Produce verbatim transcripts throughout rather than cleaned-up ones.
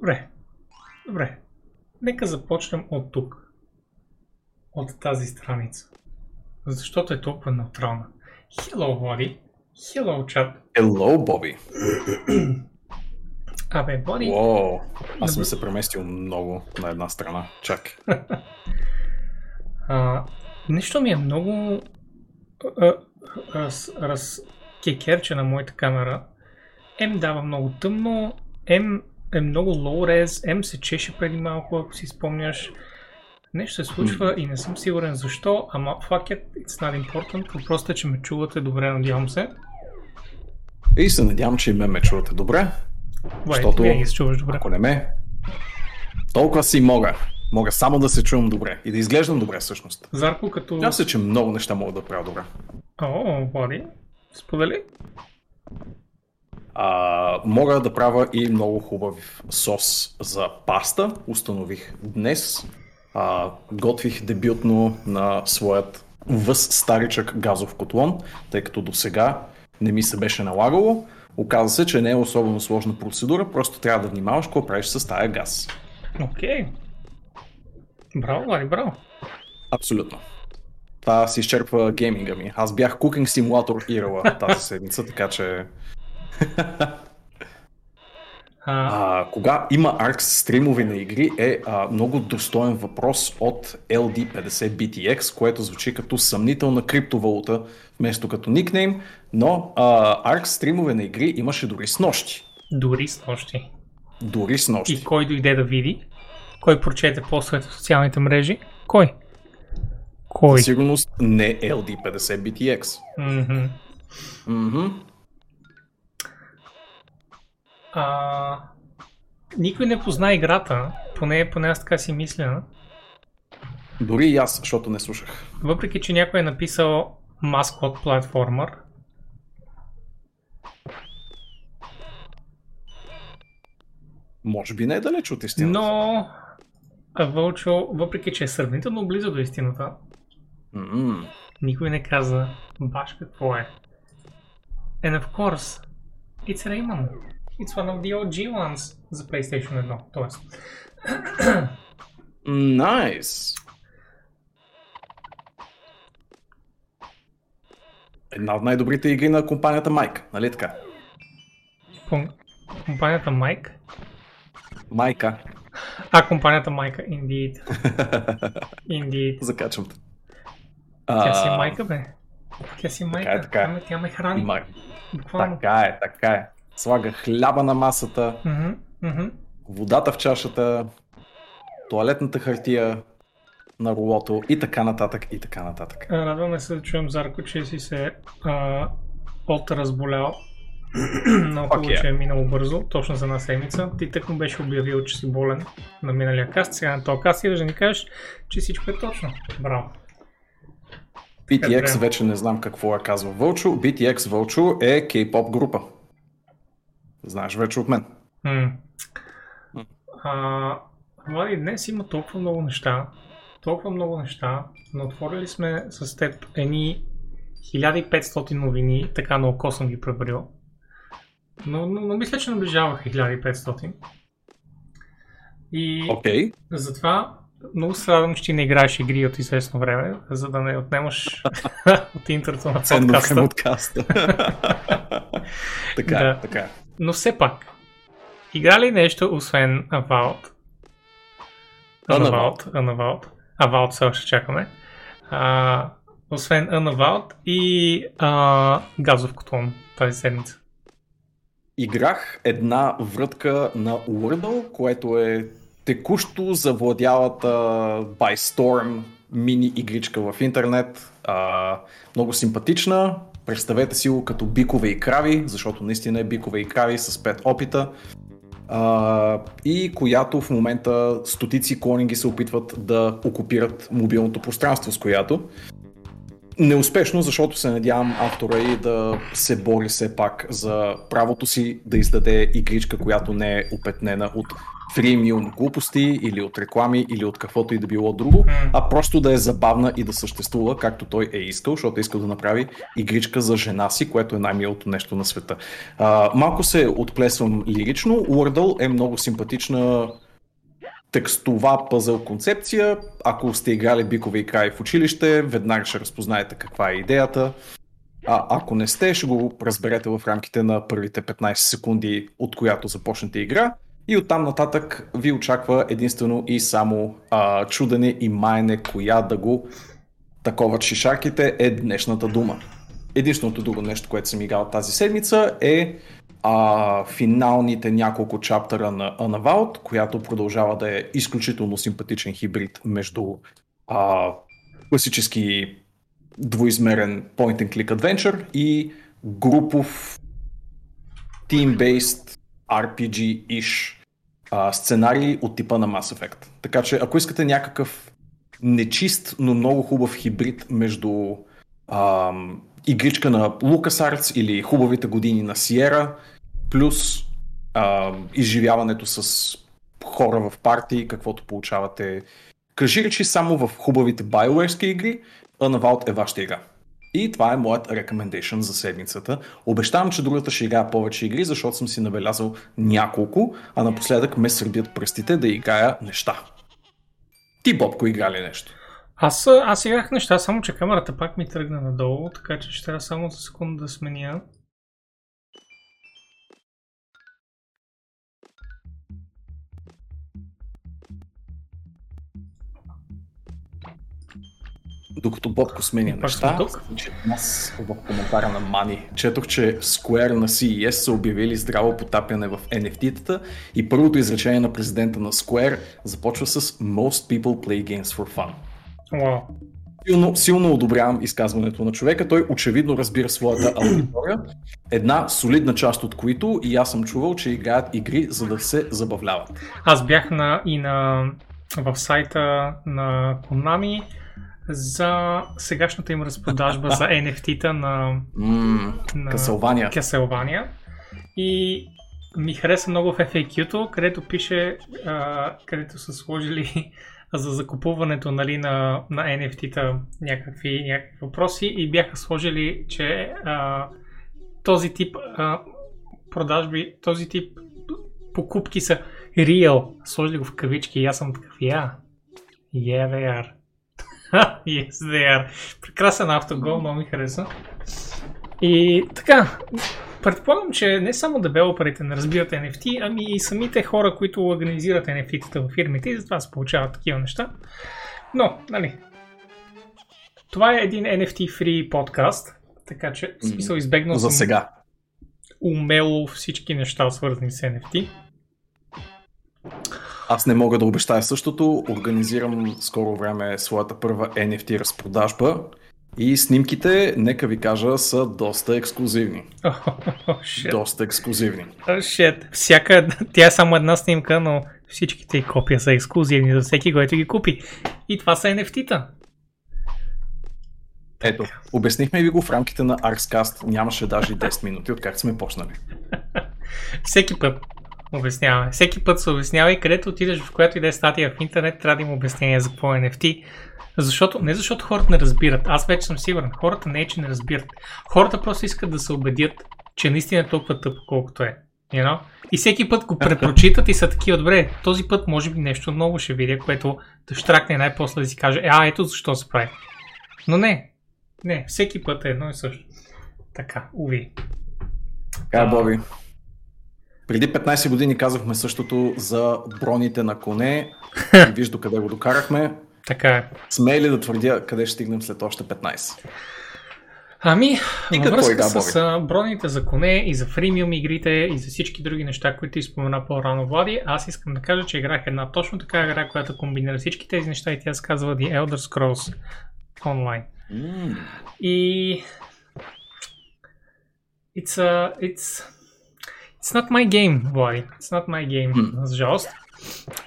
Добре. Добре. Нека започнем от тук. От тази страница. Защото е толкова неутрална. Hello, Vladi. Hello, Chuck. Hello, Bobby. Абе, Bobby... Wow. Аз съм се преместил много на една страна. Чак. а, нещо ми е много... Раз, раз... кекерче на моята камера. М дава много тъмно. М е много low res. М се чеше преди малко, ако си спомняш. Нещо се случва и не съм сигурен защо, ама fuck it, it's not important. Въпросът е, че ме чувате добре, надявам се. И се надявам, че и мен ме чувате добре. Защото ако не ме, толкова си мога. Мога само да се чувам добре и да изглеждам добре всъщност. Зарко като... Надявам се, че много неща могат да правя добре. О, Влади, сподели? А, мога да правя и много хубав сос за паста, установих днес. А, готвих дебютно на своят възстаричък газов котлон, тъй като до сега не ми се беше налагало. Оказа се, че не е особено сложна процедура, просто трябва да внимаваш какво правиш с тая газ. Окей. Okay. Браво, Влади, браво. Абсолютно. Та се изчерпва гейминга ми. Аз бях Cooking Simulator Ирала тази седмица, така че... А, кога има Ark стримови на игри е а, много достоен въпрос от L D fifty B T X, което звучи като съмнителна криптовалута вместо като никнейм, но а, Ark стримове на игри имаше дори с нощи. Дори с нощи. Дори с нощи. И кой дойде да види? Кой прочете постовете в социалните мрежи? Кой? Кой? За сигурност не L D fifty B T X. Мхм. Мхм. А, никой не позна играта, поне, поне аз така си мисля. Дори и аз, защото не слушах. Въпреки, че някой е написал Mascot Platformer. Може би не е далеч от истината. Но, Вълчо, въпреки, че е сравнително близо до истината, mm-hmm. никой не каза баш какво е. And of course, it's Rayman. It's one of the O G ones за PlayStation one, т.е. Nice! Една от най-добрите игри на компанията Mike, нали така? Пом... Компанията Mike? Майка. А, компанията Майка, indeed. Indeed. Закачвам те. Тя си Майка, бе. Тя си Майка, е, така. Ама, тя ме храни. Май... Така е, така е. Слага хляба на масата, mm-hmm. Mm-hmm. водата в чашата, тоалетната хартия на рулото и така нататък, и така нататък. Радваме се да чуем, Зарко, че си се а, отразболял на около, okay. че е минало бързо, точно за една седмица. Ти тъкмо беше обявил, че си болен на миналия каст, сега на този каст и да ни кажеш, че всичко е точно. Браво! би ти екс вече не знам какво е казва Вълчо. би ти екс Вълчо е кей-поп група. Знаеш вече от мен. Mm. Mm. А, Влади, днес има толкова много неща, толкова много неща, но отворили сме с теб едни хиляда и петстотин новини, така на око съм ги пребрил. Но, но, но мисля, че наближавах хиляда и петстотин. И okay. затова много се радвам, че ти не играеш игри от известно време, за да не отнемаш от интернета на подкаста. подкаста. така, да. така. Но все пак, игра ли нещо, освен Anvault? Anvault, Anvault. Anvault все още чакаме. А, освен Anvault и а, газов котлон тази седмица. Играх една врътка на Wordle, което е текущо завладялата by Storm мини игричка в интернет. А, много симпатична. Представете си го като бикове и крави, защото наистина е бикове и крави с пет опита, а, и която в момента стотици клонинги се опитват да окупират мобилното пространство с която. Неуспешно, защото се надявам автора и да се бори все пак за правото си да издаде игричка, която не е опетнена от три милиона глупости или от реклами или от каквото и да било друго, а просто да е забавна и да съществува, както той е искал, защото е искал да направи игричка за жена си, което е най-милото нещо на света. А, малко се отплесвам лирично. Wordle е много симпатична текстова пъзъл концепция. Ако сте играли бикове и краи в училище, веднага ще разпознаете каква е идеята. А ако не сте, ще го разберете в рамките на първите петнайсет секунди, от която започнете игра. И оттам нататък ви очаква единствено и само а, чудене и маяне, коя да го таковат шишарките е днешната дума. Единственото друго нещо, което съм играл тази седмица е а, финалните няколко чаптера на Anvault, която продължава да е изключително симпатичен хибрид между а, класически двоизмерен point and click adventure и групов team-based Ар Пи Джи-иш а, сценарии от типа на Mass Effect. Така че ако искате някакъв нечист, но много хубав хибрид между а, игричка на LucasArts или хубавите години на Sierra, плюс а, изживяването с хора в партии, каквото получавате, кажи речи само в хубавите BioWare-ски игри, Anvault е вашата игра. И това е моят recommendation за седмицата. Обещавам, че другата ще играя повече игри, защото съм си набелязал няколко, а напоследък ме сърбят пръстите да играя неща. Ти, Бобко, игра ли нещо? Аз, аз играх неща, само че камерата пак ми тръгна надолу, така че ще трябва само за секунда да сменя. Докато Бобко сменя неща, че нас в коментара на Мани четох, че Square на Си И Ес са обявили здраво потапяне в Ен Еф Ти-тата и първото изречение на президента на Square започва с Most people play games for fun. Wow. Силно, силно одобрявам изказването на човека, той очевидно разбира своята аудитория, една солидна част от които и аз съм чувал, че играят игри, за да се забавляват. Аз бях на, и на, в сайта на Konami за сегашната им разпродажба за Ен Еф Ти-та на, mm, на Castlevania. Castlevania. И ми хареса много в Еф Ей Кю-то, където пише, а, където са сложили за закупуването, нали, на, на Ен Еф Ти-та някакви, някакви въпроси и бяха сложили, че а, този тип а, продажби, този тип покупки са real. Сложили го в кавички и аз съм такъв, я, yeah, they are. Yes, they are. Прекрасен автогол, много ми хареса. И така, предполагам, че не само девелоперите не разбират Ен Еф Ти, ами и самите хора, които организират Ен Еф Ти-тата в фирмите и затова се получават такива неща. Но, нали, това е един Ен Еф Ти-фри подкаст, така че в смисъл избегнал за сега умело всички неща, свързани с Ен Еф Ти. Аз не мога да обещая същото, организирам скоро време своята първа Ен Еф Ти разпродажба и снимките, нека ви кажа, са доста ексклузивни. Oh, oh, доста ексклузивни. Oh, всяка, тя е само една снимка, но всичките и копия са ексклузивни за всеки, който ги купи. И това са Ен Еф Ти-та. Ето, обяснихме ви го в рамките на ArksCast, нямаше даже десет минути, откакто сме почнали. Всеки път. Обясняваме. Всеки път се обяснява и където отидеш, в която и да е статия в интернет, трябва да има обяснение за какво е Ен Еф Ти. Защото, не защото хората не разбират, аз вече съм сигурен, хората не е, че не разбират. Хората просто искат да се убедят, че наистина е толкова тъпо, колкото е. You know? И всеки път го препрочитат и са такива, добре, този път може би нещо ново ще видя, което да штракне най-после да си каже, е, а ето защо се прави. Но не, не, всеки път е едно и също. Така, уви. Така, Боби. Преди петнайсет години казахме същото за броните на коне и виж до къде го докарахме. Така е. Смея ли да твърдя къде ще стигнем след още петнайсет? Ами, във връзка с броните за коне и за фримиум игрите и за всички други неща, които ти спомена по-рано, Влади, аз искам да кажа, че играх една точно така игра, която комбинира всички тези неща и тя се казва The Elder Scrolls Online. Mm. И... It's a... It's... It's not my game, Влади. It's not my game, mm. за жалост.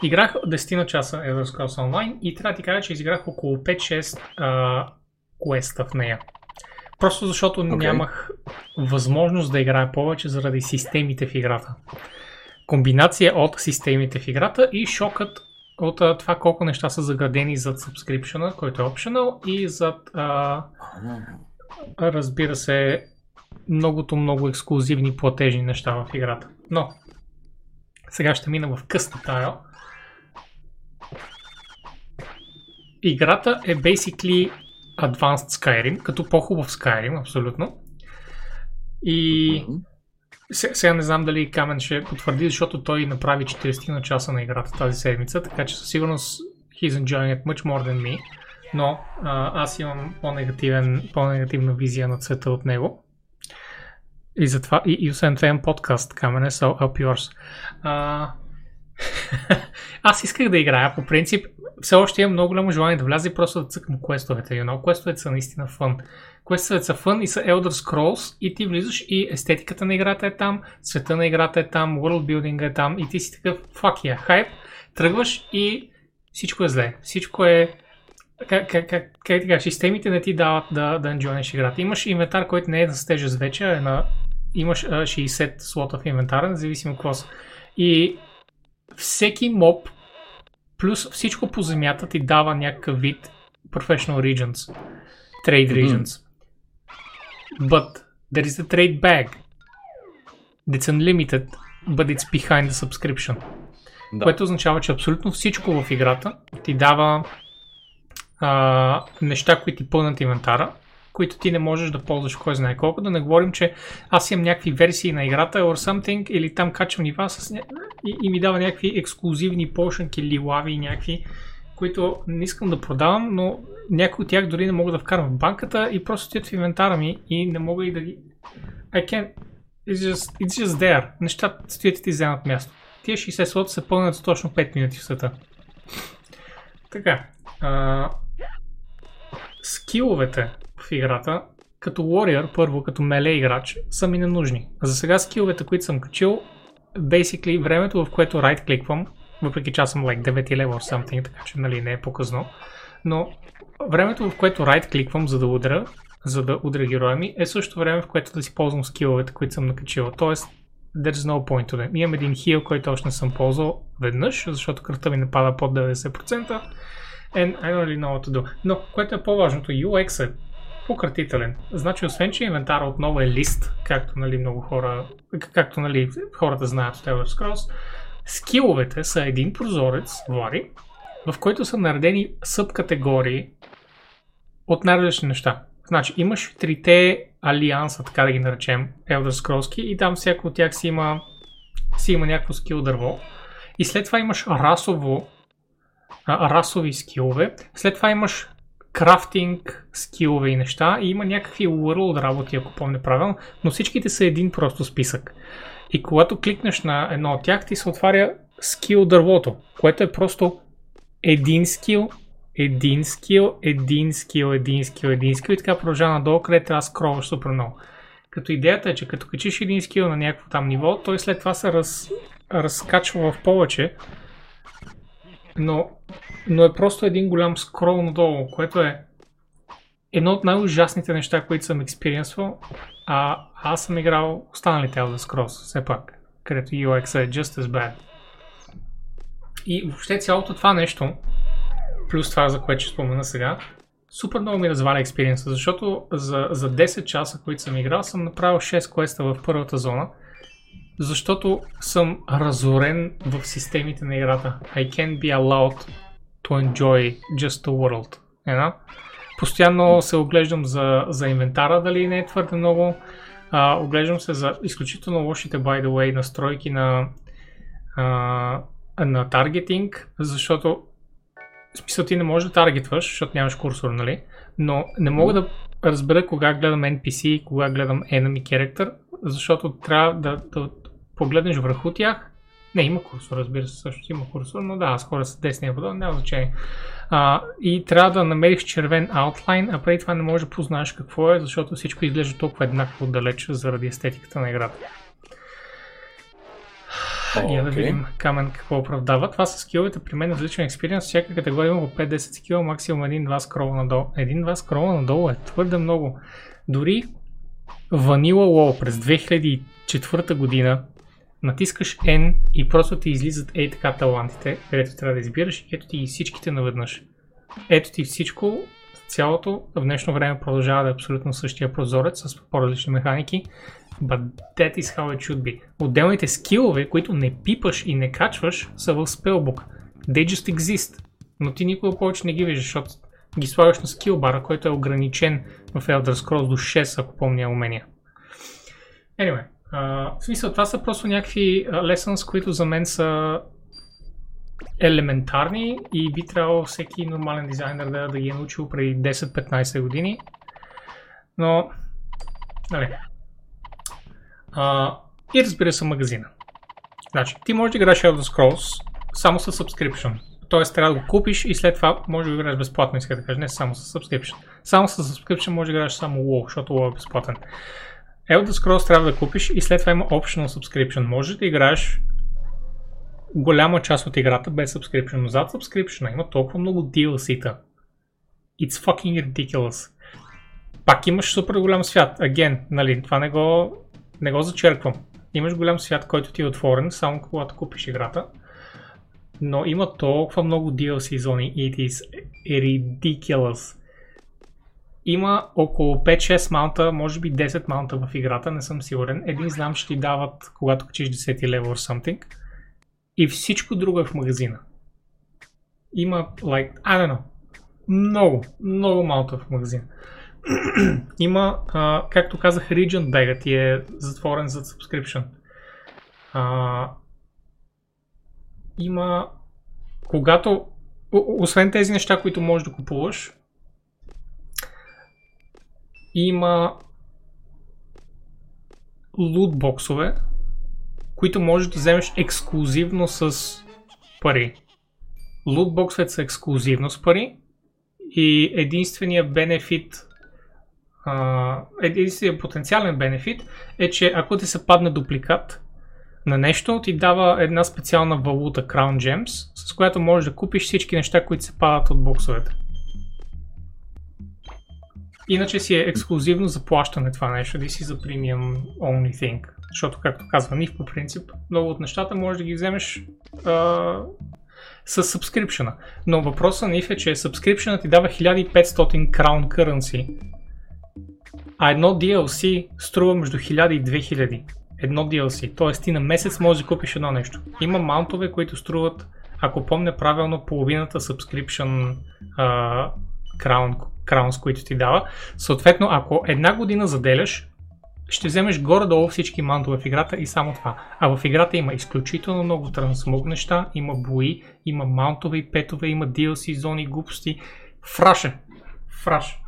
Играх десет на часа Elder Scrolls Online и трябва да ти кажа, че изиграх около пет-шест а, квеста в нея. Просто защото okay. нямах възможност да играя повече заради системите в играта. Комбинация от системите в играта и шокът от това колко неща са заградени зад subscription-а, който е optional, и зад, а, разбира се, многото много ексклузивни платежни неща в играта. Но сега ще мина в късна тайл. Играта е basically Advanced Skyrim, като по-хубав Skyrim, абсолютно. И сега не знам дали Камен ще потвърди, защото той направи четирийсет часа на играта тази седмица, така че със сигурност he's enjoying it much more than me, но а, аз имам по-негативен, по-негативна визия на цвета от него. И затова, и, и освен това имам подкаст, Камене, so help yours. А, аз исках да играя, по принцип. Все още имам много голямо желание да вляза и просто да цъкам квестовете. You know? Квестовете са наистина фън. Квестовете са фън и са Elder Scrolls и ти влизаш и естетиката на играта е там, цвета на играта е там, worldbuilding е там и ти си такъв fuck yeah, хайп, тръгваш и всичко е зле. Всичко е... Как, как, как, как ти кажа, системите не ти дават да, да enjoynеш играта. Имаш инвентар, който не е на стежест вече, а е на... имаш а, шейсет слота в инвентара, независимо какво са. И всеки моб плюс всичко по земята ти дава някакъв вид professional regions, trade regions. Mm-hmm. But there is a trade bag. It's unlimited, but it's behind the subscription. Da. Което означава, че абсолютно всичко в играта ти дава а, неща, които ти пълнат инвентара, които ти не можеш да ползваш кой знае колко. Да не говорим, че аз имам някакви версии на играта or something, или там качвам нива с ня... и, и ми дава някакви ексклузивни пошенки, лилави и някакви, които не искам да продавам, но някои от тях дори не мога да вкарвам в банката и просто стоят в инвентара ми и не мога и да ги... I can't... It's just, it's just there. Нещата стоят и ти вземат място. Тия шейсет слота се пълнят точно пет минути в света. Така. А... Скиловете в играта, като warrior, първо, като меле играч, са ми ненужни. За сега скиловете, които съм качил, basically времето, в което right кликвам, въпреки че аз съм like девет лева or something, така че нали не е по-късно, но времето, в което right кликвам, за да удря, за да удря героя ми, е също време, в което да си ползвам скиловете, които съм накачил. Тоест, there's no point to them. Имам един хил, който още не съм ползвал веднъж, защото кръвта ми не пада под деветдесет процента and I don't really know what to do. Но, което е по-важното, ю екс е пократителен. Значи, освен че инвентара отново е лист, както нали много хора, както нали хората знаят от Elder Scrolls, скиловете са един прозорец, Влади, в който са наредени събкатегории от най-различни неща. Значи, имаш трите алианса, така да ги наречем, Elder Scrollски, и там всяко от тях си има, си има някакво скил дърво. И след това имаш расово, а, расови скилове, след това имаш крафтинг скилове и неща, и има някакви world работи, ако помня правилно, но всичките са един просто списък. И когато кликнеш на едно от тях, ти се отваря скил дървото, което е просто един скил, един скил, един скил, един скил, един скил и така продължава надолу, където трябва да скролваш супер много. Като идеята е, че като качиш един скил на някакво там ниво, той след това се раз, разкачва в повече, но, но е просто един голям скрол надолу, което е едно от най-ужасните неща, които съм експириенсвал, а аз съм играл останалите Elder Scrolls, все пак, където ю екс е just as bad. И въобще цялото това нещо, плюс това, за което ще спомена сега, супер много ми разваля експириенса, защото за, за десет часа, които съм играл, съм направил шест квеста в първата зона, защото съм разорен в системите на играта. I can't be allowed to enjoy just the world. You know? Постоянно се оглеждам за, за инвентара, дали не е твърде много. А, оглеждам се за изключително лошите, by the way, настройки на, а, на таргетинг, защото в смисъл ти не можеш да таргетваш, защото нямаш курсор, нали? Но не мога да разбера кога гледам ен пи си и кога гледам enemy character, защото трябва да, да погледнеш върху тях. Не, има курсор, разбира се, също има курсор, но да, аз хора с десния водо, няма значение. А, и трябва да намериш червен outline, а преди това не можеш да познаеш какво е, защото всичко изглежда толкова еднакво отдалеч заради естетиката на играта. Okay. Я да видим Камен какво оправдава. Това са скиловете при мен в личен експириенс. Всяка категория има по пет до десет скила, максимум един-два скрола надолу. един-два скрола надолу е твърде много. Дори Vanilla WoW през две хиляди и четвърта година натискаш N и просто ти излизат ей така талантите, където трябва да избираш. Ето ти и всичките наведнъж. Ето ти всичко. Цялото в днешно време продължава да е абсолютно същия прозорец с по-различни механики. But that is how it should be. Отделните скилове, които не пипаш и не качваш, са в спелбук. They just exist. Но ти никога повече не ги виждаш, защото ги слагаш на скилбара, който е ограничен в Elder Scrolls до шест, ако помня умения. Anyway, uh, в смисъл това са просто някакви lessons, които за мен са елементарни и би трябвало всеки нормален дизайнер да, да ги е научил преди десет-петнайсет години. Но, нали. А, и разбира се магазина. Значи, ти можеш да играеш Elder Scrolls само с subscription. Тоест трябва да го купиш и след това можеш да играеш безплатно, иска да кажа, не само с subscription. Само с subscription можеш да играеш само WoW, защото WoW е безплатен. Elder Scrolls трябва да купиш и след това има optional subscription. Можеш да играеш голяма част от играта без subscription, но зад subscription има толкова много ди ел си-та. It's fucking ridiculous. Пак имаш супер голям свят. Again, нали, това не го, не го зачерквам. Имаш голям свят, който ти е отворен, само когато купиш играта. Но има толкова много ди ел си зони. It is ridiculous. Има около пет-шест маунта, може би десет маунта в играта, не съм сигурен. Един знам, ще ти дават, когато качиш десети лева or something. И всичко друго е в магазина. Има, like, I don't know, много, много малко в магазина. Има, а, както казах, Region Bag-ът и е затворен за subscription. А, има, когато, освен тези неща, които можеш да купуваш, има лутбоксове, които можеш да вземеш ексклузивно с пари. Лутбоксът са ексклузивно с пари и единствения бенефит, а, единствения потенциален бенефит е, че ако ти се падне дупликат на нещо, ти дава една специална валута Crown Gems, с която можеш да купиш всички неща, които се падат от боксовете. Иначе си е ексклузивно заплащане това нещо, да си за Premium Only Thing. Защото, както казва Нив, по принцип, много от нещата можеш да ги вземеш а, с субскрипшена. Но въпросът Нив е, че субскрипшена ти дава хиляда и петстотин краун currency, а едно ди ел си струва между хиляда и две хиляди. Едно ди ел си, т.е. ти на месец можеш да купиш едно нещо. Има маунтове, които струват, ако помня правилно, половината субскрипшен краун, краунс, които ти дава. Съответно, ако една година заделяш, ще вземеш горе-долу всички мантове в играта и само това. А в играта има изключително много трансмог неща, има бои, има маунтове и петове, има ди ел си зони, глупости. Фраше! Фраш!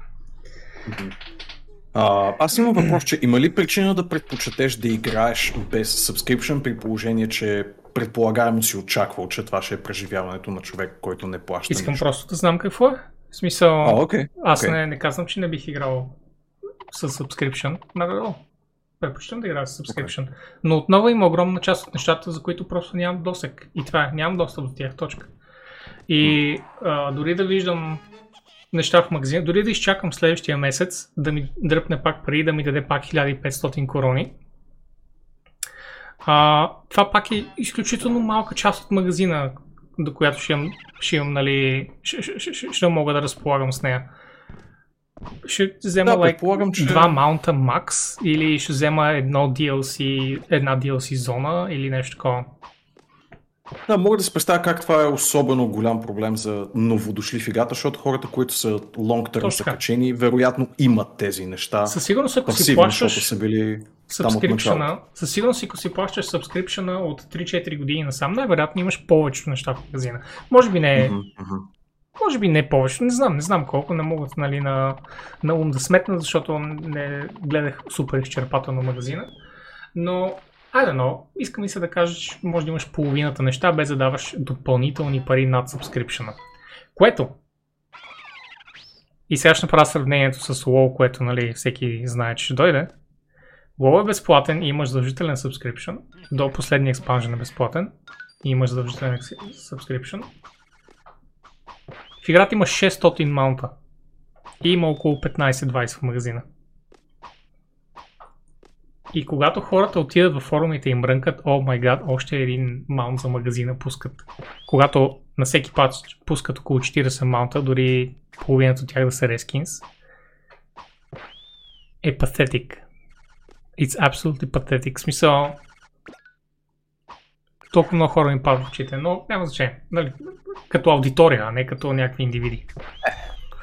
А, аз имам въпрос, че има ли причина да предпочетеш да играеш без subscription при положение, че предполагаемо си очаквал, че това ще е преживяването на човек, който не плаща? Искам нещо. Просто да знам какво е. В смисъл, а, okay. аз okay. Не, не казвам, че не бих играл с subscription. Нагло. Предпочитам да играя с subscription. Okay. Но отново има огромна част от нещата, за които просто нямам досег. И това е, нямам достъп до тях, точка. И а, дори да виждам неща в магазина, дори да изчакам следващия месец, да ми дръпне пак пари, да ми даде пак хиляда и петстотин корони. А, това пак е изключително малка част от магазина, до която ще имам, ще имам, нали, ще, ще, ще, ще мога да разполагам с нея. Ще взема да, like, че... два маунта макс или ще взема едно ди ел си, една ди ел си зона или нещо такова. Да, мога да се представя как това е особено голям проблем за новодошли в играта, защото хората, които са long-term закачени, вероятно имат тези неща. Със сигурност, ако си плащаш subscription-а, със сигурност, ако си плащаш subscription-а от три-четири години насам, най-вероятно имаш повечето неща в магазина. Може би не е... Mm-hmm. Може би не повече, не знам, не знам колко, не могат, нали, на, на ум да сметна, защото не гледах супер изчерпателно магазина. Но, I don't know, искам и се да кажа, че може да имаш половината неща, без да даваш допълнителни пари над субскрипшена. Което, и сега ще направя сравнението с WoW, което, нали, всеки знае, че ще дойде. WoW е безплатен и имаш задължителен subscription. До последния експанжен е безплатен и имаш задължителен subscription. В играта има шестстотин маунта и има около петнайсет-двайсет в магазина. И когато хората отидат във форумите и им рънкат, о май гад, още един маунт за магазина пускат. Когато на всеки пат пускат около четирийсет маунта, дори половината от тях да са рескинс, е pathetic. It's absolutely pathetic. В смисъл, толкова много хора им падат в очите, но няма значение. Нали? Като аудитория, а не като някакви индивиди.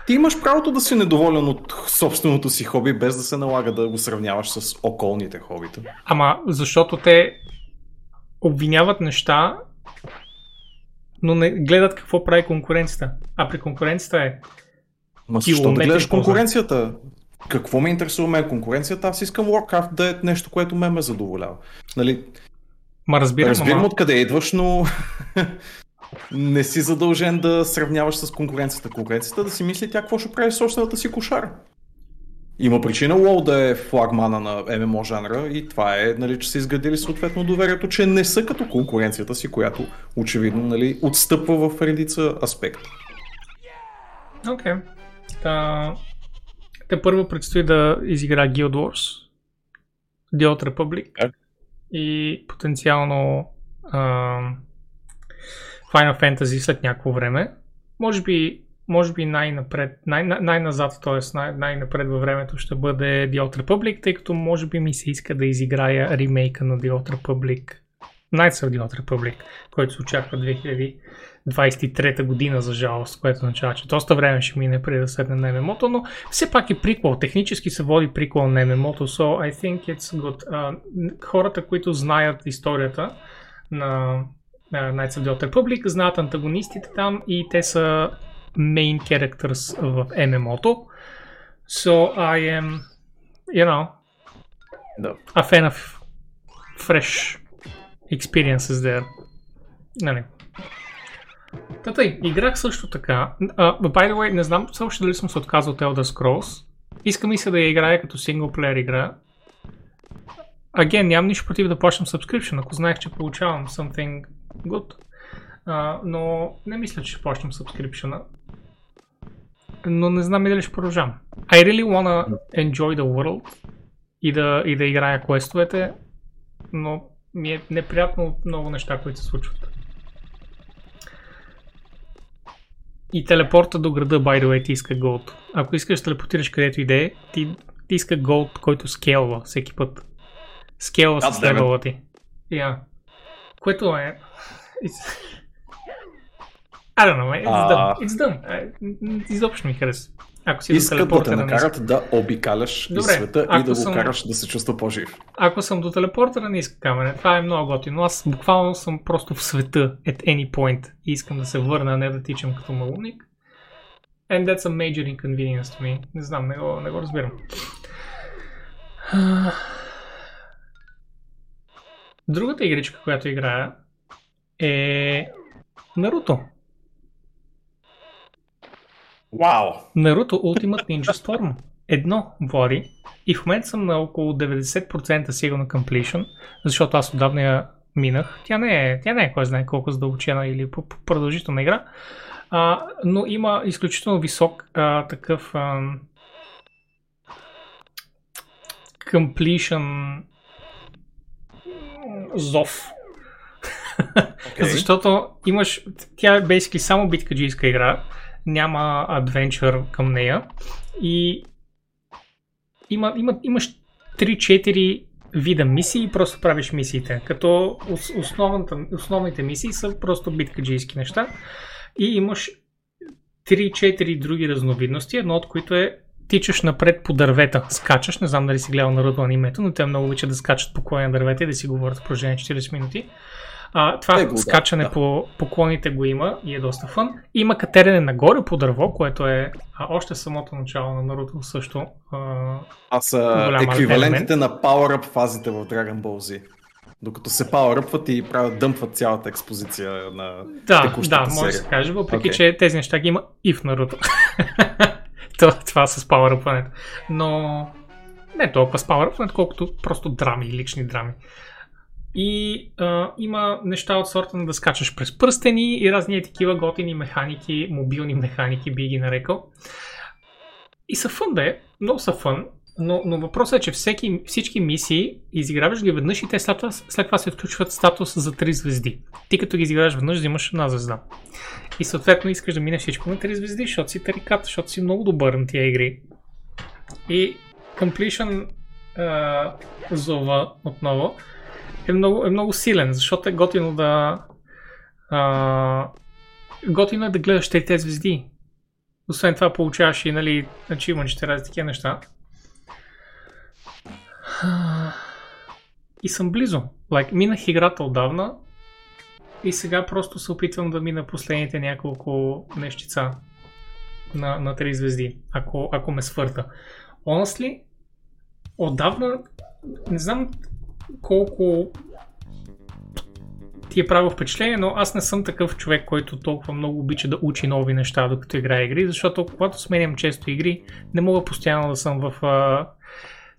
Ти имаш правото да си недоволен от собственото си хоби, без да се налага да го сравняваш с околните хобита. Ама, защото те обвиняват неща, но не гледат какво прави конкуренцията. А при конкуренцията е... Ма защо да гледаш конкуренцията? Какво ме интересува мен конкуренцията? Аз искам Warcraft да е нещо, което ме ме задоволява. Нали? Ма разбирам, разбирам ама... откъде идваш, но... Не си задължен да сравняваш с конкуренцията. Конкуренцията да си мисли тя какво ще прави собствената си кошара. Има причина WoW да е флагмана на ем ем о жанра и това е, нали, че са изградили съответно доверието, че не са като конкуренцията си, която очевидно, нали, отстъпва в редица аспекти. Окей. Okay. Те първо предстои да изигра Guild Wars, The Old Republic yeah. и потенциално а... Final Fantasy след някакво време. Може би, може би най-напред, най- най-назад, т.е. Най- най-напред във времето ще бъде The Old Republic, тъй като може би ми се иска да изиграя ремейка на The Old Republic, Knights of the Old Republic, който се очаква две хиляди двайсет и трета година за жалост, което означава, че доста време ще мине преди да седне на ем ем о-то, но все пак е приквел, технически се води приквел на ем ем о-то, so I think it's good. Uh, хората, които знаят историята на Knights of the Old Republic, знаят антагонистите там и те са main characters в ем ем о-то. So I am, you know, no. a fan of fresh experiences there. Нали. Татай, играх също така. Uh, by the way, не знам също дали съм се отказал от Elder Scrolls. Искам и се да я играя като синглплеер игра. Again, нямам нищо против да плащам subscription, ако знаех, че получавам something good. Uh, но не мисля, че ще плащам subscription-а. Но не знам и дали ще продължам. I really wanna enjoy the world и да, и да играя квестовете, но ми е неприятно от много неща, които се случват. И телепорта до града, by the way, ти иска gold. Ако искаш да телепортираш където идея, ти, ти иска gold, който скейлва всеки път. Скейлва yeah, с левела ти. Yeah. Което е... It's... I don't know, it's uh... dumb. It's dumb. Изобщо ми хареса. Ако си искат да те накарат да обикаляш добре, из света и да го съм... караш да се чувства по-жив. Ако съм до телепортера, не иска камера. Това е много готино. Аз буквално съм просто в света at any point и искам да се върна, а не да тичам като малумник. And that's a major inconvenience to me. Не знам, не го, не го разбирам. Другата игричка, която играя, е Наруто. Вау! Wow. Наруто Ultimate Ninja Storm. Едно води и в момента съм на около деветдесет процента сигурно completion, защото аз отдавна я минах. Тя не е, тя не е кой знае колко задълбочена или продължителна игра, а, но има изключително висок а, такъв а, completion зов. Okay. Защото имаш, тя е basically само биткаджийска игра, няма адвенчър към нея и има, има, имаш три-четири вида мисии и просто правиш мисиите, като основните мисии са просто биткаджийски неща и имаш три-четири други разновидности, едно от които е тичаш напред по дървета, скачаш, не знам дали си гледал Наруто анимето, но те много обичат да скачат по клони на дървета и да си говорят в продължение четирийсет минути. А, това е скачане да, да. По, по клоните го има и е доста фън. Има катерене нагоре по дърво, което е а, още самото начало на Наруто също. А, а са еквивалентите на power-up фазите в Dragon Ball Z. Докато се power-upват и правят дъмпват цялата експозиция на да, текущата да, серия. Да, може да се каже, въпреки okay. че тези неща ги има и в Наруто. Това с power-upването. Но не толкова с PowerUp, колкото просто драми, лични драми. И а, има неща от сорта на да скачаш през пръстени и разни такива готини механики, мобилни механики би ги нарекал. И са фън да е, много са фън, но, но въпросът е, че всеки, всички мисии изиграваш ги веднъж и те след това, след това се включват статус за три звезди. Ти като ги изиграваш веднъж, взимаш една звезда. И съответно искаш да минеш всичко на три звезди, защото си тарикат, защото си много добър на тия игри. И completion uh, зова отново е много, е много силен, защото е готино да uh, готино е да гледаш трите звезди. Освен това получаваш и нали, achievement-чета, разни такива неща. И съм близо. Like, минах играта отдавна и сега просто се опитвам да мина последните няколко нещица на, на три звезди, ако, ако ме свърта. Honestly, отдавна не знам колко ти е правил впечатление, но аз не съм такъв човек, който толкова много обича да учи нови неща, докато играе игри, защото когато сменям често игри, не мога постоянно да съм в а,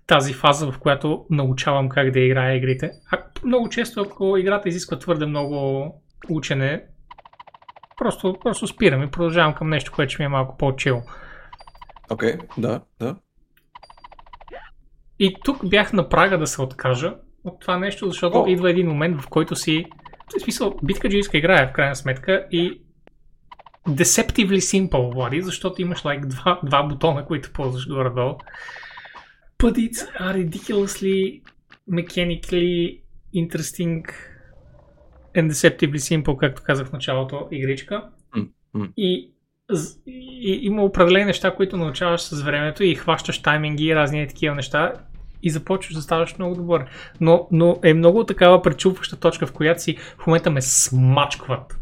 тази фаза, в която научавам как да играя игрите. А много често, ако играта изисква твърде много учене, просто, просто спирам и продължавам към нещо, което ще ми е малко по-чил. Окей, okay, да, да. И тук бях на прага да се откажа от това нещо, защото oh. идва един момент, в който си... В смисъл, биткаджийска игра е в крайна сметка и deceptively simple, Влади, защото имаш like, два, два бутона, които ползваш горе-долу. But it's a ridiculously mechanically interesting and deceptively simple, както казах в началото, игричка. Mm-hmm. И... И има определени неща, които научаваш с времето и хващаш тайминги и разни такива неща и започваш да ставаш много добър. Но, но е много такава пречупваща точка, в която си в момента ме смачкват.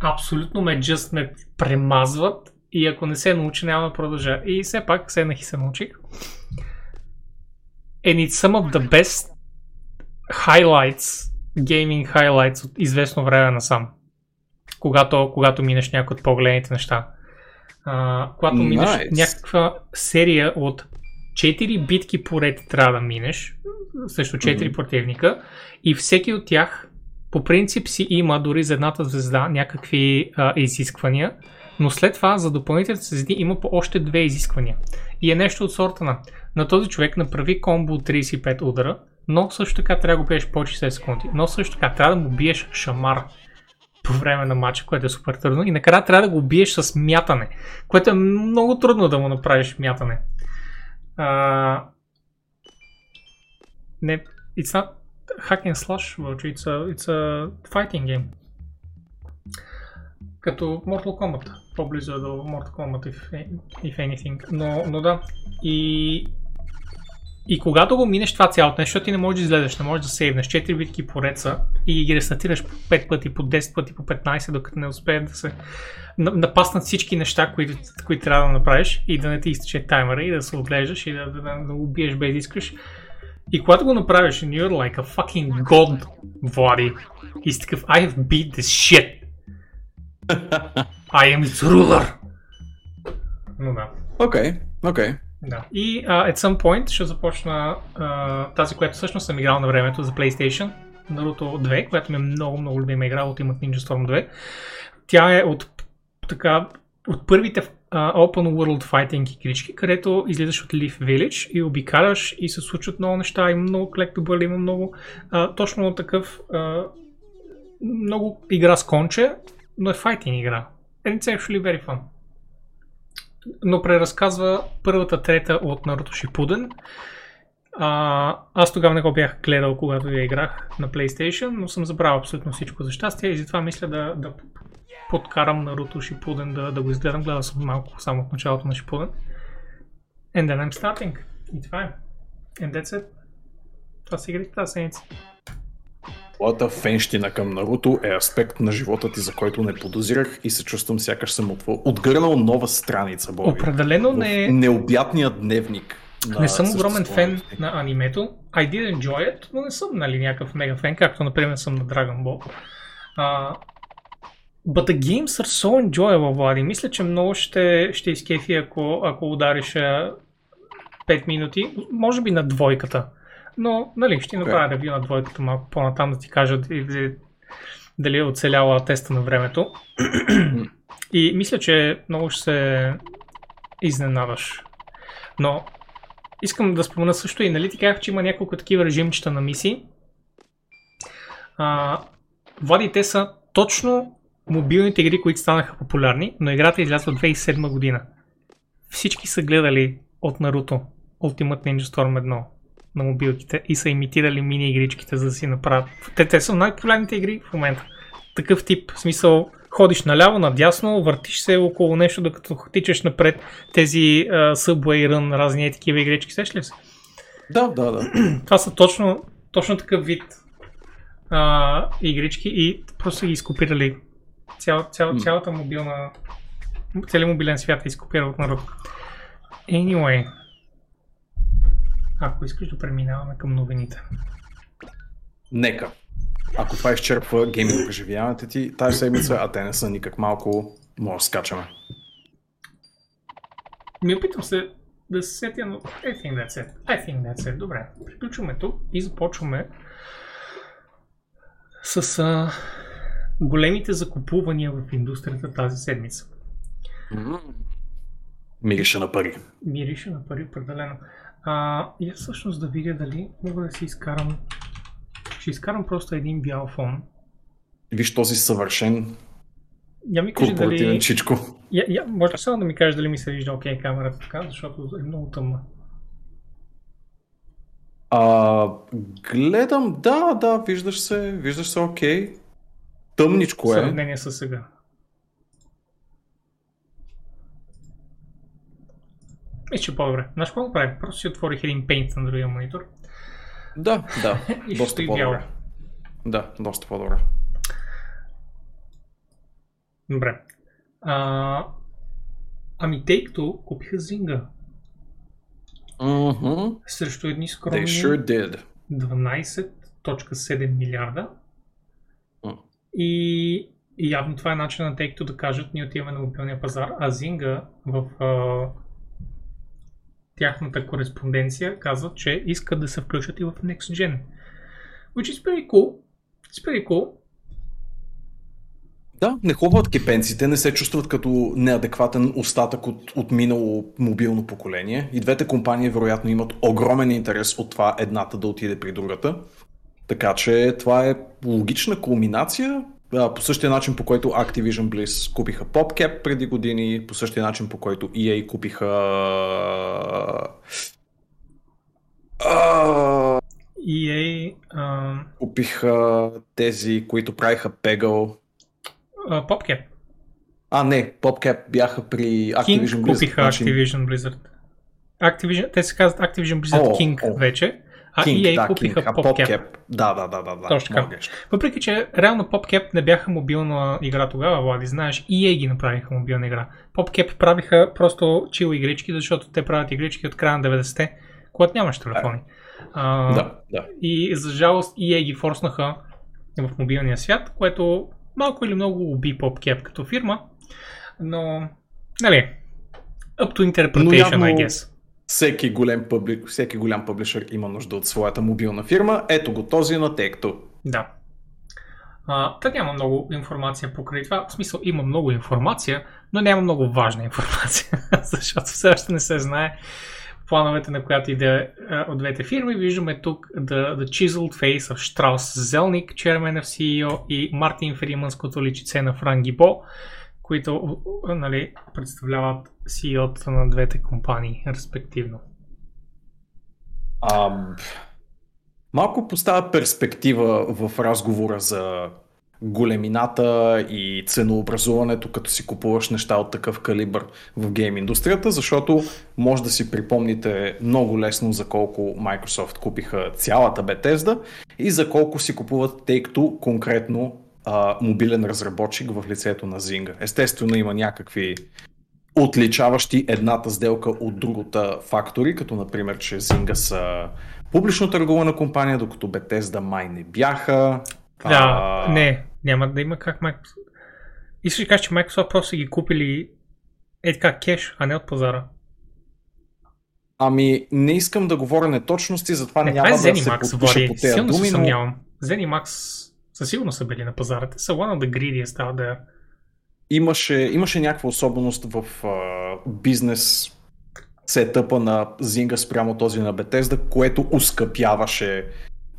Абсолютно ме just ме премазват и ако не се научи, няма да продължа. И все пак седнах и се научих. And it's some of the best highlights, gaming highlights от известно време насам. Когато, когато минеш някои от по-големите неща. Uh, когато nice. минеш някаква серия от четири битки поред трябва да минеш, също четири mm-hmm. противника, и всеки от тях по принцип си има дори за едната звезда някакви uh, изисквания, но след това за допълнителните звезди има по още две изисквания. И е нещо от сорта на на този човек направи комбо от трийсет и пет удара, но също така трябва да го биеш по шейсет секунди, но също така трябва да му биеш шамар по време на матча, което е супер трудно, и накрая трябва да го биеш с мятане, което е много трудно да му направиш мятане. Uh, не, it's not hack and slash, it's a, it's a fighting game. Като Mortal Kombat, по-близо е до Mortal Kombat, if, if anything, но, но да. И, и когато го минеш това цялото нещо, ти не можеш да изгледаш, не можеш да сейвнеш четири битки пореца и ги рестартираш по пет пъти, по десет пъти, по петнайсет, докато не успеят да се напаснат всички неща, които, които трябва да направиш и да не ти изтече таймера и да се отглеждаш и да, да, да, да убиеш без да искаш. И когато го направиш, and you're like a fucking god, Vladi, и си такъв, I have beat this shit. I am its ruler. Ну да. Окей, okay, окей. Okay. Да. И uh, at some point ще започна uh, тази, която всъщност съм играл на времето за PlayStation, Naruto две, която ми е много-много любима игра, Ultimate Ninja Storm две. Тя е от, така, от първите uh, Open World Fighting игрички, където излизаш от Leaf Village и обикараш и се случват много неща, има много collectible, има много uh, точно такъв uh, много игра с конче, но е fighting игра. And it's actually very fun. Но преразказва първата трета от Наруто Шипуден. А, аз тогава не го бях гледал, когато я играх на PlayStation, но съм забравил абсолютно всичко за щастие и затова мисля да, да подкарам Наруто Шипуден да, да го изгледам. Гледал съм малко само от началото на Шипуден. And then I'm starting. И това е. And that's it. Това са игрите тази седмица. Твоята фенщина към Наруто е аспект на живота ти, за който не подозирах и се чувствам сякаш съм отгърнал нова страница, Боби. Определено не е... необятният дневник. Не съм огромен фен на анимето. I did enjoy it, но не съм нали, някакъв мега фен, както например съм на Dragon Ball. Uh, but the games are so enjoyable, Влади. Мисля, че много ще, ще изкефи, ако, ако удариш пет минути, може би на двойката. Но, нали, ще направя okay. ревю на двойката малко по-натам, да ти кажа дали, дали е оцеляла теста на времето. И мисля, че много ще се изненаваш. Но искам да спомена също и, нали ти казах, че има няколко такива режимчета на мисии. А, Влади, те са точно мобилните игри, които станаха популярни, но играта излязла от две хиляди и седма година. Всички са гледали от Naruto Ultimate Ninja Storm едно на мобилките и са имитирали мини игричките, за да си направят. Те, те са най-популярните игри в момента. Такъв тип, в смисъл, ходиш наляво, надясно, въртиш се около нещо, докато тичаш напред тези uh, Subway Run, разни такива игрички, сеш ли се? Да, да, да. Това са точно, точно такъв вид uh, игрички и просто ги изкопирали. Цял, цял, mm. Цялата мобилна, целият мобилен свят е изкопирал от Наруто. Anyway, ако искаш да преминаваме към новините. Нека. Ако това изчерпва гейминг преживяването ти, тази седмица, а те не са никак малко, може да скачаме. Ми опитам се да се сетя, но I think that's it. I think that's it. Добре, приключваме тук и започваме с а, големите закупувания в индустрията тази седмица. Mm-hmm. Мирише на пари. Мирише на пари, определено. А, я всъщност да видя дали мога да си изкарам. Ще изкарам просто един бял фон. Виж този съвършен корпоративен дали... чичко. Я, я, може ли само да ми кажеш дали ми се вижда окей okay, камерата така, защото е много тъмна. А, гледам, да, да, виждаш се, виждаш се окей. Okay. Тъмничко е. Сравнение със сега. И ще по-добре. Знаеш какво го правим? Просто си отворих един Paint на другия монитор. Да, да, доста по-добре. Да, доста по-добре. Добре. А, ами Take-Two купиха Zynga. Mm-hmm. Срещу едни скромни sure дванайсет цяло седем милиарда. Mm. И, и явно това е начин на Take-Two да кажат, ние отиваме на мобилния пазар, а Zynga в... А, тяхната кореспонденция казва, че искат да се включат и в Next Gen. Which is pretty cool. It's pretty cool. Да, не хлопват кипенците, не се чувстват като неадекватен остатък от, от минало мобилно поколение. И двете компании вероятно имат огромен интерес от това едната да отиде при другата. Така че това е логична кулминация. По същия начин, по който Activision Blizzard купиха PopCap преди години, по същия начин, по който и ей купиха... Uh... и ей... Uh... Купиха тези, които правиха Peggle. Uh, PopCap. А, не, PopCap бяха при Activision King Blizzard. Купиха начин... Activision Blizzard. Activision... Те се казват Activision Blizzard oh, King oh. вече. А King, и ей да, купиха King, PopCap. PopCap. Да, да, да, да. Точно така. Въпреки, че реално PopCap не бяха мобилна игра тогава, Влади, знаеш, и ей ги направиха мобилна игра. PopCap правиха просто чил игрички, защото те правят игрички от края на деветдесетте, когато нямаш телефони. А, да, да. И за жалост и ей ги форснаха в мобилния свят, което малко или много уби PopCap като фирма, но, нали, up to interpretation, явно... I guess. Всеки голям, пъбли... Всеки голям пъблишър има нужда от своята мобилна фирма. Ето го този на Take-Two. Да. Та няма много информация покрай това. В смисъл има много информация, но няма много важна информация. Защото все още не се знае плановете на която иде от двете фирми. Виждаме тук The, the Chiseled Face of Strauss Zelnick, Chairman of си и о и Мартин Фриман, като личице на Фран Гибо, които, нали, представляват си и о-та на двете компании, респективно. А, малко поставя перспектива в разговора за големината и ценообразуването, като си купуваш неща от такъв калибър в гейм индустрията, защото може да си припомните много лесно за колко Microsoft купиха цялата Bethesda и за колко си купуват Take-Two конкретно мобилен разработчик в лицето на Zynga. Естествено има някакви отличаващи едната сделка от другата фактори, като например, че Zynga са публично търгована компания, докато Bethesda май не бяха. Да, а... не, няма да има как Microsoft. Искаш да кажеш, че Microsoft просто ги купили е така кеш, а не от пазара. Ами не искам да говоря неточности, затова е, няма да се подпиша по тези думи. Се съмнявам. ZeniMax със сигурно са били на пазара. Те са one of the greediest out there. Имаше, имаше някаква особеност в uh, бизнес сетъпа на Zynga спрямо този на Bethesda, което ускъпяваше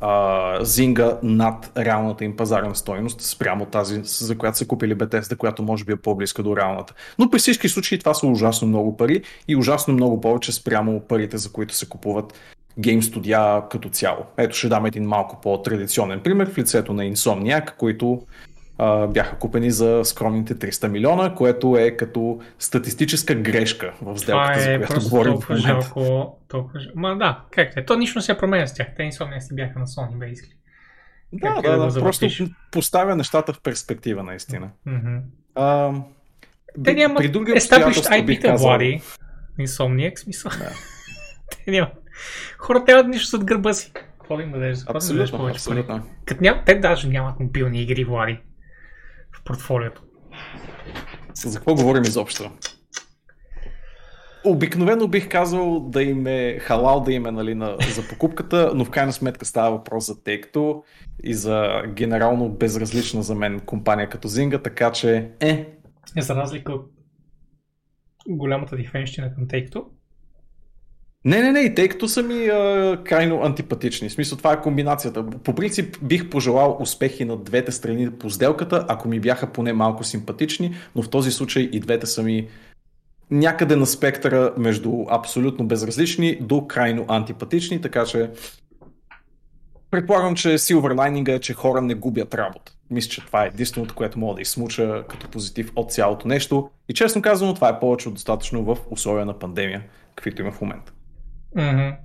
uh, Zynga над реалната им пазарна стойност спрямо тази, за която са купили Bethesda, която може би е по-близка до реалната. Но при всички случаи това са ужасно много пари и ужасно много повече спрямо парите, за които се купуват гейм студия като цяло. Ето ще дам един малко по-традиционен пример в лицето на Insomniac, които а, бяха купени за скромните триста милиона, което е като статистическа грешка в сделката, е, за която говорим в момента. Жалко, толкова... Ма да, как е? То нищо не се променя с тях. Те Insomniac си бяха на Sony, basically. Да, да, да, да, просто поставя нещата в перспектива, наистина. Mm-hmm. А, те нямат established ай пи-та, Влади. Insomniac, смисъл. Да. Те нямат. Хората нямат нищо зад гърба си. Какво да им дадеш? Абсолютно, да дадеш повече, абсолютно. Ням... Те даже нямат мобилни игри, Влади, в портфолиото. За какво говорим изобщо? Обикновено бих казал да им е халал, да им е, нали, на... за покупката, но в крайна сметка става въпрос за Take-Two и за генерално безразлична за мен компания като Zynga, така че е. Е за разлика от голямата дифенщина към Take-Two. Не, не, не, и тъй като са ми а, крайно антипатични. В смисъл, това е комбинацията. По принцип бих пожелал успехи на двете страни по сделката, ако ми бяха поне малко симпатични, но в този случай и двете са ми някъде на спектъра между абсолютно безразлични до крайно антипатични, така че предполагам, че силвър лайнинга е, че хора не губят работа. Мисля, че това е единственото, което мога да изсмуча като позитив от цялото нещо и честно казано, това е повече от достатъчно в условия на пандемия, каквито има в момента. Mm-hmm.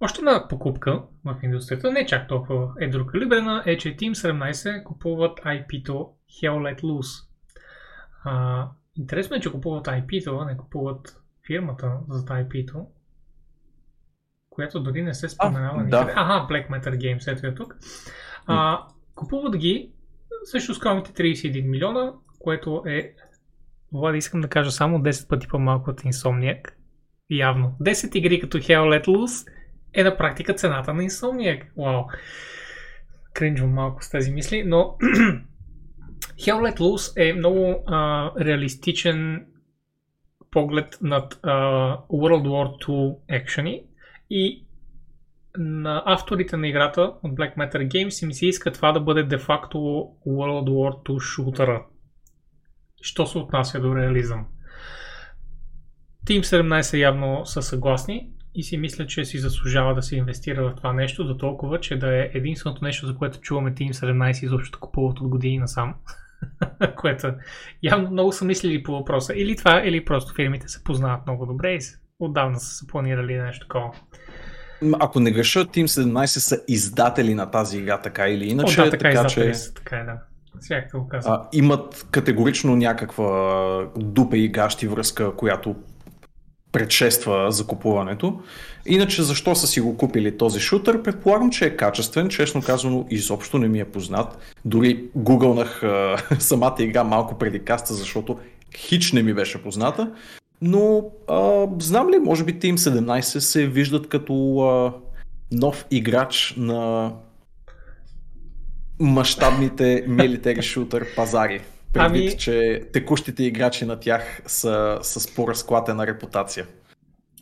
Още една покупка в индустрията, не чак толкова едрокалибрена, е, че Team седемнайсет купуват ай пи-то Hell Let Loose. А, интересно е, че купуват ай пи-то, а не купуват фирмата за ай пи-то, която дори не се споменава никъде. Да. Аха, Black Matter Games, ето е тук. А, купуват ги също скромните трийсет и един милиона, което е... Влади, искам да кажа само десет пъти по-малко от Insomniac. Явно. десет игри като Hell Let Loose е на практика цената на Insomniac. Вау. Кринджвам малко с тези мисли, но Hell Let Loose е много а, реалистичен поглед над а, World War Two екшени и на авторите на играта от Black Matter Games им се иска това да бъде де-факто World War Two шутъра. Що се отнася до реализъм. Team седемнайсет явно са съгласни и си мисля, че си заслужава да се инвестира в това нещо, до толкова, че да е единственото нещо, за което чуваме Team седемнайсет изобщо купуват от години насам. Което явно много са мислили по въпроса. Или това, или просто фирмите се познават много добре и отдавна са се планирали нещо такова. Ако не греша, Team седемнайсет са издатели на тази игра, така или иначе. О, да, така, така издатели че... са, така е, да. А, имат категорично някаква дупе и гащи връзка, която предшества закупуването. Иначе защо са си го купили този шутър? Предполагам, че е качествен. Честно казано, изобщо не ми е познат. Дори гугълнах а, самата игра малко преди каста, защото хич не ми беше позната. Но а, знам ли, може би Team седемнайсет се виждат като а, нов играч на... мащабните милитари шутър пазари, предвид, ами... че текущите играчи на тях са с по-разклатена репутация.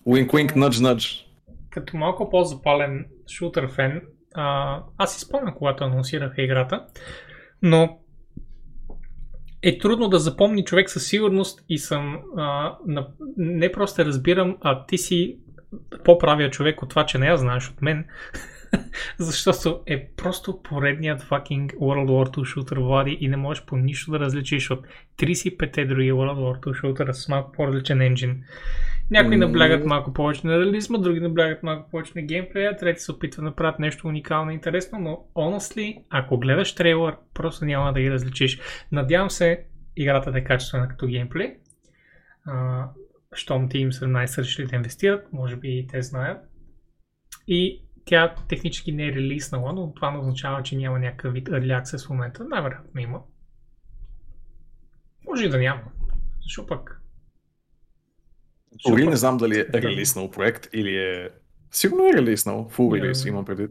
Уинк-уинк, нъдж-нъдж. Като малко по-запален шутър фен, а, аз си спомням, когато анонсираха играта, но е трудно да запомни човек със сигурност и съм, а, на... не просто разбирам, а ти си по-правия човек от това, че не я знаеш от мен. Защото е просто поредният fucking World War Two шутър, Влади, и не можеш по нищо да различиш от трийсет и петте други World War Two шутъра с малко по-различен енджин. Някои наблягат малко повече на реализма, други наблягат малко повече на геймплея, трети се опитва да направят нещо уникално и интересно, но honestly, ако гледаш трейлър, просто няма да ги различиш. Надявам се играта да е качествена като геймплей. А, щом Team седемнайсет решили да инвестират, може би и те знаят. И тя технически не е релиснала, но това не означава, че няма някакъв вид early access в момента. Най-вероятно има. Може и да няма. Защо пък? Дори не знам дали е релиснал проект или е... Сигурно е релиснал, full релиз, имам предвид.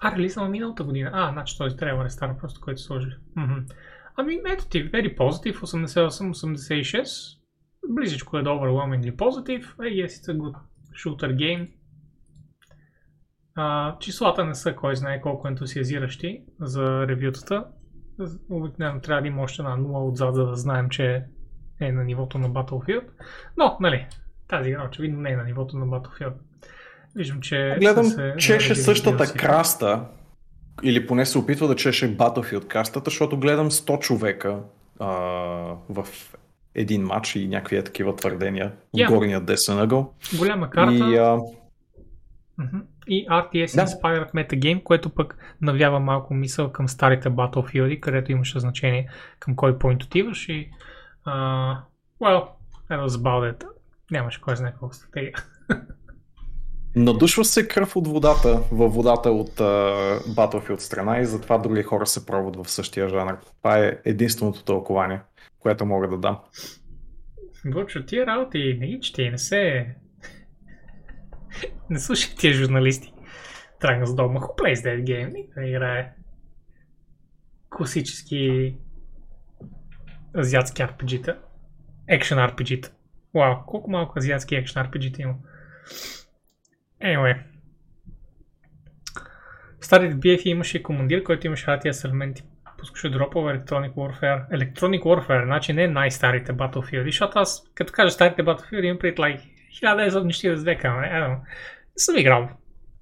А, релиснал миналата година. А, значи този трябва рестарт просто, който сложили. Mm-hmm. Ами, ето ти, very positive, осемдесет и осем осемдесет и шест. Близичко е до overwhelmingly positive. Hey, yes, it's a good shooter game. Uh, числата не са кой знае колко ентусиазиращи за ревютата. Обикновено трябва да има още една нула отзад, за да знаем, че е на нивото на Battlefield. Но, нали, тази игра очевидно не е на нивото на Battlefield. Виждам, че... Гледам, се чеше същата си краста, или поне се опитва да чеше Battlefield крастата, защото гледам сто човека а, в един матч и някакви такива твърдения yeah. в горния десен ъгъл. Голяма карта. И, а... mm-hmm. и ар ти ес yeah. Inspired Metagame, което пък навява малко мисъл към старите Battlefield, където имаше значение към кой поинт отиваш и... Uh, well, that was about it. Нямаше кой знае колко стратегия. Надушва се кръв от водата, във водата от uh, Battlefield страна и затова други хора се пробват в същия жанр. Това е единственото тълкование, което мога да дам. Бочо, тия работи не ги чете, не се... не слушай тия журналисти. Тръгна с дома, who plays that game? Никога не играе класически азиатски ар пи джи-та. Екшен ар пи джи-та. Вау, колко малко азиатски екшен ар пи джи-та има. Anyway. В старите би еф имаше командир, който имаше ар ти ес елементи. Пускаше дропове Electronic Warfare. Electronic Warfare, значи не най-старите Battlefield. Защото аз, като кажа старите Battlefield, имам пред like хиляда деветстотин четиридесет и две камера. I don't know. Не съм играл.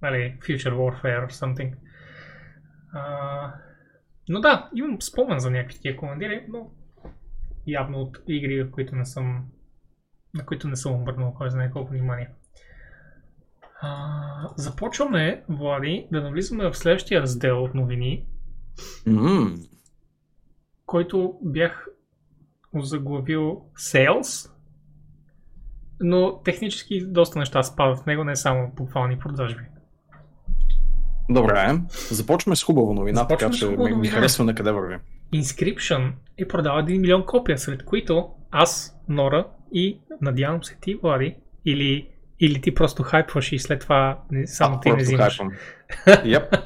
Нали, Future Warfare or something. Uh, но да, имам спомен за някакви такива командири, но явно от игри, на които не съм, на които не съм обърнал кой знае колко внимание. А, започваме, Влади, да навлизаме в следващия раздел от новини, mm. който бях озаглавил Sales, но технически доста неща спадат в него, не само буквални продажби. Добре, започваме с хубава новина, започваме така че ми, новина. ми харесва на къде вървим. Inscription е продава един милион копия, сред които аз, Нора и надявам се ти, Влади, или, или ти просто хайпваш и след това само а, ти не взимаш. Yep.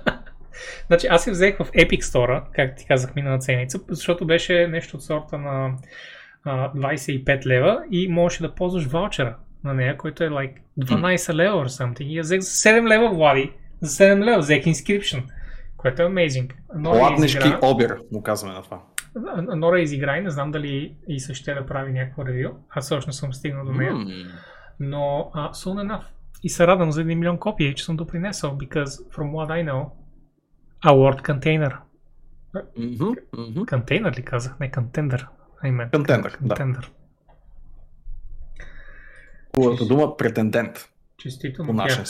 Значи аз се взех в Epic Store, както ти казах минала ценица, защото беше нещо от сорта на а, двайсет и пет лева и можеше да ползваш ваучера на нея, който е like дванайсет лева or something. И я взех за седем лева, Влади, за седем лева взех Inscription, което е amazing. Ладнешки изигра... обир, му казваме на това. Нора изигра и не знам дали и също ще да прави някакво ревю. Аз всъщност съм стигнал до нея. Mm. Но uh, soon enough. И се радвам за един милион копия, че съм допринесъл. Because from what I know, a word container. Контейнер mm-hmm. ли казах? Не, контендър. Контендър, да. Хубавата дума претендент. Честито му тя.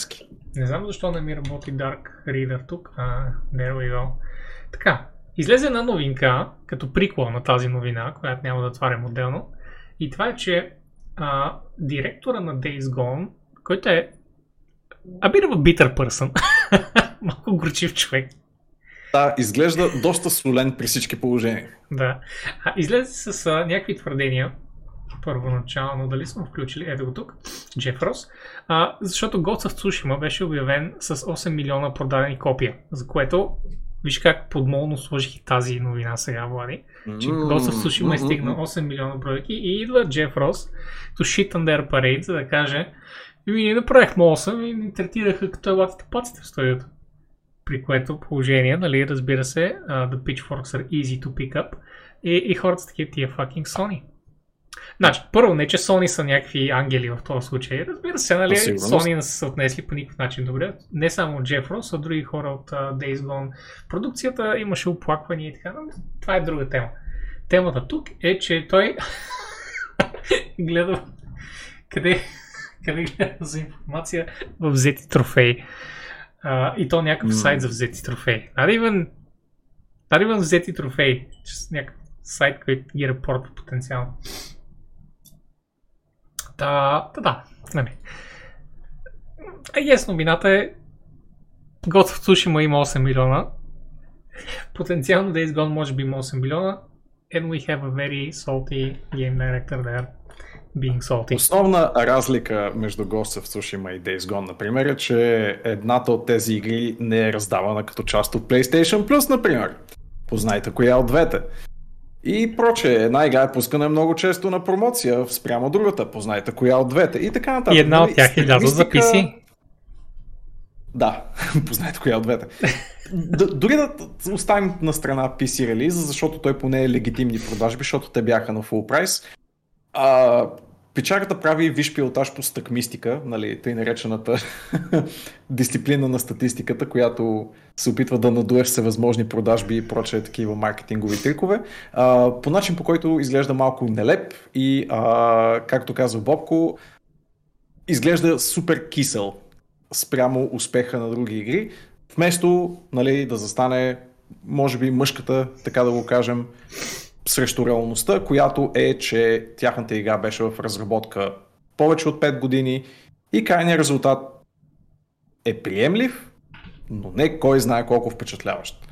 Не знам защо не ми работи Dark Reader тук. А, there we go. Така, излезе една новинка, като прикол на тази новина, която няма да отварям отделно. И това е, че а, директора на Days Gone, който е a bit of a bitter person, малко горчив човек. Да, изглежда доста солен при всички положения. Да, а, излезе с а, някакви твърдения. Първоначално, дали сме включили, ето го тук, Джеф Рос, а, защото Ghost of Tsushima беше обявен с осем милиона продадени копия, за което виж как подмолно сложих и тази новина сега, Влади, че Ghost of Tsushima е стигнал осем милиона бройки и идва Джеф Рос to shit on their parade, за да каже и ние направихме осем и ни третираха като елатите паците в студиото. При което положение, нали, разбира се, uh, the pitchforks are easy to pick up и, и хората са такива тия fucking Sony. Значи, първо, не че Sony са някакви ангели в този случай. Разбира се, нали, Sony не са се отнесли по никакъв начин добре. Не само от Jeff Ross, а други хора от uh, Days Gone. Продукцията имаше оплаквания и така, но това е друга тема. Темата тук е, че той гледа къде, къде гледа за информация в взети трофеи. Uh, и то някакъв mm. сайт за взети трофеи. Not even взети трофеи. Някакъв сайт, който ги репортва потенциално. Та, та, да, нали. Yes, новината е God of Tsushima има осем милиона. Потенциално Days Gone може би има осем милиона. and we have a very salty game director there being salty. Основна разлика между Ghost of Tsushima и Days Gone, например, е, че едната от тези игри не е раздавана като част от PlayStation Plus, например. Познайте коя от двете. И прочее, една игра е пускана много често на промоция спрямо другата, познайте коя от двете и така нататък. И една от тях е излязла за пи си. Да, познайте коя от двете. Д- дори да оставим на страна пи си релиза, защото той поне е легитимни продажби, защото те бяха на full прайс. А, печарата прави виш пилотаж по стъкмистика, нали, тъй наречената дисциплина на статистиката, която се опитва да надуеш всевъзможни продажби и прочие такива маркетингови трикове, а, по начин, по който изглежда малко нелеп и, а, както казва Бобко, изглежда супер кисел спрямо успеха на други игри, вместо, нали, да застане, може би, мъжката, така да го кажем, срещу реалността, която е, че тяхната игра беше в разработка повече от пет години и крайният резултат е приемлив, но не кой знае колко впечатляващ.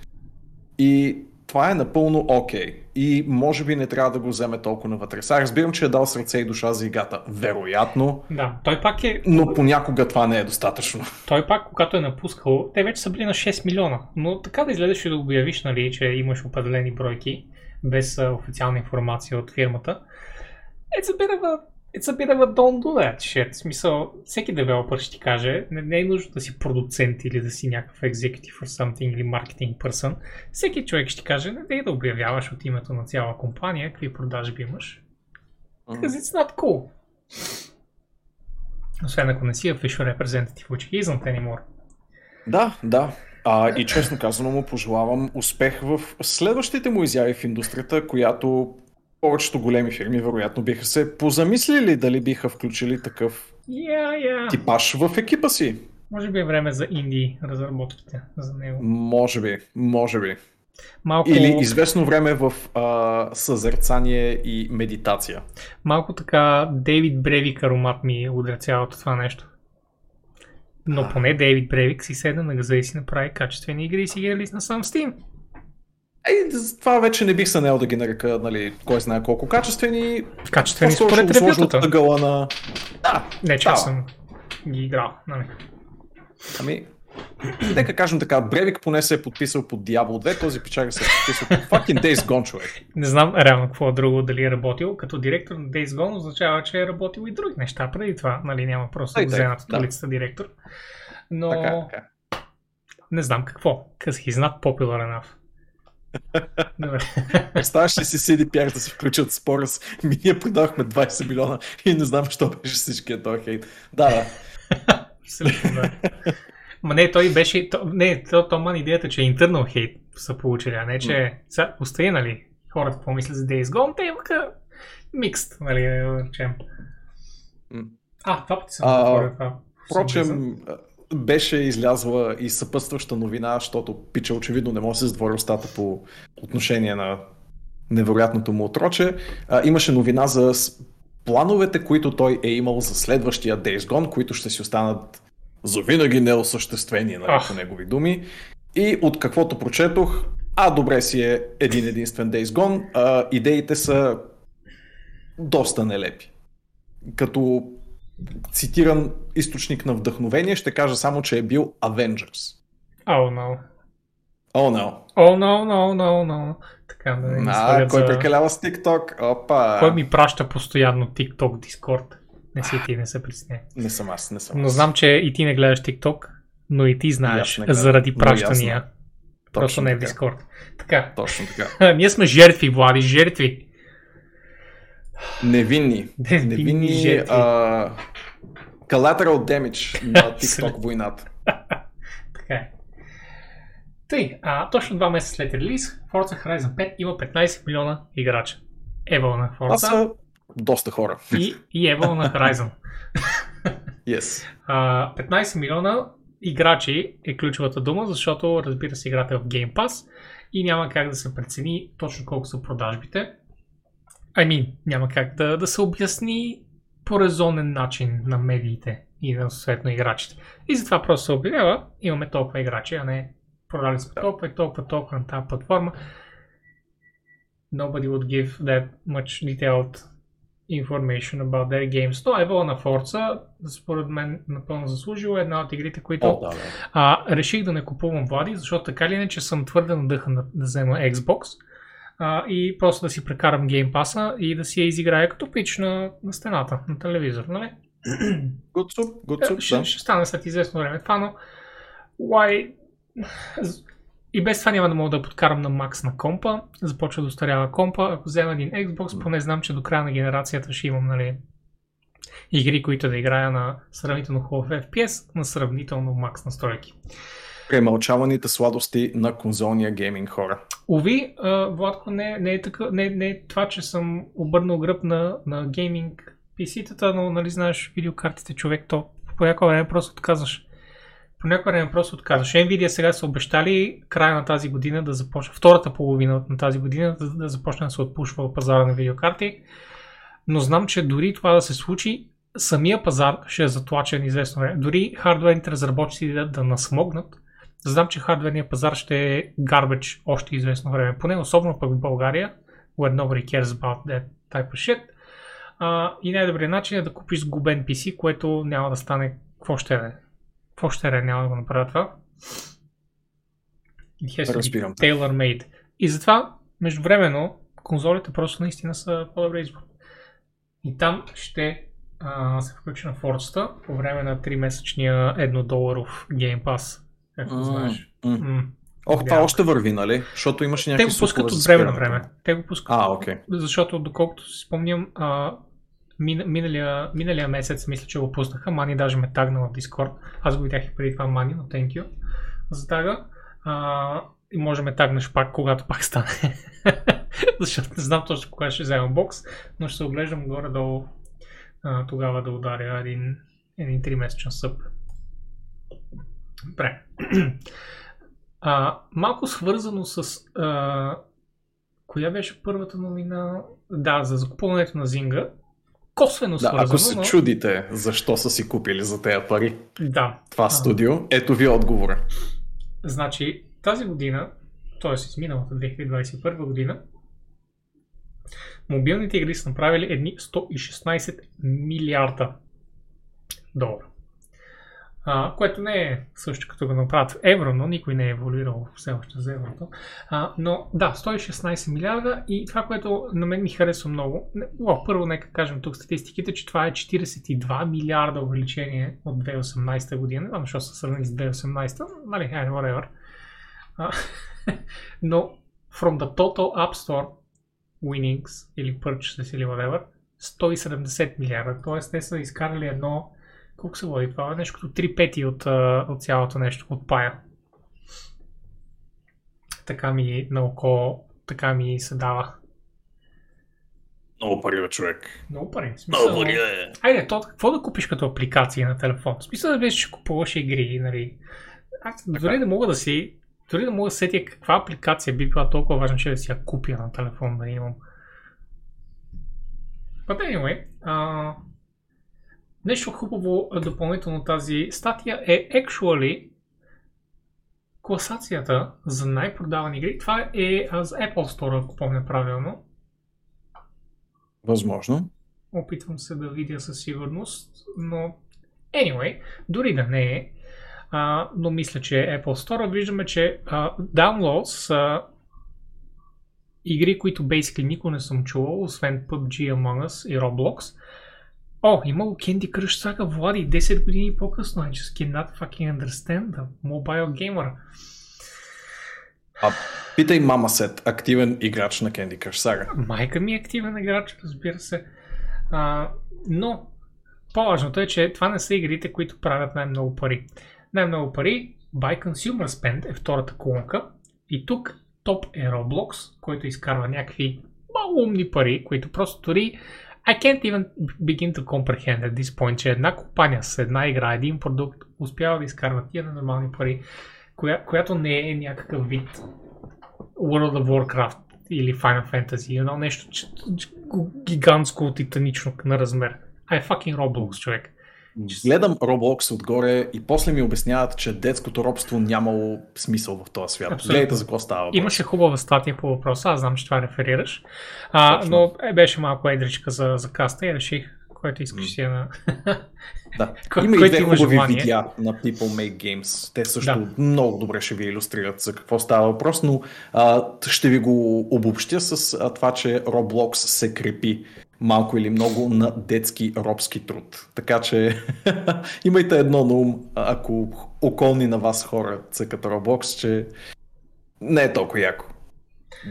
И това е напълно окей. Okay. И може би не трябва да го вземе толкова навътре. Сега разбирам, че е дал сърце и душа за играта. Вероятно. Да, той пак е... Но понякога това не е достатъчно. Той пак, когато е напускал, те вече са били на шест милиона. Но така да излезеш и да обявиш, нали, че имаш определени бройки, без а, официална информация от фирмата. It's a bit of a, it's a bit of a don't do that shit. В смисъл, всеки девелопър ще ти каже, не, не е нужно да си продуцент или да си някакъв executive or something или marketing person. Всеки човек ще ти каже, не дай да обявяваш от името на цяла компания, какви продажби имаш. Because it's not cool. Освен ако не си official representative, which he isn't anymore. Да, да. А, и честно казано му пожелавам успех в следващите му изяви в индустрията, която повечето големи фирми вероятно биха се позамислили дали биха включили такъв yeah, yeah. типаж в екипа си. Може би е време за инди разработките за него. Може би, може би. Малко... Или известно време в а, съзерцание и медитация. Малко така Дейвид Бревик аромат ми удря цялото това нещо. Но поне Дейвид Бревик си седна на газа и си направи качествени игри и си ги релизна сам в Steam. Е, това вече не бих се наел да ги нарека, нали, кой знае колко качествени. Качествени според ревютата. На... Да, не че да. Съм ги играл. Нали. Ами, нека кажем така, Бревик поне се е подписал под Diablo две, този печага се е подписал под fucking Days Gone, човек. Не знам реално какво друго дали е работил. Като директор на Days Gone означава, че е работил и други неща преди това, нали, няма просто вземат от улицата директор. Но така, така. Не знам какво, because he's not popular enough. Представяш ли си си ди пи ар да се включат спора с ми ние продавахме двайсет милиона и не знам защо беше всичкият този хейт. Да, да. Абсолютно да. Ма не, той беше, то, не, то, то ман идеята, че интернал хейт са получили, а не, че са остави, нали, хората какво мислят за Days Gone, те имаха микст, нали, да речем. А, това пъти съм отворил това. Впрочем, беше излязла и съпътстваща новина, защото пича очевидно не може да се сдвори устата по отношение на невероятното му отроче. А, имаше новина за плановете, които той е имал за следващия Days Gone, които ще си останат завинаги неосъществени, нали, по негови думи. И от каквото прочетох, а добре си е един единствен Days Gone, а, идеите са доста нелепи. Като цитиран източник на вдъхновение, ще кажа само, че е бил Avengers. Oh no. Oh no. Oh no, no, no, no. Така да не а, кой за... прекалява с TikTok? Опа. Кой ми праща постоянно TikTok, Discord? Не си ти, не се пресне. Не съм аз, не съм аз. Но знам, че и ти не гледаш TikTok, но и ти знаеш ясно, заради пращания. Просто не е в Discord. Така. Точно така. Ние сме жертви, Влади, жертви. Невинни. Невинни, Невинни жертви. А... Collateral damage на TikTok войната. Така е. Тъй, а, точно два месеца след релиз, Forza Horizon пет има петнайсет милиона играча. Ева на Forza. Доста хора. И, и Evil на Horizon. Yes. Uh, петнайсет милиона играчи е ключовата дума, защото разбира се играта е в Game Pass и няма как да се прецени точно колко са продажбите. I mean, няма как да, да се обясни по резонен начин на медиите и на съответно играчите. И затова просто се обявява, имаме толкова играчи, а не продали сме толкова и толкова, толкова на тази платформа. nobody would give that much detailed information about their games. То е било на Forza, според мен напълно заслужило, една от игрите, които oh, да, а, реших да не купувам Влади, защото така ли не, че съм твърде надъхан да, да взема Xbox а, и просто да си прекарам Game Pass-а и да си я изиграя като пич на, на стената, на телевизор, нали? Good soup, good soup, ще, да. Ще стане след известно време това, но why... И без това няма да мога да подкарам на макс на компа, започва да остарява компа. Ако взема един Xbox, поне знам, че до края на генерацията ще имам, нали, игри, които да играя на сравнително хубав еф пи ес, на сравнително макс настройки. Премълчаваните сладости на конзолния гейминг, хора. Уви, Владко, не, не, е така, не, не е това, че съм обърнал гръб на, на гейминг пи си-тата, но, нали, знаеш, видеокартите, човек, то по някакво време просто отказваш. По някаква време просто отказваш. Nvidia сега са обещали края на тази година да започне, втората половина на тази година да, да започне да се отпушва пазара на видеокарти, но знам, че дори това да се случи, самия пазар ще е затлачен известно време. Дори хардуерните разработчици да, да насмогнат, знам, че хардуерният пазар ще е гарбедж още известно време, поне особено пък в България, where nobody cares about that type of shit. А, и най-добрият начин е да купиш сгубен пи си, което няма да стане какво ще е. Какво ще е, няма да го направя това. Разбирам. Tailor-made. И затова, междувременно, конзолите просто наистина са по-добре избор. И там ще а, се включи на Forza по време на три-месечния еднодоларов Game Pass, както mm, знаеш. Mm. Mm. Ох, това още върви, нали? Защото имаш някакви слухове за спирането. Те го пускат от време на време. Те го пускат, а, okay. Защото, доколкото си спомням, а, Миналия, миналия месец мисля, че го пуснаха. Мани даже ме тагна в Discord. Аз го видях и преди това Мани, но thank you за тага. А, и може ме тагнеш пак, когато пак стане. Защото не знам точно кога ще взема бокс, но ще се оглеждам горе-долу а, тогава да ударя един, един три-месечен съп. Добре. А, малко свързано с... А, коя беше първата номина? Да, за закупуването на Zynga. Косвено да, свързано, ако се но... чудите защо са си купили за тези пари да. Това а, студио, ето ви отговора. Значи тази година, т.е. изминалата две хиляди двадесет и първа година, мобилните игри са направили едни сто и шестнадесет милиарда долара. А, което не е също като го направят в евро, но никой не е еволюирал все още за еврото. А, но да, сто и шестнадесет милиарда и това, което на мен ми харесва много, не, о, първо нека кажем тук статистиките, че това е четиридесет и два милиарда увеличение от две хиляди и осемнадесета година, а защо са сравнени с две хиляди и осемнадесета, нали, hey, whatever. А, но from the total App Store winnings или purchases или whatever, сто и седемдесет милиарда, т.е. те са изкарали едно. Колко се води това? Нещо като три пети от, от цялото нещо, от пая. Така ми на око, така ми се дава. Много пари, човек. Много пари. Много пари, е. Айде, то, какво да купиш като апликация на телефон? В смисъл да беше, че купуваш игри, нали? Аз дори да мога да си, дори да мога да сетя каква апликация би била толкова важна, че да си я купя на телефон, да имам. But anyway, ааа... Нещо хубаво допълнително тази статия е actually класацията за най-продавани игри. Това е за Apple Store, ако помня правилно. Възможно. Опитвам се да видя със сигурност, но anyway, дори да не е, а, но мисля, че е Apple Store. Виждаме, че а, downloads са игри, които basically никой не съм чувал, освен пъб джи, Among Us и Roblox. О, имало Candy Crush Saga, Влади, десет години по-късно. I just cannot fucking understand the mobile gamer. А, питай мама сет, активен играч на Candy Crush Saga. Майка ми е активен играч, разбира се. А, но, по-важното е, че това не са игрите, които правят най-много пари. Най-много пари, by consumer spend е втората колонка. И тук топ е Roblox, който изкарва някакви малумни пари, които просто дори... I can't even begin to comprehend at this point, че една компания с една игра, един продукт успява да изкарва тия на нормални пари, коя, която не е някакъв вид World of Warcraft или Final Fantasy, you know, нещо че, че, гигантско, титанично на размер. I fucking Roblox, човек. Гледам Roblox отгоре и после ми обясняват, че детското робство нямало смисъл в този свят. Гледайте за какво става въпрос. Имаше хубава статия по въпроса, аз знам, че това реферираш. А, но е, беше малко едричка за, за каста и реших, който искаш си една... Да. Кой, има и две хубави видеа на People Make Games. Те също да. Много добре ще ви илюстрират за какво става въпрос, но а, ще ви го обобщя с а, това, че Roblox се крепи малко или много на детски робски труд. Така че имайте едно на ум, ако околни на вас хора цъкат Roblox, че не е толкова яко.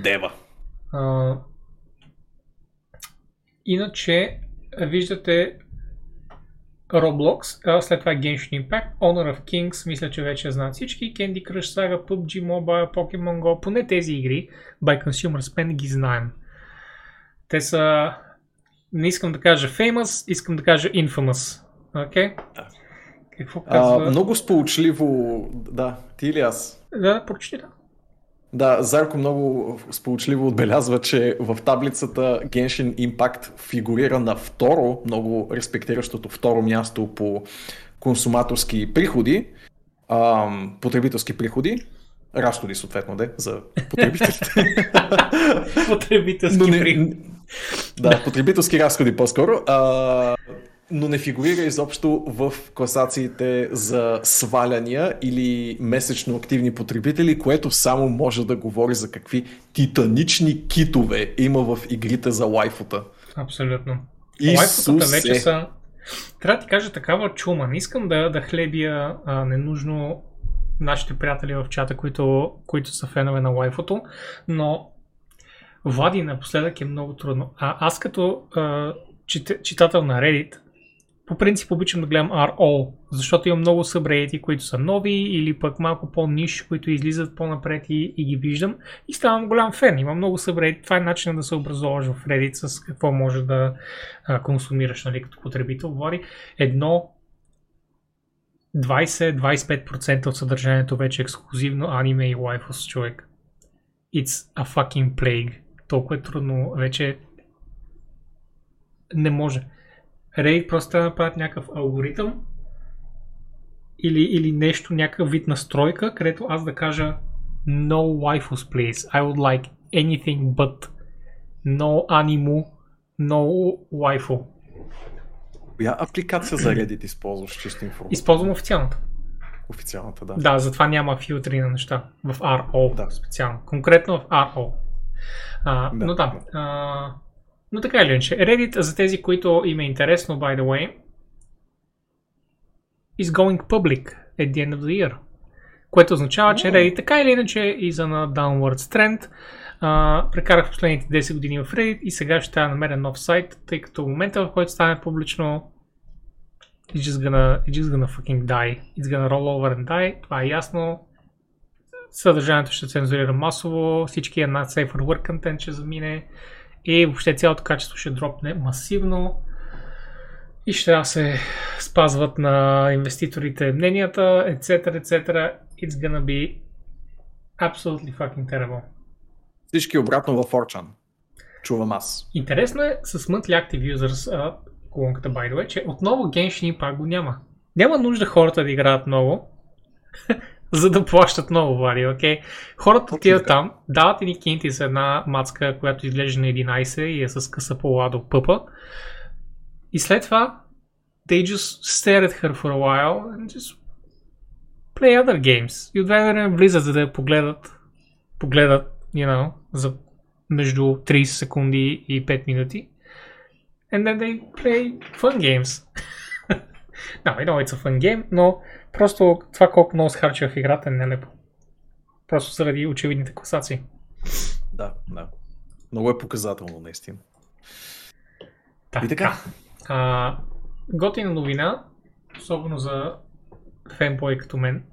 Дева. А... Иначе виждате Roblox, а след това Genshin Impact, Honor of Kings, мисля, че вече знаят всички, Candy Crush Saga, пъб джи Mobile, Pokemon Go, поне тези игри, by Consumer Spend ги знаем. Те са, не искам да кажа famous, искам да кажа infamous. Окей? Okay? Да. Какво казва? А, много сполучливо, да, ти или аз? Да, прочита. Да, Зарко много сполучливо отбелязва, че в таблицата Genshin Impact фигурира на второ, много респектиращото второ място по консуматорски приходи, ам, потребителски приходи, разходи съответно, де, за потребителите. Потребителски не, приходи. Да, потребителски разходи по-скоро. А, но не фигурира изобщо в класациите за сваляния или месечно активни потребители, което само може да говори за какви титанични китове има в игрите за лайфута. Абсолютно. Лайфутата вече са... Трябва да ти кажа такава чума. Не искам да, да хлебя а, ненужно нашите приятели в чата, които, които са фенове на лайфуто, но Влади напоследък е много трудно. А аз като а, чит, читател на Reddit, по принцип обичам да гледам ар о, защото имам много събредити, които са нови или пък малко по-ниши, които излизат по-напред и, и ги виждам и ставам голям фен. Имам много събредити. Това е начинът да се образуваш в Reddit с какво може да а, консумираш, нали, като потребител. Говори едно двайсет до двайсет и пет процента от съдържанието вече е ексклюзивно аниме и лайфос, човек. It's a fucking plague. Толкова е трудно. Вече не може. Reddit просто трябва да направят някакъв алгоритъм или, или нещо, някакъв вид настройка, където аз да кажа no waifus please, I would like anything but no animu, no waifu. Коя апликация за Reddit използваш, чисто информация? Използвам официалната. Официалната, да. Да, затова няма филтри на неща в ар о, да. Специално. Конкретно в ар о. А, да, но да. да. А, но така или иначе, Reddit, за тези, които им е интересно, by the way, is going public at the end of the year. Което означава, че Reddit така или иначе и за на downwards trend. Uh, прекарах последните десет години в Reddit и сега ще намеря нов сайт, тъй като в момента, в който стане публично, it's just gonna, it's just gonna fucking die. It's gonna roll over and die. Това е ясно. Съдържанието ще цензурира масово, всички една safe for work content ще замине и въобще цялото качество ще дропне масивно и ще трябва да се спазват на инвеститорите мненията, etc, etc. It's gonna be absolutely fucking terrible. Всички обратно във форчан. Чувам аз. Интересно е с Monthly Active Users, колонката by the way, че отново Genshin Impact го няма. Няма нужда хората да играят много, за да плащат много, Вали, окей? Okay? Хората отиват там, дават едни кинти за една мацка, която изглежда на единайсет и е с къса пола до пъпа. И след това, they just stare at her for a while and just play other games. И от време влизат, за да я погледат, погледат you know, за между трийсет секунди и пет минути. And then they play fun games. No, I know it's a fun game, но просто това колко много схарча в играта е нелепо. Просто заради очевидните класации. Да, да. Много е показателно, наистина. Така. И така. А, готина новина, особено за фенбой като мен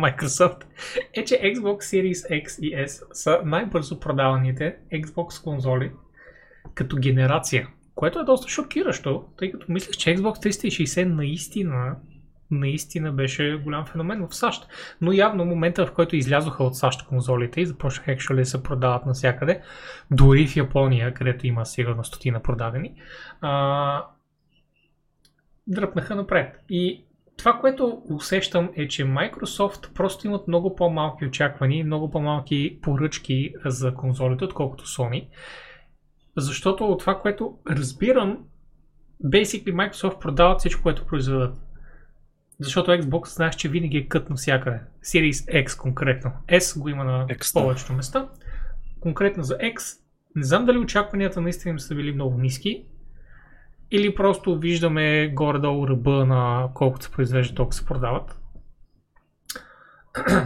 Microsoft е, че Xbox Series X и S са най-бързо продаваните Xbox конзоли като генерация, което е доста шокиращо, тъй като мислех, че Xbox триста и шейсет наистина наистина беше голям феномен в САЩ, но явно момента, в който излязоха от САЩ конзолите и започнаха actually да се продават навсякъде, дори в Япония, където има сигурно стотина продадени, а... дръпнаха напред. И това, което усещам е, че Microsoft просто имат много по-малки очаквания, много по-малки поръчки за конзолите, отколкото Sony. Защото от това, което разбирам, basically Microsoft продават всичко, което произведат. Защото Xbox, знаеш, че винаги е кът навсякъде. Series X конкретно. S го има на X, повечето места. Конкретно за X, не знам дали очакванията наистина им са били много ниски, или просто виждаме горе-долу ръба на колкото се произвежда, толкова се продават.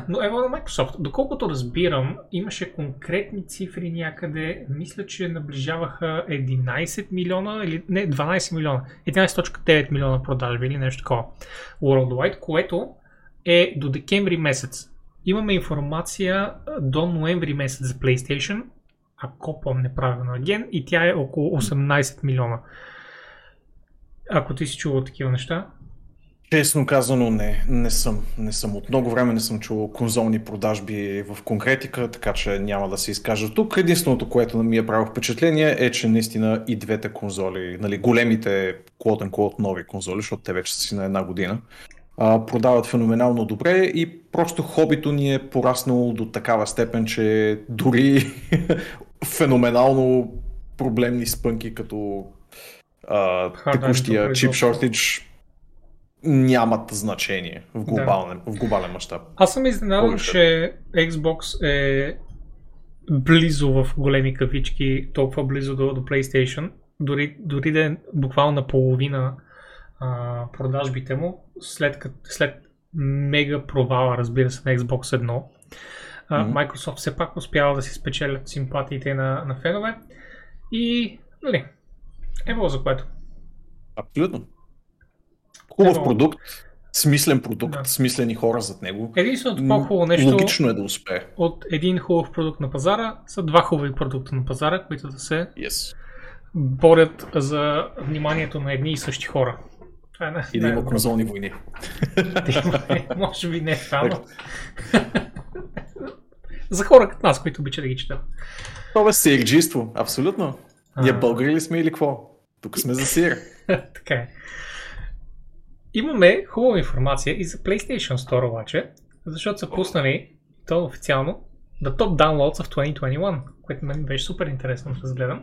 Но ево на Microsoft. Доколкото разбирам, имаше конкретни цифри някъде, мисля, че наближаваха единайсет милиона или не, дванайсет милиона, единайсет цяло девет милиона продажби или нещо такова worldwide, което е до декември месец. Имаме информация до ноември месец за PlayStation, ако помня правилно аген, и тя е около осемнайсет милиона. Ако ти си чувал такива неща? Честно казано, не, не съм. Не съм. От много време не съм чувал конзолни продажби в конкретика, така че няма да се изкажа тук. Единственото, което ми е правило впечатление е, че наистина и двете конзоли, нали, големите quote-unquote нови конзоли, защото те вече са си на една година, продават феноменално добре и просто хобито ни е пораснало до такава степен, че дори феноменално проблемни спънки като Uh, текущия чип шортидж нямат значение в глобален, да. в глобален мащаб. Аз съм изненадан, че Xbox е близо в големи кавички, толкова близо до, до PlayStation, дори, дори да е буквално наполовина а, продажбите му, след, кът, след мега провала, разбира се, на Xbox едно. А, mm-hmm. Microsoft все пак успява да си спечелят симпатиите на, на фенове и нали, Ево за което. Абсолютно. Хубав Ево. продукт, смислен продукт, да. смислени хора зад него. Единственото по-хубаво нещо логично е да успее. От един хубав продукт на пазара са два хубави продукта на пазара, които да се yes. борят за вниманието на едни и същи хора. Това е на... И да има конзолни войни. Може би не е само. За хора като нас, които обича да ги четат. Това е сирджийство, абсолютно. Ние а... българи ли сме или какво? Тук сме за сир. Така е. Имаме хубава информация и за PlayStation Store обаче, защото са пуснали, то официално, The Top Downloads of двайсет и едно, което мен беше супер интересно да разгледам.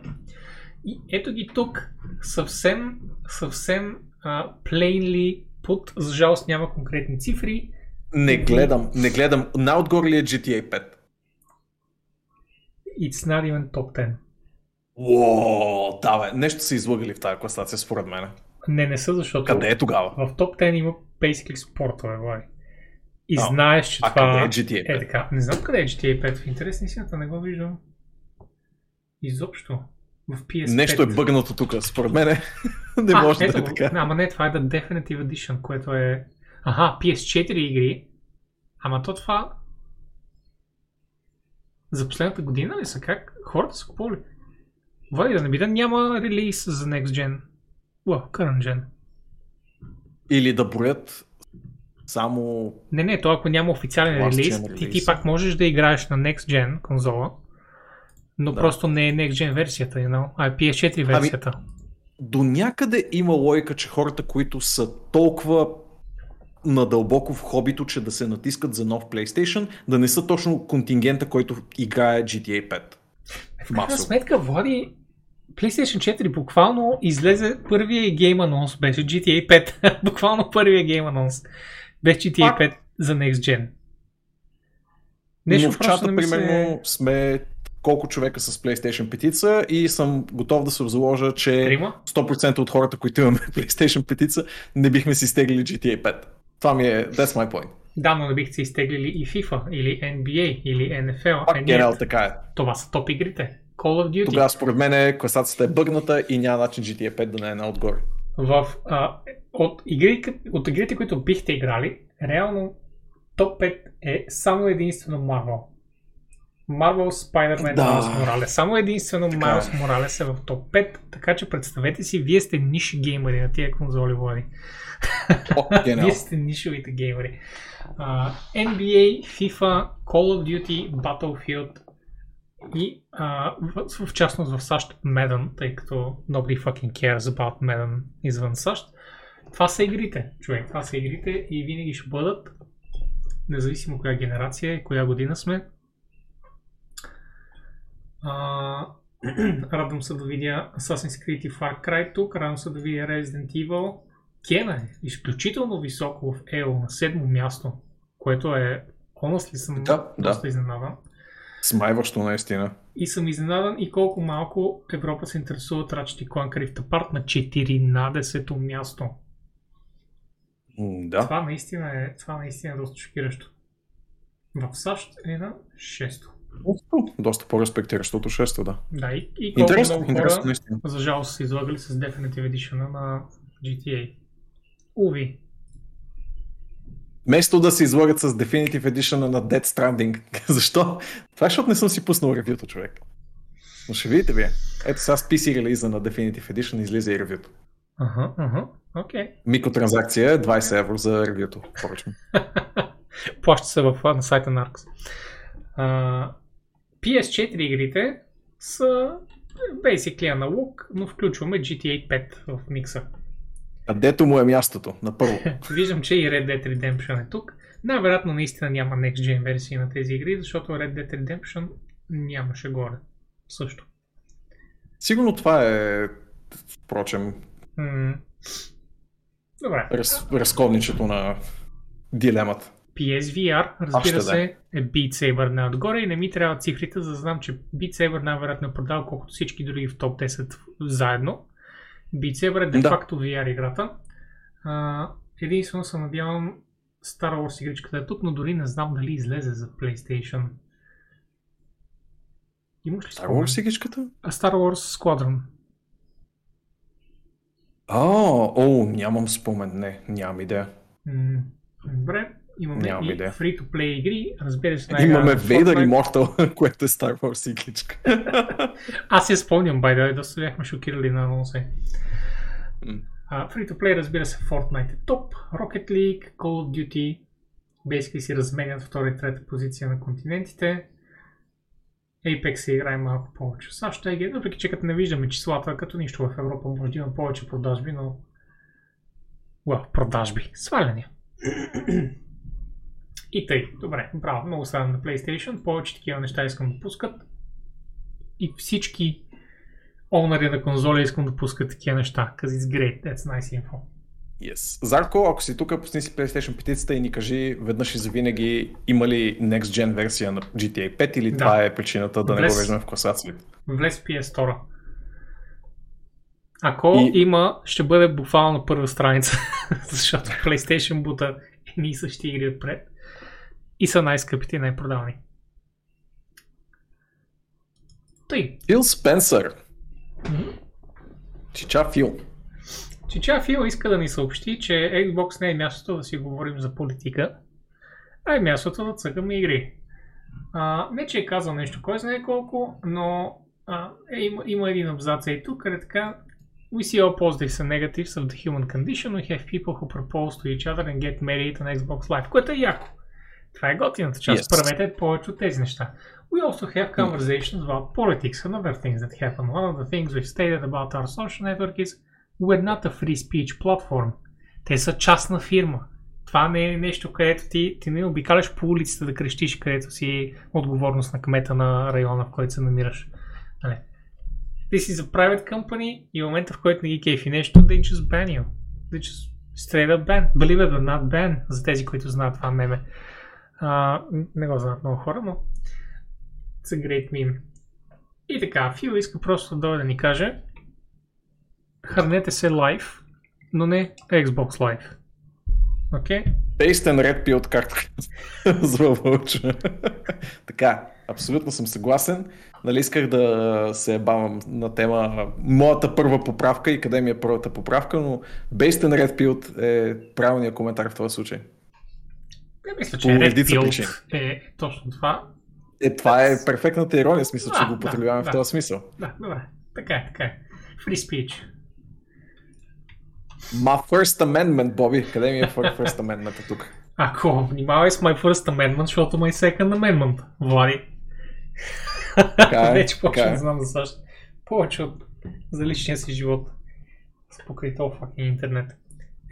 И ето ги тук, съвсем, съвсем uh, plainly put, за жалост няма конкретни цифри. Не гледам, не гледам. Най-отгоре ли е джи ти ей пет? It's not even top десет. Уоу, да бе, нещо са излъгали в тази класация според мен. Не, не са, защото... Къде е тогава? В топ десет има basically спортове, бай. И а, знаеш, че а това... А къде е джи ти ей пет? Е, така. Не знам къде е джи ти ей пет, в интересна истината не го виждам. Изобщо. В пи ес пет. Нещо е бъгнато тук, според мен не а, може ето, да е така. Ама не, това е The Definitive Edition, което е... Аха, пи ес четири игри. Ама то това... За последната година ли са как? Хората са купували. Вали да не биде, няма релиз за Next Gen. Уа, Current Gen. Или да броят само... Не, не, то ако няма официален релиз, релиз, ти, ти пак можеш да играеш на Next Gen конзола, но да. Просто не е Next Gen версията, you know? А е пи ес четири версията. Ами, до някъде има логика, че хората, които са толкова надълбоко в хобито, че да се натискат за нов PlayStation, да не са точно контингента, който играе джи ти ей пет. В крайна сметка, Влади, PlayStation четири буквално излезе първия гейм анонс, беше джи ти ей пет. Буквално първия гейм анонс беше джи ти ей пет Пак. За Next Gen. Нещо но в чата, да мисля... примерно, сме колко човека с PlayStation пет и съм готов да се заложа, че сто процента от хората, които имаме PlayStation пет, не бихме си изтеглили джи ти ей пет. Това ми е, that's my point. Да, но не бихте се изтеглили и FIFA, или ен би ей, или ен еф ел. Пак генерал, така е. Това са топ игрите. Call of Duty. Тогава според мен класацията е бъгната и няма начин джи ти ей пет да не е една отгоре. В, а, от, игри, от игрите, които бихте играли, реално топ пет е само единствено Marvel. Marvel, Spider-Man, Miles Morales. Само единствено Miles Morales е в топ пет, така че представете си, вие сте ниши геймери на тия конзоли, Влади. Вие сте нишовите геймери. Uh, ен би ей, FIFA, Call of Duty, Battlefield и uh, в, в частност в САЩ Madden, тъй като nobody fucking cares about Madden извън САЩ. Това са игрите, човек. Това са игрите и винаги ще бъдат, независимо коя генерация и коя година сме. А, радвам се да видя Assassin's Creed и Far Cry тук, радвам се да видя Resident Evil. Кена е изключително високо в и о на седмо място, което е honestly съм да, доста да. изненадан. Смайващо наистина. И съм изненадан и колко малко Европа се интересува от Ratchet енд Clank Rift Apart на четиринадесето място. Да. Това наистина е, това наистина е доста шокиращо. В САЩ е на шесто. Доста по-респектиращо от шесто, да. Да, и, и колко интерес, много интерес, хора, наистина. За жалост, се излагали с Definitive Edition на джи ти ей. Уви. Вместо да се излагат с Definitive Edition на Death Stranding. Защо? Това е, защото не съм си пуснал ревюто, човек. Но ще видите вие. Ето сега с пи си релиза на Definitive Edition излиза и ревюто. Аха, аха, окей. Микротранзакция е двайсет евро за ревюто. Плаща се в, на сайта на Arx. Uh, пи ес четири игрите са basically аналог, но включваме джи ти ей пет в микса. Където му е мястото, на първо. Виждам, че и Red Dead Redemption е тук. Най-вероятно наистина няма Next Gen версии на тези игри, защото Red Dead Redemption нямаше горе. Също. Сигурно това е, впрочем, mm. Добре. Раз, разковничето на дилемата. пи ес ви ар, разбира а, се, да. Е Beat Saber най-отгоре и не ми трябват цифрите, за да знам, че Beat Saber най-вероятно е продал колкото всички други в топ десет заедно. Beat Saber е де-факто да. ви ар играта. А, единствено се надявам Star Wars игричката е тук, но дори не знам дали излезе за PlayStation. Имаш ли Star Wars игричката? Star Wars Squadron. О, о, нямам спомен, не, нямам идея. М- добре. Имаме Нямам и идея. Free-to-play игри, разбира се, най-гра. Имаме Vader Immortal, което е Star Wars игричка. Аз я спомням, by the way, да се бяхме шокирали на анонси. Mm. Uh, Free-to-play, разбира се, Fortnite е топ, Rocket League, Call of Duty, basically си разменят втора и трета позиция на континентите. Apex се играе малко повече в САЩ, въпреки че като не виждаме числата, като нищо в Европа може да има повече продажби, но... Well, продажби, сваляния. И тъй, добре, браво, много сладам на PlayStation, повече такива неща искам да пускат и всички оунари на конзоли искам да пускат такива неща, because it's great, that's nice info. Yes. Зарко, ако си тук, пусни си PlayStation петицата и ни кажи веднъж и завинаги има ли Next Gen версия на джи ти ей пет или да. Това е причината да влез, не го виждаме в класацията. Влез пи ес втора. Ако и... има, ще бъде буквално първа страница, защото PlayStation бута едни и същи игри отпред. И са най-скъпите и най-продавани. Той. Фил Спенсър. Mm-hmm. Чича Фил. Чича Фил иска да ни съобщи, че Xbox не е мястото да си говорим за политика, а е мястото да цъкаме игри. А, не, че е казал нещо, кой знае колко, но а, е, има, има един абзац и тук, къде така We see all positives and negatives of the human condition. We have people who propose to each other and get married on Xbox Live, което е яко. Това е готината част. Yes. Правете повече от тези неща. We also have conversations about politics and other things that happen. One of the things we've stated about our social network is we're not a free speech platform. Те са частна фирма. Това не е нещо, където ти, ти не обикаляш по улицата да крещиш, където си отговорност на кмета на района, в който се намираш. This is a private company и в момента, в който не ги кейфи нещо, they just ban you. They just straight up ban. Believe it or not ban, за тези, които знаят това меме. Uh, не го знаят много хора, но it's a great meme. И така, Фил иска просто да дойде да ни каже хърнете се лайв, но не Xbox Live. Окей? Okay? Based and red pilled, както зва вълча. Така, абсолютно съм съгласен. Нали исках да се ебавам на тема моята първа поправка и къде ми е първата поправка, но based and red pilled е правилният коментар в този случай. Не мисля, че Red Field е точно това. Е, това е перфектната ирония, смисъл, че а, го употребяваме да, в този смисъл. Да, добре. Така е, така е. Free speech. My first amendment, Боби. Къде ми е first amendment тук? Ако, внимавай с my first amendment, защото my second amendment, Влади. Така е, вече повече да знам за САЩ. Повече от за личния си живот. Спокрай толкова факин интернет.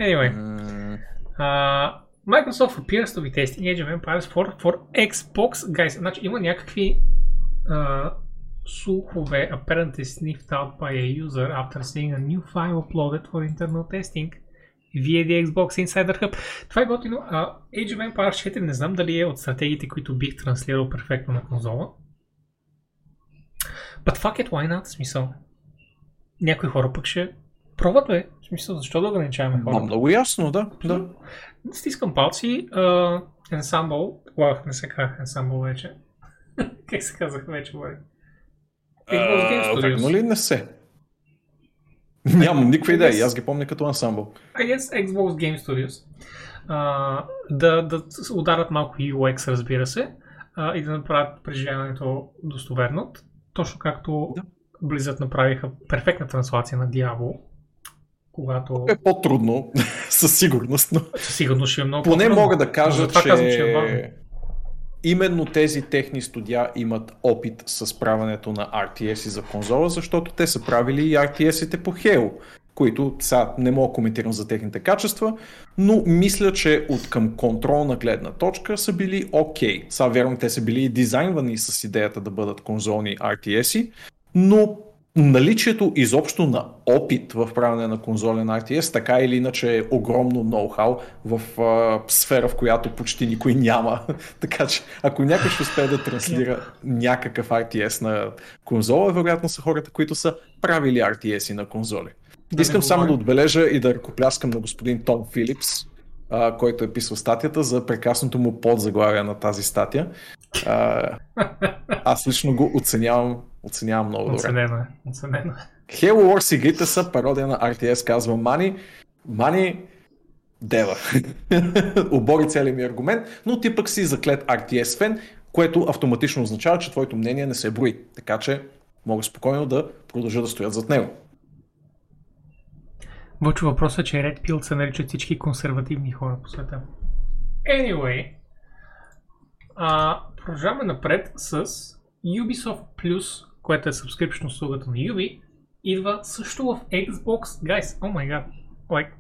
Anyway, mm. uh, Microsoft appears to be testing Age of Empires four for Xbox, guys. Значи има някакви uh, слухове, apparently sniffed out by a user after seeing a new file uploaded for internal testing via the Xbox Insider Hub. Това е готино. Uh, Age of Empires четири не знам дали е от стратегиите, които бих транслирал перфектно на конзола. But fuck it, why not? Смисъл. Някои хора пък ще пробват, бе. В смисъл, защо да ограничаваме хората? Много ясно, да. да. Стискам палци. Uh, ensemble. Лах, не се казах Ensemble вече. Как се казах вече, бе? Xbox Game Studios. Uh, ли не се? Нямам никаква идея. Yes. Аз ги помня като Ensemble. I guess Xbox Game Studios. Uh, да, да ударят малко ю екс, разбира се. Uh, и да направят преживяването достоверно. Точно както да. Blizzard направиха перфектна транслация на Diablo, когато... Е по-трудно, със сигурност. Но... Със сигурност ще е много по-трудно. Поне мога да кажа, че... Казвам, че е именно тези техни студия имат опит с правенето на ар ти ес-и за конзола, защото те са правили и ар ти ес-ите по Halo, които сега не мога коментирам за техните качества, но мисля, че от към контролна гледна точка са били окей. Okay. Сега верно, те са били и дизайнвани с идеята да бъдат конзолни ар ти ес-и, но наличието изобщо на опит в правене на конзолен ар ти ес, така или иначе е огромно ноу-хау в а, сфера, в която почти никой няма. Така че ако някой ще успее да транслира някакъв ар ти ес на конзола, вероятно са хората, които са правили ар ти ес-и на конзоли. Да, искам само да отбележа и да ръкопляскам на господин Том Филипс, а, който е писал статията, за прекрасното му подзаглавие на тази статия. А, аз лично го оценявам, оценявам много оценено добре. Е, оценено е. Halo Wars игрите са пародия на ар ти ес, казва Мани. Мани, дева. Обори целият ми аргумент, но ти пък си заклет ар ти ес фен, което автоматично означава, че твоето мнение не се брои. Така че мога спокойно да продължа да стоят зад него. Вълчо, въпросът е, че Red Pill се наричат всички консервативни хора по света. Anyway, а, продължаваме напред с Ubisoft Plus, което е subscription услугата на Ubi, идва също в Xbox. Guys, oh my god, like,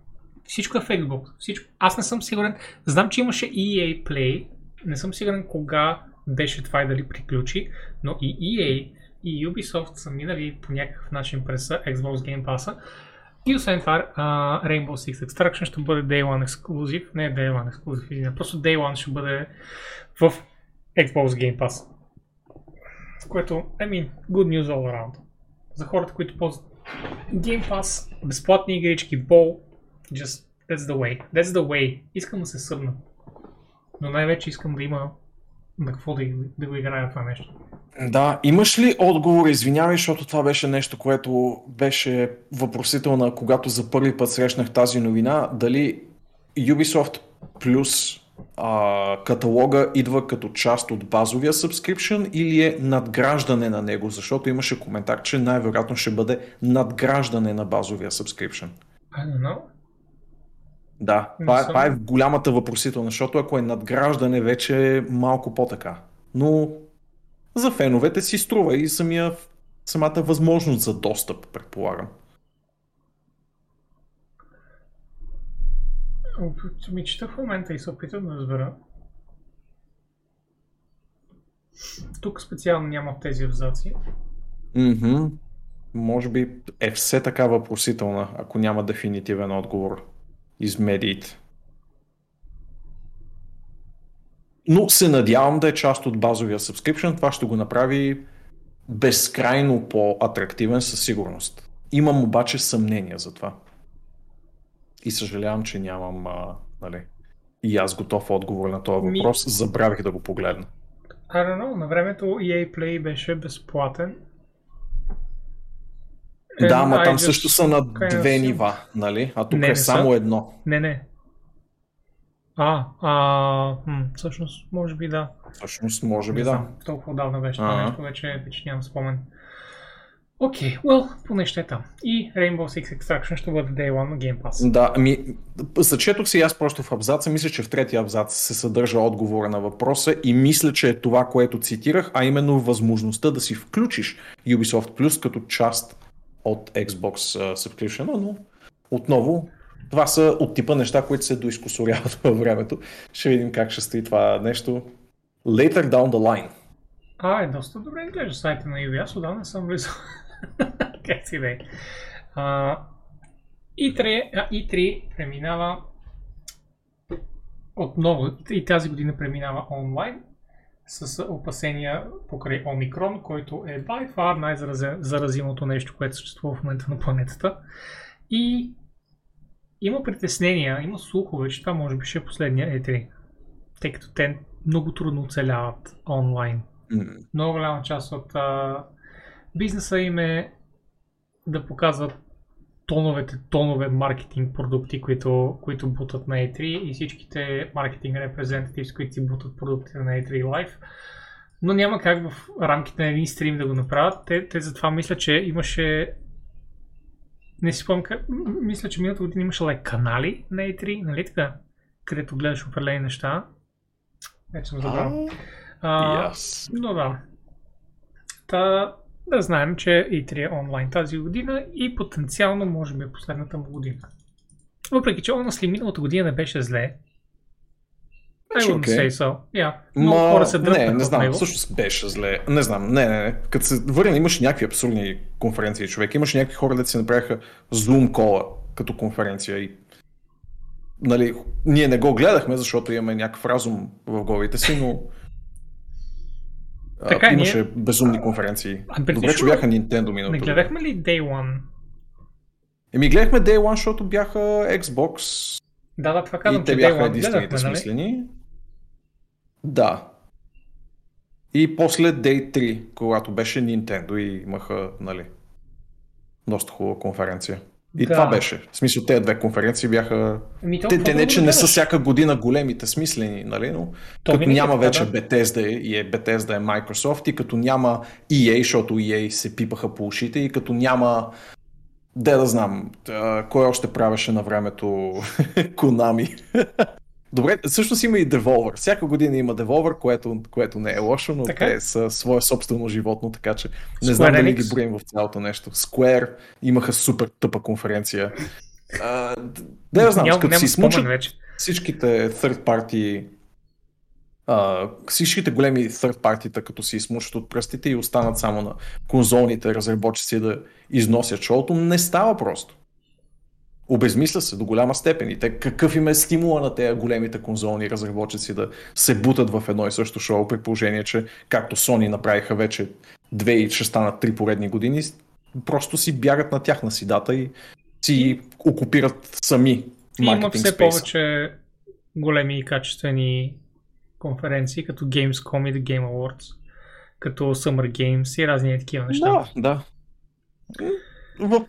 всичко е в Xbox, всичко. Аз не съм сигурен, знам, че имаше и ей Play, не съм сигурен кога беше това и дали приключи, но и и ей и Ubisoft са минали по някакъв начин през Xbox Game Pass-а. И освен това, uh, Rainbow Six Extraction ще бъде Day One Exclusive, не Day One Exclusive, просто Day One ще бъде в Xbox Game Pass. Което, I mean, good news all around. За хората, които ползват Game Pass, безплатни игрички, бол, just, that's the way, that's the way. Искам да се събна, но най-вече искам да има на какво да, да го играя това нещо. Да, имаш ли отговор, извинявай, защото това беше нещо, което беше въпросителна, когато за първи път срещнах тази новина, дали Ubisoft Plus а, каталога идва като част от базовия subscription или е надграждане на него, защото имаше коментар, че най-вероятно ще бъде надграждане на базовия subscription. I don't know. Да, това е, това е голямата въпросителна, защото ако е надграждане, вече е малко по-така, но... За феновете си струва и самия, самата възможност за достъп, предполагам. Ми чета в момента и се опитам да разбера. Тук специално няма тези абзаци. Mm-hmm. Може би е все така въпросителна, ако няма дефинитивен отговор из медиите. Но се надявам да е част от базовия subscription, това ще го направи безкрайно по-атрактивен със сигурност. Имам обаче съмнение за това. И съжалявам, че нямам а, нали, и аз готов отговор на този въпрос, Ми... забравих да го погледна. I don't know, на времето и ей Play беше безплатен. And да, ама там just... също са на две нива, нали? А тук не, е не само са. едно. Не, не. А, а хм, всъщност може би да. Всъщност може би не да. Знам, толкова давна беше това нещо, вече, вече нямам спомен. Окей, okay, well, поне ще е там. И Rainbow Six Extraction ще бъде Day One на Game Pass. Да, ами, зачетох си аз просто в абзаца, мисля, че в третия абзац се съдържа отговора на въпроса и мисля, че е това, което цитирах, а именно възможността да си включиш Ubisoft Plus като част от Xbox uh, Subscription, но отново Това са от типа неща, които се доизкусоряват във времето. Ще видим как ще стои това нещо later down the line. А, е доста добре изглежда сайта на ю би ес, отдавна съм влизал. Как си бе? и три преминава отново, и тази година преминава онлайн с опасения покрай Омикрон, който е by far най-заразимото нещо, което съществува в момента на планетата. И има притеснения, има слухове, че това може би ще е последния и три, тъй като те много трудно оцеляват онлайн. Mm-hmm. Много голяма част от а, бизнеса им е да показват тоновете, тонове маркетинг продукти, които, които бутат на и три, и всичките маркетинг репрезентативс, които си бутат продукти на и три Live, но няма как в рамките на един стрим да го направят. Те, те затова мисля, че имаше... Не си помня, мисля, че миналата година имаше лайк канали на и три, нали така, където гледаш определени неща. Вече съм забрал. А, yes. Но да. Та, да знаем, че и три е онлайн тази година и потенциално може би последната му година. Въпреки че онлайн миналата година не беше зле. I wouldn't okay. say so. Yeah. Много Ма, хора се дръпнаха. Не, не знам, всъщност беше зле. Не знам, не, не, не. Като се върна, имаше някакви абсурдни конференции, човек. Имаше някакви хора, дето си направиха Zoom кола като конференция и нали, ние не го гледахме, защото имаме някакъв разум в главите си, но а, така, имаше ние... безумни конференции. А, добре, че бяха Nintendo миналото. Не гледахме ли Day One? Еми гледахме Day One, защото бяха Xbox. Да, да, това казвам, и те бяха единствените смислени. Нали? Да. И после Day три, когато беше Nintendo и имаха, нали, доста хубава конференция. И да. Това беше. В смисъл, тези две конференции бяха... Ми, те те не, че не са всяка година големите смислени, нали, но то като няма е вече да. Bethesda и е, Bethesda е Microsoft, и като няма и ей, защото и ей се пипаха по ушите, и като няма... Де да знам, кой още правеше на времето Konami. Добре, всъщност има и Devolver. Всяка година има Devolver, което, което не е лошо, но така? Те са свое собствено животно, така че не Square знам дали ги броим в цялото нещо. Square имаха супер тъпа конференция. А, де да знам, ням, като си смучат всичките third party, Uh, всичките големи third party-та, като си измучат от пръстите и останат само на конзолните разработчици да износят шоуто, не става просто. Обезмисля се до голяма степен и те какъв им е стимула на тези големите конзолни разработчици да се бутат в едно и също шоу, при положение, че както Sony направиха вече две и ще станат три поредни години, просто си бягат на тяхна седата и си окупират сами маркетинг спейса. Има все повече големи и качествени конференции, като Gamescom и The Game Awards, като Summer Games и разни такива неща. Да, да. В...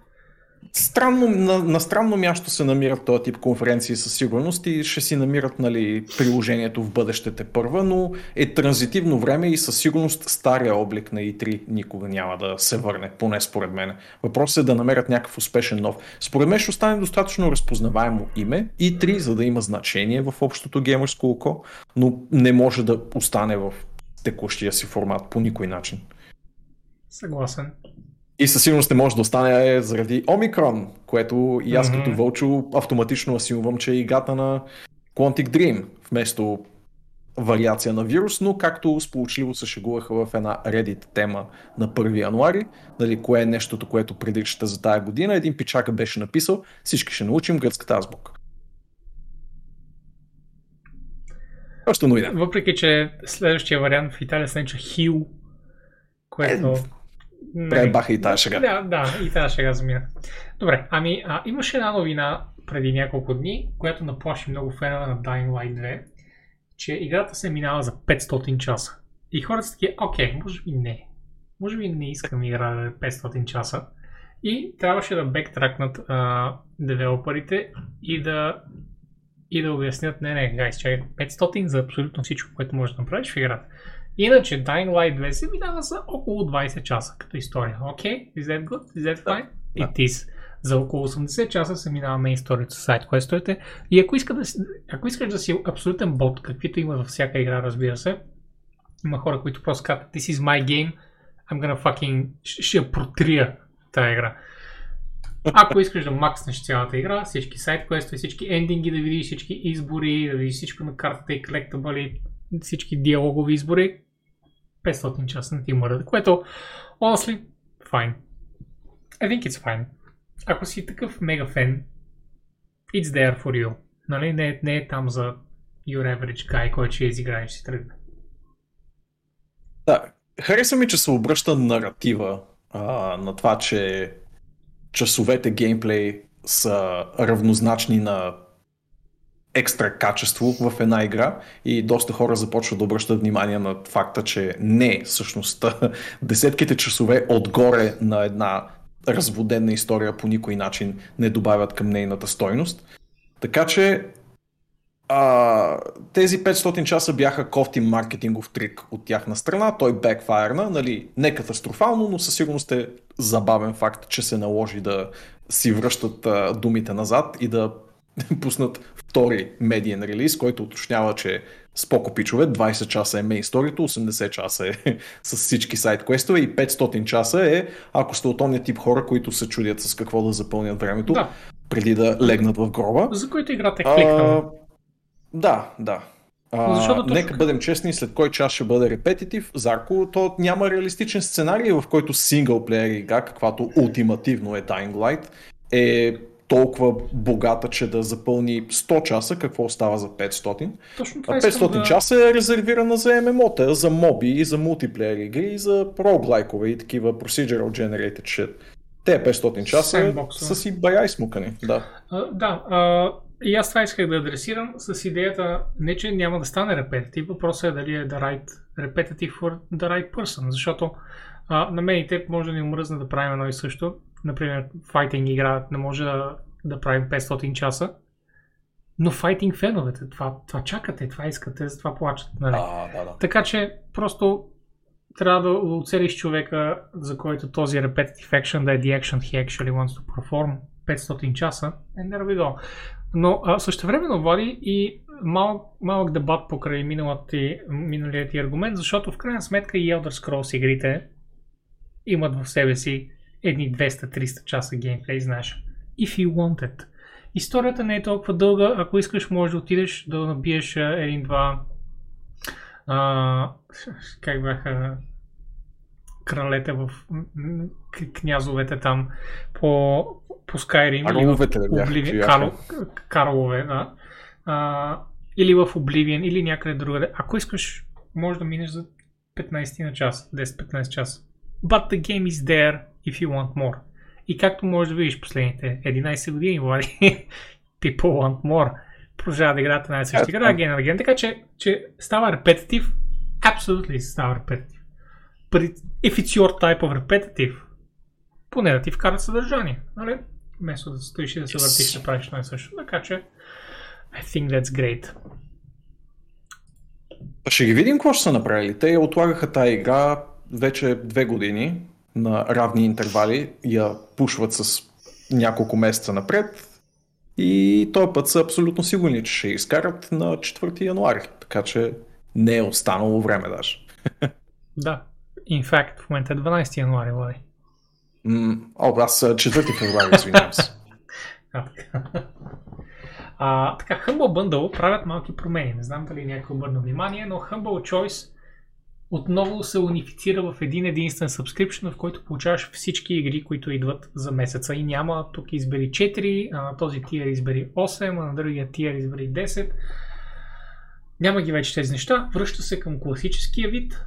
Странно, на, на странно място се намират този тип конференции със сигурност и ще си намират, нали, приложението в бъдещите първа, но е транзитивно време и със сигурност стария облик на и три никога няма да се върне, поне според мен. Въпросът е да намерят някакъв успешен нов. Според мен ще остане достатъчно разпознаваемо име и три, за да има значение в общото геймърско око, но не може да остане в текущия си формат по никой начин. Съгласен. И със сигурност не може да остане заради Омикрон, което и аз mm-hmm. като Вълчо автоматично асимувам, че е играта на Quantic Dream, вместо вариация на вирус, но както сполучливо се шегуваха в една Reddit тема на първи януари, дали кое е нещото, което предричате за тая година, един пичака беше написал, всички ще научим гръцката азбука. Още новина. Въпреки, че следващия вариант в Италия се нарича Хил, което... Пребаха и тази шега. Да, да, и тази шега замина. Добре, ами а, имаше една новина преди няколко дни, която наплаши много фенове на Dying Light две, че играта се минава за петстотин часа. И хората са такива, окей, може би не. Може би не искам игра да е петстотин часа. И трябваше да бектракнат а, девелоперите и да, и да обяснят, не, не, гайс, чакай, петстотин за абсолютно всичко, което можеш да направиш в играта. Иначе Dying Light две се минава за около двайсет часа като история. Окей, okay, is that good? Is that fine? Yeah. It is. За около осемдесет часа се минава мейн сторито с сайт квестовете. И ако, иска да, ако искаш да си абсолютен бот, каквито има във всяка игра, разбира се, има хора, които просто казват, this is my game, I'm gonna fucking... ще протрия тая игра. Ако искаш да макснеш цялата игра, всички сайдквестове, всички ендинги да видиш, всички избори, да видиш всичко на картата и колектабли, всички диалогови избори, петстотин часа на ти мърда, което, honestly, fine. I think it's fine. Ако си такъв мега фен, it's there for you. Нали? Не е, не е там за your average guy, който ще изиграе, ще си тръгне. Да, хареса ми, че се обръща наратива а, на това, че часовете геймплей са равнозначни на екстра качество в една игра и доста хора започват да обръщат внимание на факта, че не всъщност десетките часове отгоре на една разводена история по никой начин не добавят към нейната стойност. Така че а, тези петстотин часа бяха кофти маркетингов трик от тяхна страна, той бекфайрна, нали, не катастрофално, но със сигурност е забавен факт, че се наложи да си връщат а, думите назад и да пуснат втори медиен релиз, който уточнява, че споко пичове, двайсет часа е мейн сторито, осемдесет часа е с всички сайдквестове и петстотин часа е, ако сте от ония тип хора, които се чудят с какво да запълнят времето, да, преди да легнат в гроба. За които играта е кликна. Да, да. А, точно... Нека бъдем честни, след кой час ще бъде репетитив, Зарко, то няма реалистичен сценарий, в който синглплеер игра, каквато ултимативно е Dying Light, е толкова богата, че да запълни сто часа, какво остава за петстотин. Точно това петстотин да... часа е резервирана за ем ем о-та, за моби и за мултиплеер игри и за roguelike-ове и такива procedural generated shit. Те петстотин часа са си бая и смукани. Да, а, да а, и аз това исках да адресирам с идеята, не че няма да стане repetitive, въпросът е дали е the right repetitive for the right person, защото а, на мен и теб може да ни умръзна да правим едно и също. Например, файтинг игра не може да, да правим петстотин часа, но файтинг феновете, това, това чакате, това искате, за това плачат. Нали? А, да, да. Така че просто трябва да оцелиш човека, за който този repetitive action да е the action he actually wants to perform, петстотин часа, е нервидо. Но а, същевременно води и малък, малък дебат покрай миналият ти аргумент, защото в крайна сметка и Elder Scrolls игрите имат в себе си едни двеста до триста часа геймплей, знаеш. If you want it. Историята не е толкова дълга, ако искаш можеш да отидеш да набиеш един-два а, как бяха кралете в князовете там по, по Skyrim. Карловете ли бяха? Карл, карлове, да. А, или в Oblivion, или някъде другаде. Ако искаш, можеш да минеш за петнайсет на час, десет-петнайсет часа. But the game is there. If you want more. И както можеш да видиш последните единайсет години, Влади, people want more. Продължава да играят една и съща игра, ген на ген. Така че, че става repetitive, абсолютно става repetitive. But if it's your type of repetitive, поне да ти вкарат съдържание. Нали? Вместо да стоиш и да се въртиш, да правиш едно и също. Така че, I think that's great. Ще ги видим какво ще са направили. Те отлагаха тази игра вече две години. На равни интервали я пушват с няколко месеца напред и този път са абсолютно сигурни, че ще изкарат на четвърти януари, така че не е останало време даже. Да, in fact, в момента е дванайсети януари, Влади. Mm, о, аз четвърти февруари, извинявам се. А, така. А, така, Humble Bundle правят малки промени, не знам дали някой обърна внимание, но Humble Choice отново се унифицира в един единствен subscription, в който получаваш всички игри, които идват за месеца и няма тук избери четири, а на този тиер избери осем, а на другия тиер избери десет. Няма ги вече тези неща, връща се към класическия вид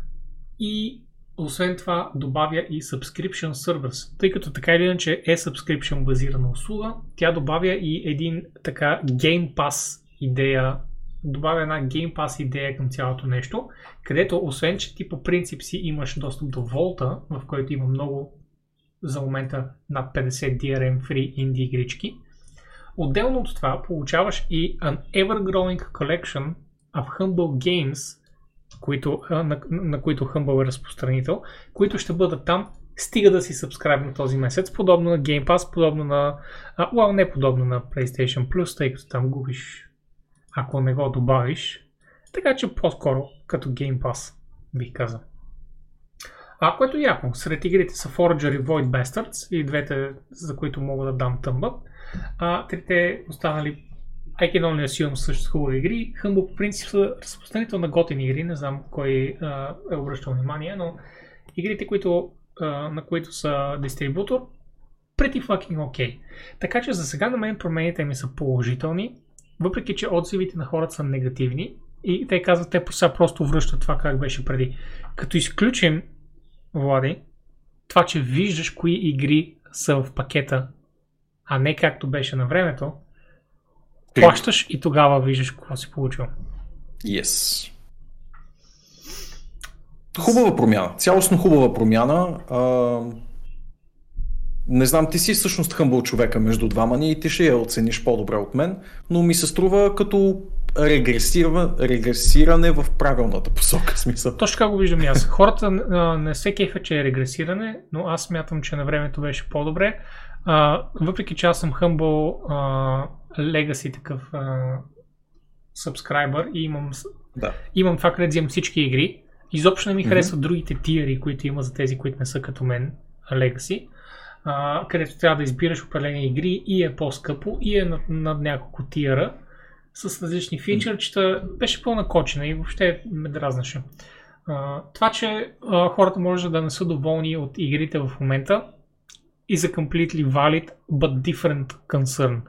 и освен това добавя и subscription service, тъй като така или иначе е subscription базирана услуга, тя добавя и един така Game Pass идея, добавя една Game Pass идея към цялото нещо, където освен, че ти по принцип си имаш достъп до Волта, в който има много за момента над петдесет ди ар ем free инди игрички. Отделно от това получаваш и An Ever-Growing Collection of Humble Games, които, на, на, на които Humble е разпространител, които ще бъдат там, стига да си сабскрайб на този месец, подобно на Game Pass, подобно на... А, well, не подобно на PlayStation Plus, тъй като там губиш... ако не го добавиш, така че по-скоро като Game Pass, бих казал. Това, което яко, сред игрите са Forger и Void Bastards, и двете, за които мога да дам Thumb Up, а трите останали I Can Only Assume също хубави игри. Humble по принцип са разпространител на готини игри, не знам кой а, е обръщал внимание, но игрите, които, а, на които са дистрибутор, pretty fucking okay. Така че за сега на мен промените ми са положителни, въпреки че отзивите на хората са негативни и те казват, те сега просто връщат това как беше преди. Като изключим, Влади, това, че виждаш кои игри са в пакета, а не както беше на времето, плащаш и тогава виждаш какво си получил. Yes. Хубава промяна. Цялостно хубава промяна. А... Не знам, ти си всъщност хъмбъл човека между двама ни и ти ще я оцениш по-добре от мен, но ми се струва като регресира... регресиране в правилната посока. Смисъл. Точно как го виждам и аз. Хората не се кефят, че е регресиране, но аз смятам, че на времето беше по-добре. А, въпреки че аз съм хъмбъл легаси такъв сабскрайбър и имам, да. имам това, където взимам всички игри. Изобщо не ми mm-hmm. харесват другите тиери, които има за тези, които не са като мен легаси. Uh, където трябва да избираш определени игри и е по-скъпо и е над, над няколко тиера с различни фичърчета, беше пълна кочина и въобще ме дразнаше. Uh, това, че uh, хората може да не са доволни от игрите в момента is a completely valid but different concern.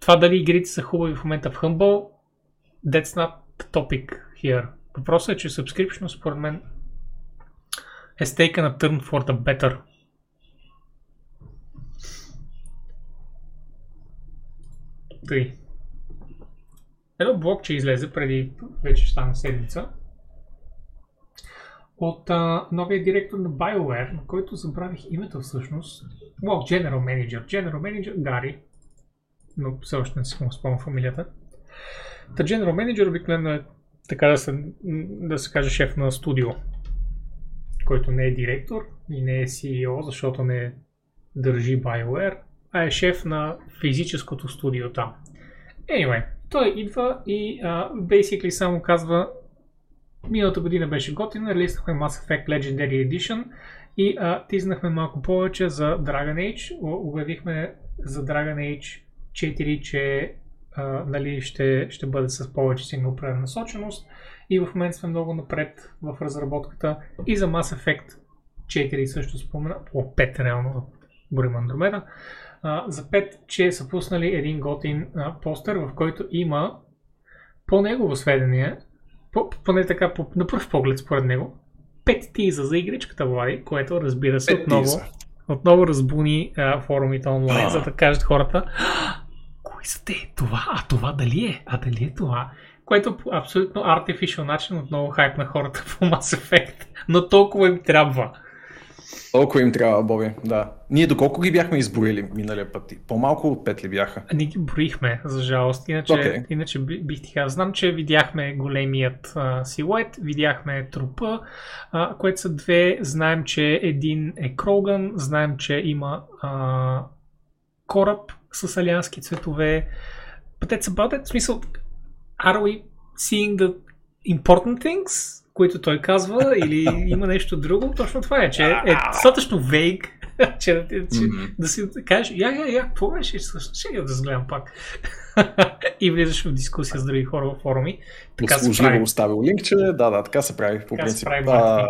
Това дали игрите са хубави в момента в Humble, that's not the topic here. Въпросът е, че subscription според мен е taken a turn for the better. Тъй. Едно блокче излезе преди вече стана седмица от а, новия директор на BioWare, на който забравих името всъщност. Well, General Manager. General Manager Гари, но все още не си му спомня фамилията. Та General Manager обикновено е така да се, да се каже шеф на студио, който не е директор и не е Си И О, защото не държи BioWare, а е шеф на физическото студио там. Anyway, той идва и uh, basically само казва: миналата година беше готина, релизнахме Mass Effect Legendary Edition и uh, тизнахме малко повече за Dragon Age. Обявихме за Dragon Age четири, че uh, нали, ще, ще бъде с повече синглплеерна насоченост и в момента сме много напред в разработката и за Mass Effect четири също спомена, о, пет реално, борим Андромеда. Uh, за пет, че са пуснали един готин uh, постер, в който има по негово сведение, по, поне така по, на пръв поглед според него, пет тиза за игричката Влади, което разбира се отново, отново разбуни uh, форумите онлайн, а. За да кажат хората: кои са те? Това? А това дали е? А дали е това? Което по абсолютно artificial начин отново хайп на хората по Mass Effect, но толкова им трябва. Толкова им трябва, Боби, да. Ние доколко ги бяхме изброили миналия път? По-малко от пет ли бяха? А, ние ги броихме, за жалост, иначе, okay. иначе бих ти казал. Знам, че видяхме големият а, силует, видяхме трупа, а, което са две. Знаем, че един е Кроган, знаем, че има а, кораб с алиански цветове. But that's about it. В смисъл, are we seeing the important things? Които той казва, или има нещо друго, точно това е, че е достатъчно вейг, че, че mm-hmm. да си кажеш, я, я, я, какво беше, ще я да сгледам пак. И влизаш в дискусия с други хора във форуми. Така се прави. Оставил линк, че да, да, така се прави по така принцип. Прави, а,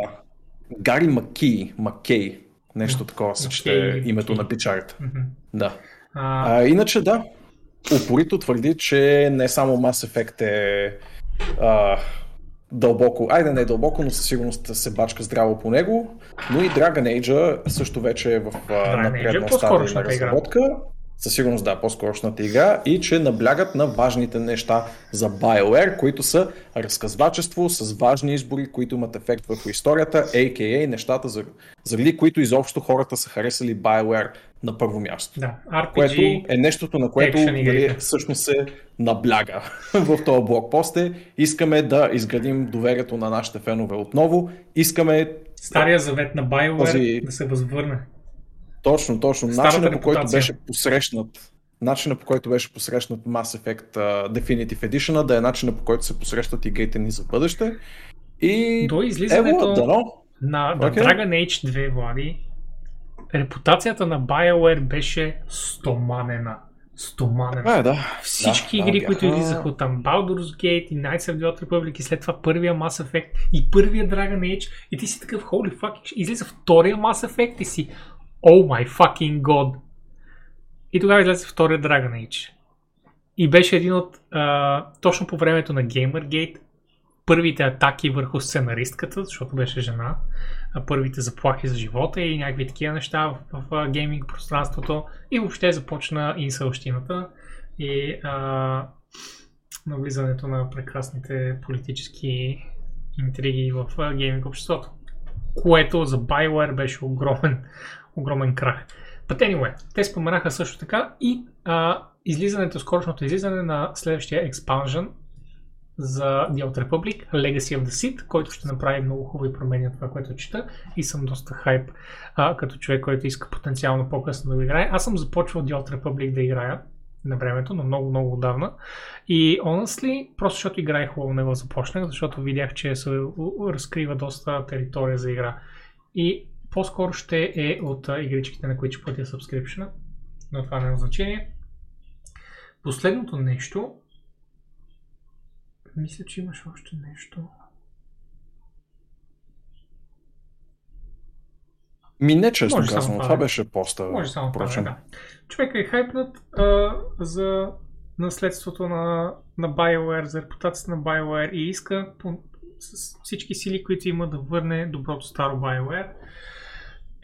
Гари Маки, Маккей, нещо такова се чете името на печарата. Mm-hmm. Да. А... А, иначе да, упорито твърди, че не само Mass Effect е... А, дълбоко, айде не дълбоко, но със сигурност се бачка здраво по него, но и Dragon Age също вече е в напредна стадия на разработка. Със сигурност да, по-скорошната игра и че наблягат на важните неща за BioWare, които са разказвачество с важни избори, които имат ефект върху историята, а.к.а. нещата, заради които изобщо хората са харесали BioWare на първо място. Да, Ар Пи Джи, което е нещото, на което дали, всъщност се набляга в този блокпост. Искаме да изградим доверието на нашите фенове отново. Искаме Стария завет на BioWare този... да се възвърне. Точно, точно. Начинът по, който беше посрещнат, начинът по който беше посрещнат Mass Effect uh, Definitive Edition, да е начинът по който се посрещат игрите ни за бъдеще. И до излизането, ево, дано, на okay. Dragon Age две, Влади, репутацията на BioWare беше стоманена. Стоманена. А, да. Всички да, игри, да, които излизаха от там, Baldur's Gate и Knights of the Old Republic, и след това първия Mass Effect и първия Dragon Age, и ти си такъв, holy fuck, излиза втория Mass Effect и си, oh my fucking god. И тогава излезе втория Dragon Age. И беше един от, а, точно по времето на Gamergate, първите атаки върху сценаристката, защото беше жена, първите заплахи за живота и някакви такива неща в, в, в гейминг пространството, и въобще започна инсълщината и а, навлизането на прекрасните политически интриги в а, гейминг обществото, което за BioWare беше огромен, огромен крах. But anyway, те споменаха също така и а, излизането, скорошното излизане на следващия експанжън за The Old Republic, Legacy of the Sith, който ще направи много хубави промени на това, което чета, и съм доста хайп а, като човек, който иска потенциално по-късно да го играе. Аз съм започвал The Old Republic да играя на времето, но много-много отдавна, и honestly, просто защото играе хубаво, него започнах, защото видях, че се разкрива доста територия за игра, и по-скоро ще е от а, игричките, на които ще платя subscription, но това няма значение. Последното нещо, мисля, че имаш още нещо. Ми не честно казвам, това, това беше поста. Може само това, да. Човека е хайпнат а, за наследството на, на BioWare, за репутацията на BioWare, и иска по, с всички сили, които има, да върне доброто старо BioWare.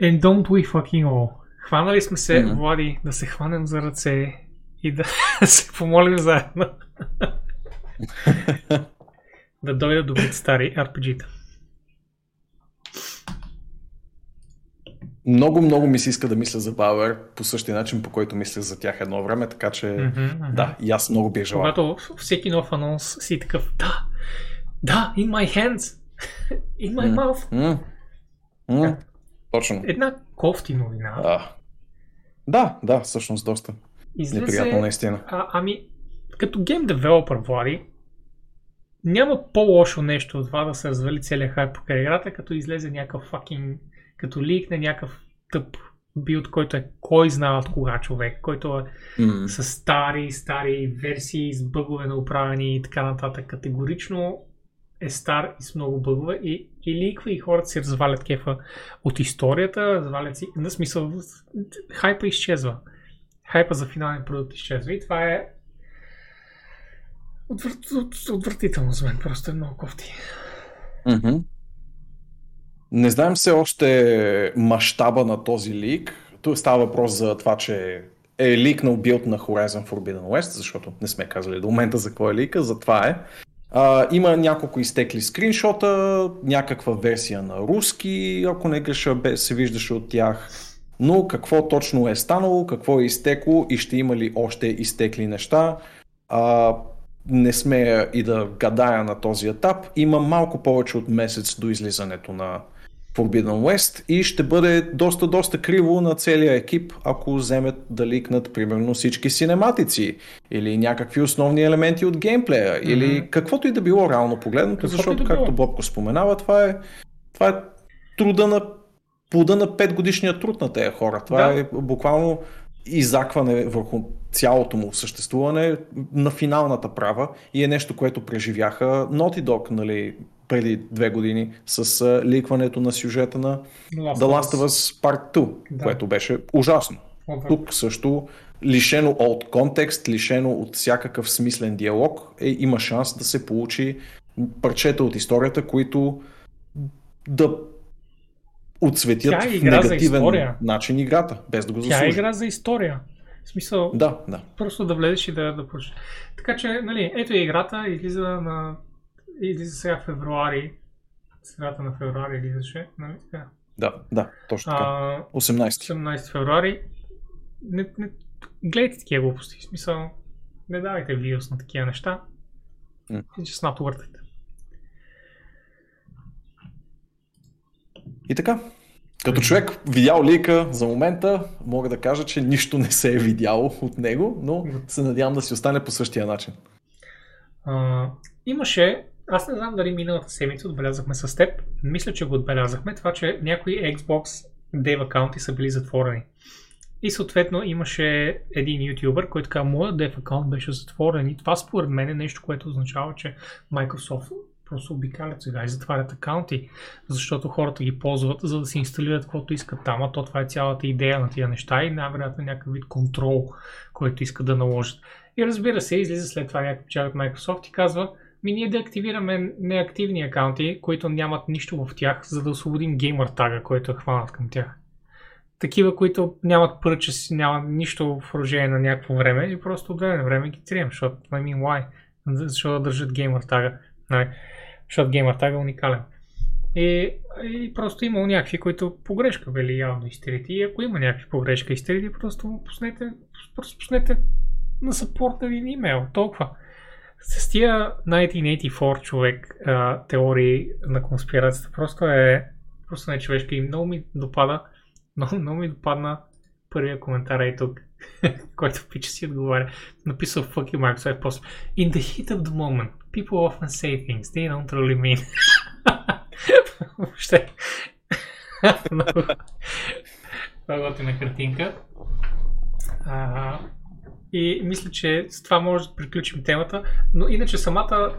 And don't we fucking all. Хванали сме се, mm-hmm. Влади, да се хванем за ръце и да се помолим заедно. Да дойдат добрите стари ар пи джи-та. Много, много ми се иска да мисля за BioWare по същия начин, по който мислех за тях едно време, така че mm-hmm, mm-hmm. да, и аз много бих желал. Когато всеки нов анонс си такъв, да, да, in my hands, in my mouth. Mm-hmm. Mm-hmm. Точно. Една кофти новина. Да, да, да, всъщност доста. Излезе... неприятно наистина. А, ами... Като гейм девелопър, Влади, няма по-лошо нещо от това да се развали целия хайп по играта, като излезе някакъв fucking, като ликне някакъв тъп билд, който е кой знае от кога човек, който е mm. с стари, стари версии, с бъгове на управени и така нататък. Категорично е стар и с много бъгове, и, и ликва, и хората си развалят кефа от историята, развалят си, на смисъл, хайпа изчезва. Хайпа за финален продукт изчезва, и това е Отвърт, от, отвратително за мен, просто е много кофти. Mm-hmm. Не знаем все още мащаба на този лик. Тук става въпрос за това, че е ликнал билд на Horizon Forbidden West, защото не сме казали до момента за кой е лика, за това е. А, има няколко изтекли скриншота, някаква версия на руски, ако не греша, се виждаше от тях. Но какво точно е станало, какво е изтекло и ще има ли още изтекли неща? А, не смея и да гадая на този етап. Има малко повече от месец до излизането на Forbidden West и ще бъде доста, доста криво на целия екип, ако вземат да ликнат примерно всички синематици или някакви основни елементи от геймплея, mm-hmm. или каквото и да било реално погледното, защото да, както Бобко споменава, това е, това е труда на, плода на петгодишния труд на тези хора. Това да. е буквално изакване върху цялото му съществуване на финалната права, и е нещо, което преживяха Naughty Dog, нали, преди две години с ликването на сюжета на Last The Last of Us Part two, да. което беше ужасно. Okay. Тук също, лишено от контекст, лишено от всякакъв смислен диалог, е, има шанс да се получи парчета от историята, които да отцветят в негативен начин играта, без да го заслужи. Тя игра за история. В смисъл, да, да. просто да влезеш и да, да почнеш. Така че, нали, ето е играта, излиза на... излиза сега в февруари, средата на февруари излизаше, нали така? Да, да, точно така. осемнайсети февруари. Не, не... Гледайте такива глупости, в смисъл, не давайте вирус на такива неща. Mm. Just not worth it. И така, като човек видял лика за момента, мога да кажа, че нищо не се е видяло от него, но се надявам да си остане по същия начин. А, имаше Аз не знам дали миналата седмица отбелязахме с теб. Мисля, че го отбелязахме. Това, че някои Xbox Dev акаунти са били затворени. И съответно имаше един ютубър, който каза, моят Dev акаунт беше затворен. И това според мен е нещо, което означава, че Microsoft просто обикалят сега и затварят акаунти, защото хората ги ползват, за да се инсталират каквото искат там, а то това е цялата идея на тия неща и най-вероятно някакъв вид контрол, който искат да наложат. И разбира се, излиза след това някакъв печал от Microsoft и казва, ми ние да активираме неактивни акаунти, които нямат нищо в тях, за да освободим геймър тага, който е хванат към тях. Такива, които нямат пърчес, нямат нищо в оръжение на някакво време и просто от време на време ги трием, защото I mean why? Защо да държат геймър тага? Не, защото геймъртаг е уникален. И, и просто имало някакви, които погрешка били явно изтерите. И ако има някакви погрешка изтерите, просто му пуснете, просто пуснете на съпорта ви имейл. Толкова. С тия хиляда деветстотин осемдесет и четвърта човек а, теории на конспирацията просто е просто не човешка и много ми допада, много, много ми допадна първия коментар е тук, който пича си отговаря. Написал fuck you Microsoft post. In the heat of the moment, people often say things they don't really mean. Въобще. Много готина картинка. А, и мисля, че с това може да приключим темата, но иначе самата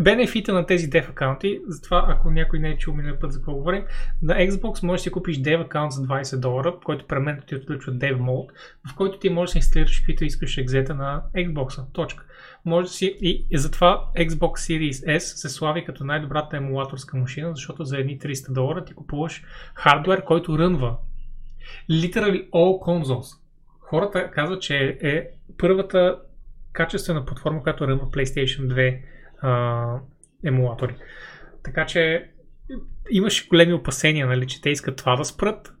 бенефита на тези Dev акаунти, затова ако някой не е чул миналия път за какво говорим, на Xbox можеш да си купиш Dev акаунт за двайсет долара, който пременто ти отключва Dev Mode, в който ти можеш да инсталираш каквито искаш екзета на Xbox-а. Точка. Може да си и, и затова Xbox Series S се слави като най-добрата емулаторска машина, защото за едни триста долара ти купуваш хардуер, който рънва literally all consoles. Хората казват, че е първата качествена платформа, която рънва PlayStation две Uh, емулатори. Така че имаше големи опасения, нали, че те искат това да спрат.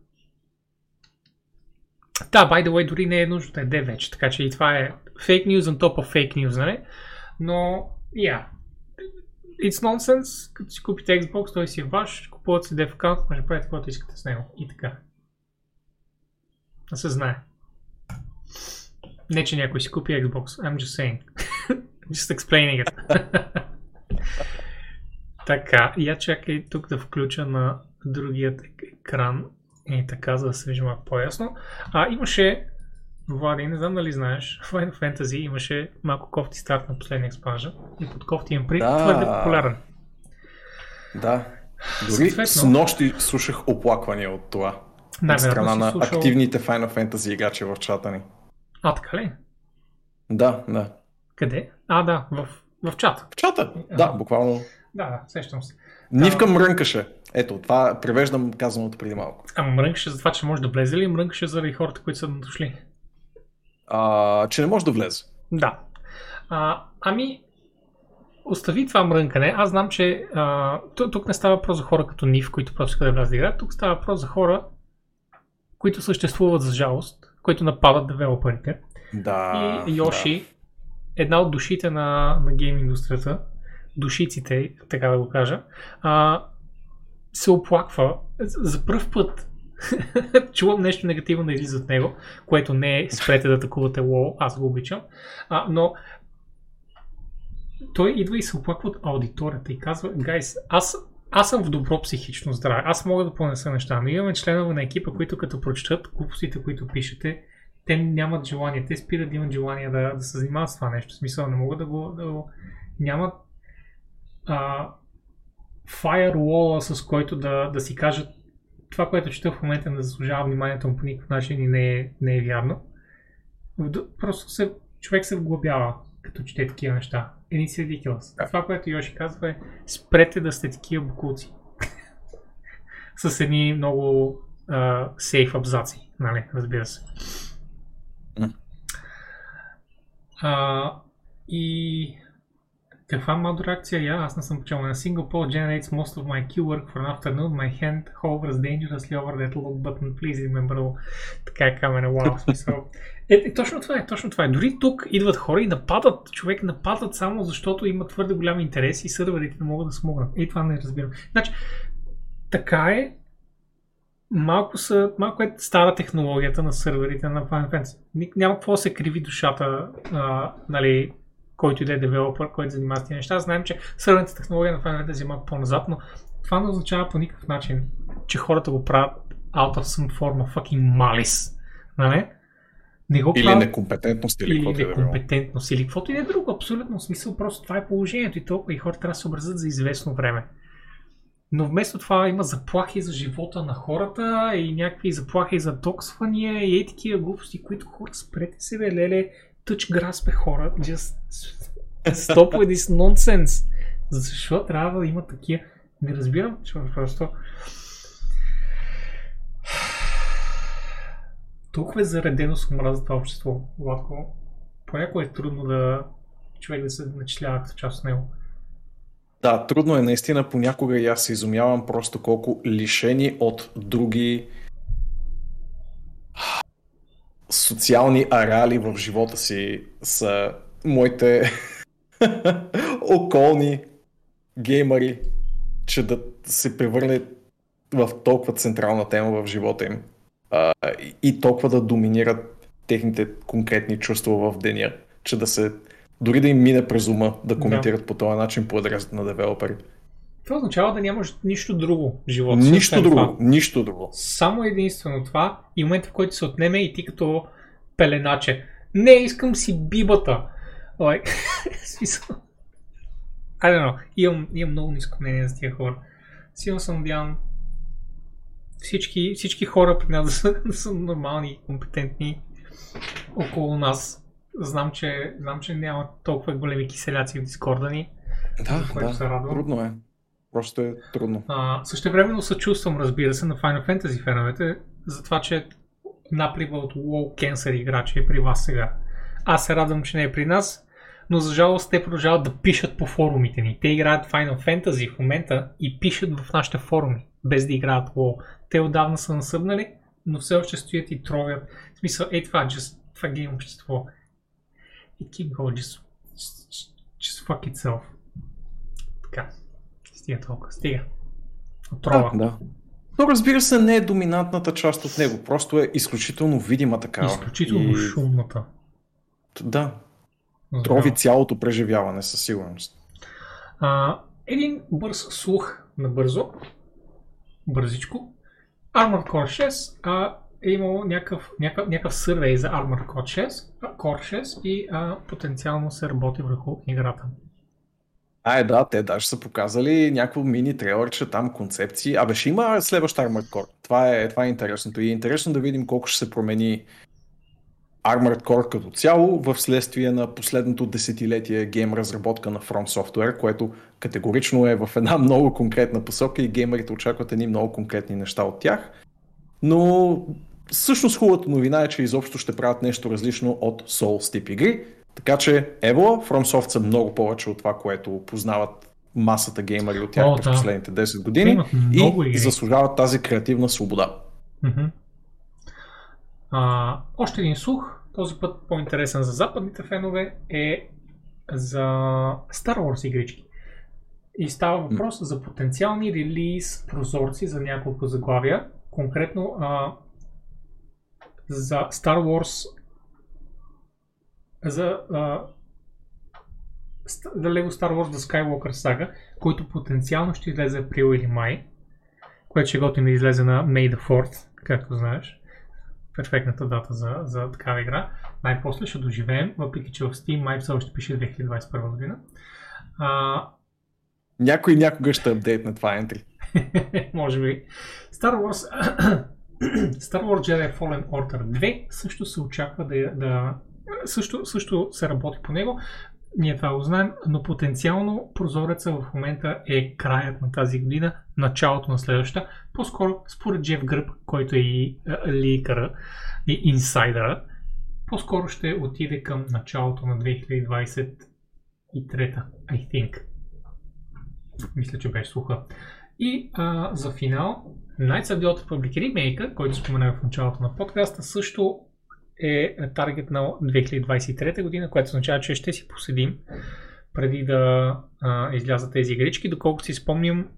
Да, by the way, дори не е нужно да е де вече, така че и това е fake news on top of fake news, нали? Но, yeah, it's nonsense, като си купите Xbox, той си е ваш, купуват си Dev account, може да правите каквото искате с него и така. Да се знае. Не, че някой си купи Xbox, I'm just saying. Just explaining it. Така, я чакай тук да включа на другият екран. И така, за да се вижда малко по-ясно. А, имаше, Влади, не знам дали знаеш, Final Fantasy имаше малко кофти старт на последния експанжа. И под кофти им при да. Твърде популярен. Да. Дори с нощи слушах оплаквания от това. От страна на слушал... активните Final Fantasy играчи в чата ни. А, така ли? Да, да. Къде? А, да, в, в чата. В чата, а, да, буквално. Да, сещам се. Нивка мрънкаше. Ето, това превеждам казаното преди малко. Ама мрънкаше за това, че може да влезе ли? Мрънкаше заради хората, които са дошли? А, че не може да влезе. Да. А, ами, остави това мрънкане. Аз знам, че а, тук не става въпрос за хора като Нив, които просто искат да влязат да играят. Тук става въпрос за хора, които съществуват за жалост, които нападат девелоперите. Да. И Йоши. Да. Една от душите на, на гейм индустрията, душиците, така да го кажа, а, се оплаква. За пръв път чувам нещо негативно да излиза от него, което не е спрете да атакувате лол, аз го обичам, а, но той идва и се оплаква от аудиторията и казва, гайс, аз, аз съм в добро психично здраве, аз мога да понеса неща, но имаме членове на екипа, които като прочитат глупостите, които пишете, те нямат желание, те спират да имат желание да, да се занимават с това нещо. В смисъл, не могат да го... Да го нямат а, firewall, с който да, да си кажат това, което чета в момента не заслужава вниманието му по никакъв начин и не е, не е вярно. Просто се, човек се вглъбява, като чете такива неща. And it's ridiculous. Това, което Йоши казва е спрете да сте такива букулци. С едни много а, сейф абзаци, нали, разбира се. Uh, и каква малко реакция я, аз не съм почел на single poll generates most of my key work for an afternoon, my hand hovers dangerously over that lock button, please remember. Така е камера, вау, смисъл. Е, точно това е, точно това е. Дори тук идват хора и нападат, човек нападат само защото има твърде голям интерес и сървърите не могат да смогнат. Е, това не разбирам. Значи, така е, малко, са, малко е стара технологията на сървърите на Final Fantasy. Няма какво да се криви душата а, нали, който иде девелопър, който занимава с тези неща, знаем, че сървърната технология на Final Fantasy е малко по-назад, но това не означава по никакъв начин, че хората го правят out of some form of fucking malice. Нали? Не го правят, или некомпетентност или, или некомпетентност или каквото и не друго. Абсолютно в смисъл, просто това е положението и толкова и хората трябва да се образят за известно време. Но вместо това има заплахи за живота на хората и някакви заплахи за доксвания и е такива глупости, които хора спрете себе, леле, тъч граспе хора, just stop with this nonsense. Защо трябва да има такива? Не разбирам, че просто толкова е заредено с омраза това общество, Владко. Понякога е трудно да човек да се начислява като част от него. Да, трудно е наистина, понякога и аз се изумявам просто колко лишени от други социални ареали в живота си са моите околни геймъри, че да се превърне в толкова централна тема в живота им а, и толкова да доминират техните конкретни чувства в деня, че да се дори да им мине през ума да коментират да. По този начин по адресата на девелопери. Това означава да нямаш нищо друго в живота. Нищо друго, това. нищо друго. Само единствено това и момента, в който се отнеме и ти като пеленаче. Не, искам си бибата. Ой, смисъл. I don't know, имам, имам много ниско мнение за тия хора. Силно съм надявам всички, всички хора при нас да са, да са нормални и компетентни около нас. Знам, че, знам, че няма толкова големи киселяци в Дискорда ни, да, за което да, се радвам. Трудно е. Просто е трудно. А, същевременно съчувствам, разбира се, на Final Fantasy феновете, за това, че една прибава от WoW Cancer играчи е при вас сега. Аз се радвам, че не е при нас, но за жалост те продължават да пишат по форумите ни. Те играят Final Fantasy в момента и пишат в нашите форуми, без да играят WoW. Те отдавна са насъбнали, но все още стоят и тровят. В смисъл, е това, just, това гейм общество. It keep going, just, just, just fuck itself. Така, стига толкова, стига. Отрова. Да, да. Но разбира се, не е доминантната част от него, просто е изключително видима такава. Изключително и... шумната. Да, Здраво. Трови цялото преживяване със сигурност. А, един бърз слух набързо, бързичко. Armored Core шест, а... е имало някакъв, някакъв, някакъв сървей за Armored Core шест, Core шест и а, потенциално се работи върху играта. А, е, да, те даже са показали някакво мини трейлърче, там концепции. Абе, ще има следващ Armored Core. Това е, това е интересното. И е интересно да видим колко ще се промени Armored Core като цяло в следствие на последното десетилетие гейм разработка на From Software, което категорично е в една много конкретна посока и геймерите очакват едни много конкретни неща от тях. Но всъщност хубавата новина е, че изобщо ще правят нещо различно от Souls тип игри. Така че Evola, FromSoft са много повече от това, което познават масата геймери от тях О, през да. последните десет години и игри. Заслужават тази креативна свобода. Mm-hmm. А, още един слух, този път по-интересен за западните фенове, е за Star Wars игрички. И става въпрос mm. за потенциални релиз прозорци за няколко заглавия. Конкретно а, за Star Wars, за а, Lego Star Wars The Skywalker Saga, който потенциално ще излезе април или май, което ще готвим да излезе на May the fourth, както знаеш. Перфектната дата за, за такава игра. Най-после ще доживеем, въпреки че в Steam май все още пише две хиляди двадесет и първа година. А... Някой някога ще апдейт на това ентри. Може би. Star Wars Star Wars Jedi Fallen Order две също се очаква да, да също, също се работи по него. Ние това го знаем, но потенциално прозореца в момента е краят на тази година, началото на следващата. По-скоро според Джеф Гръб, който е и ликъра и инсайдера, по-скоро ще отиде към началото на две хиляди двадесет и трета, I think. Мисля, че беше слуха. И а, за финал, Knights of the Old Republic ремейка, който споменах в началото на подкаста, също е таргет на две хиляди двадесет и трета година, което означава, че ще си поседим преди да а, излязат тези игрички. Доколко си спомням...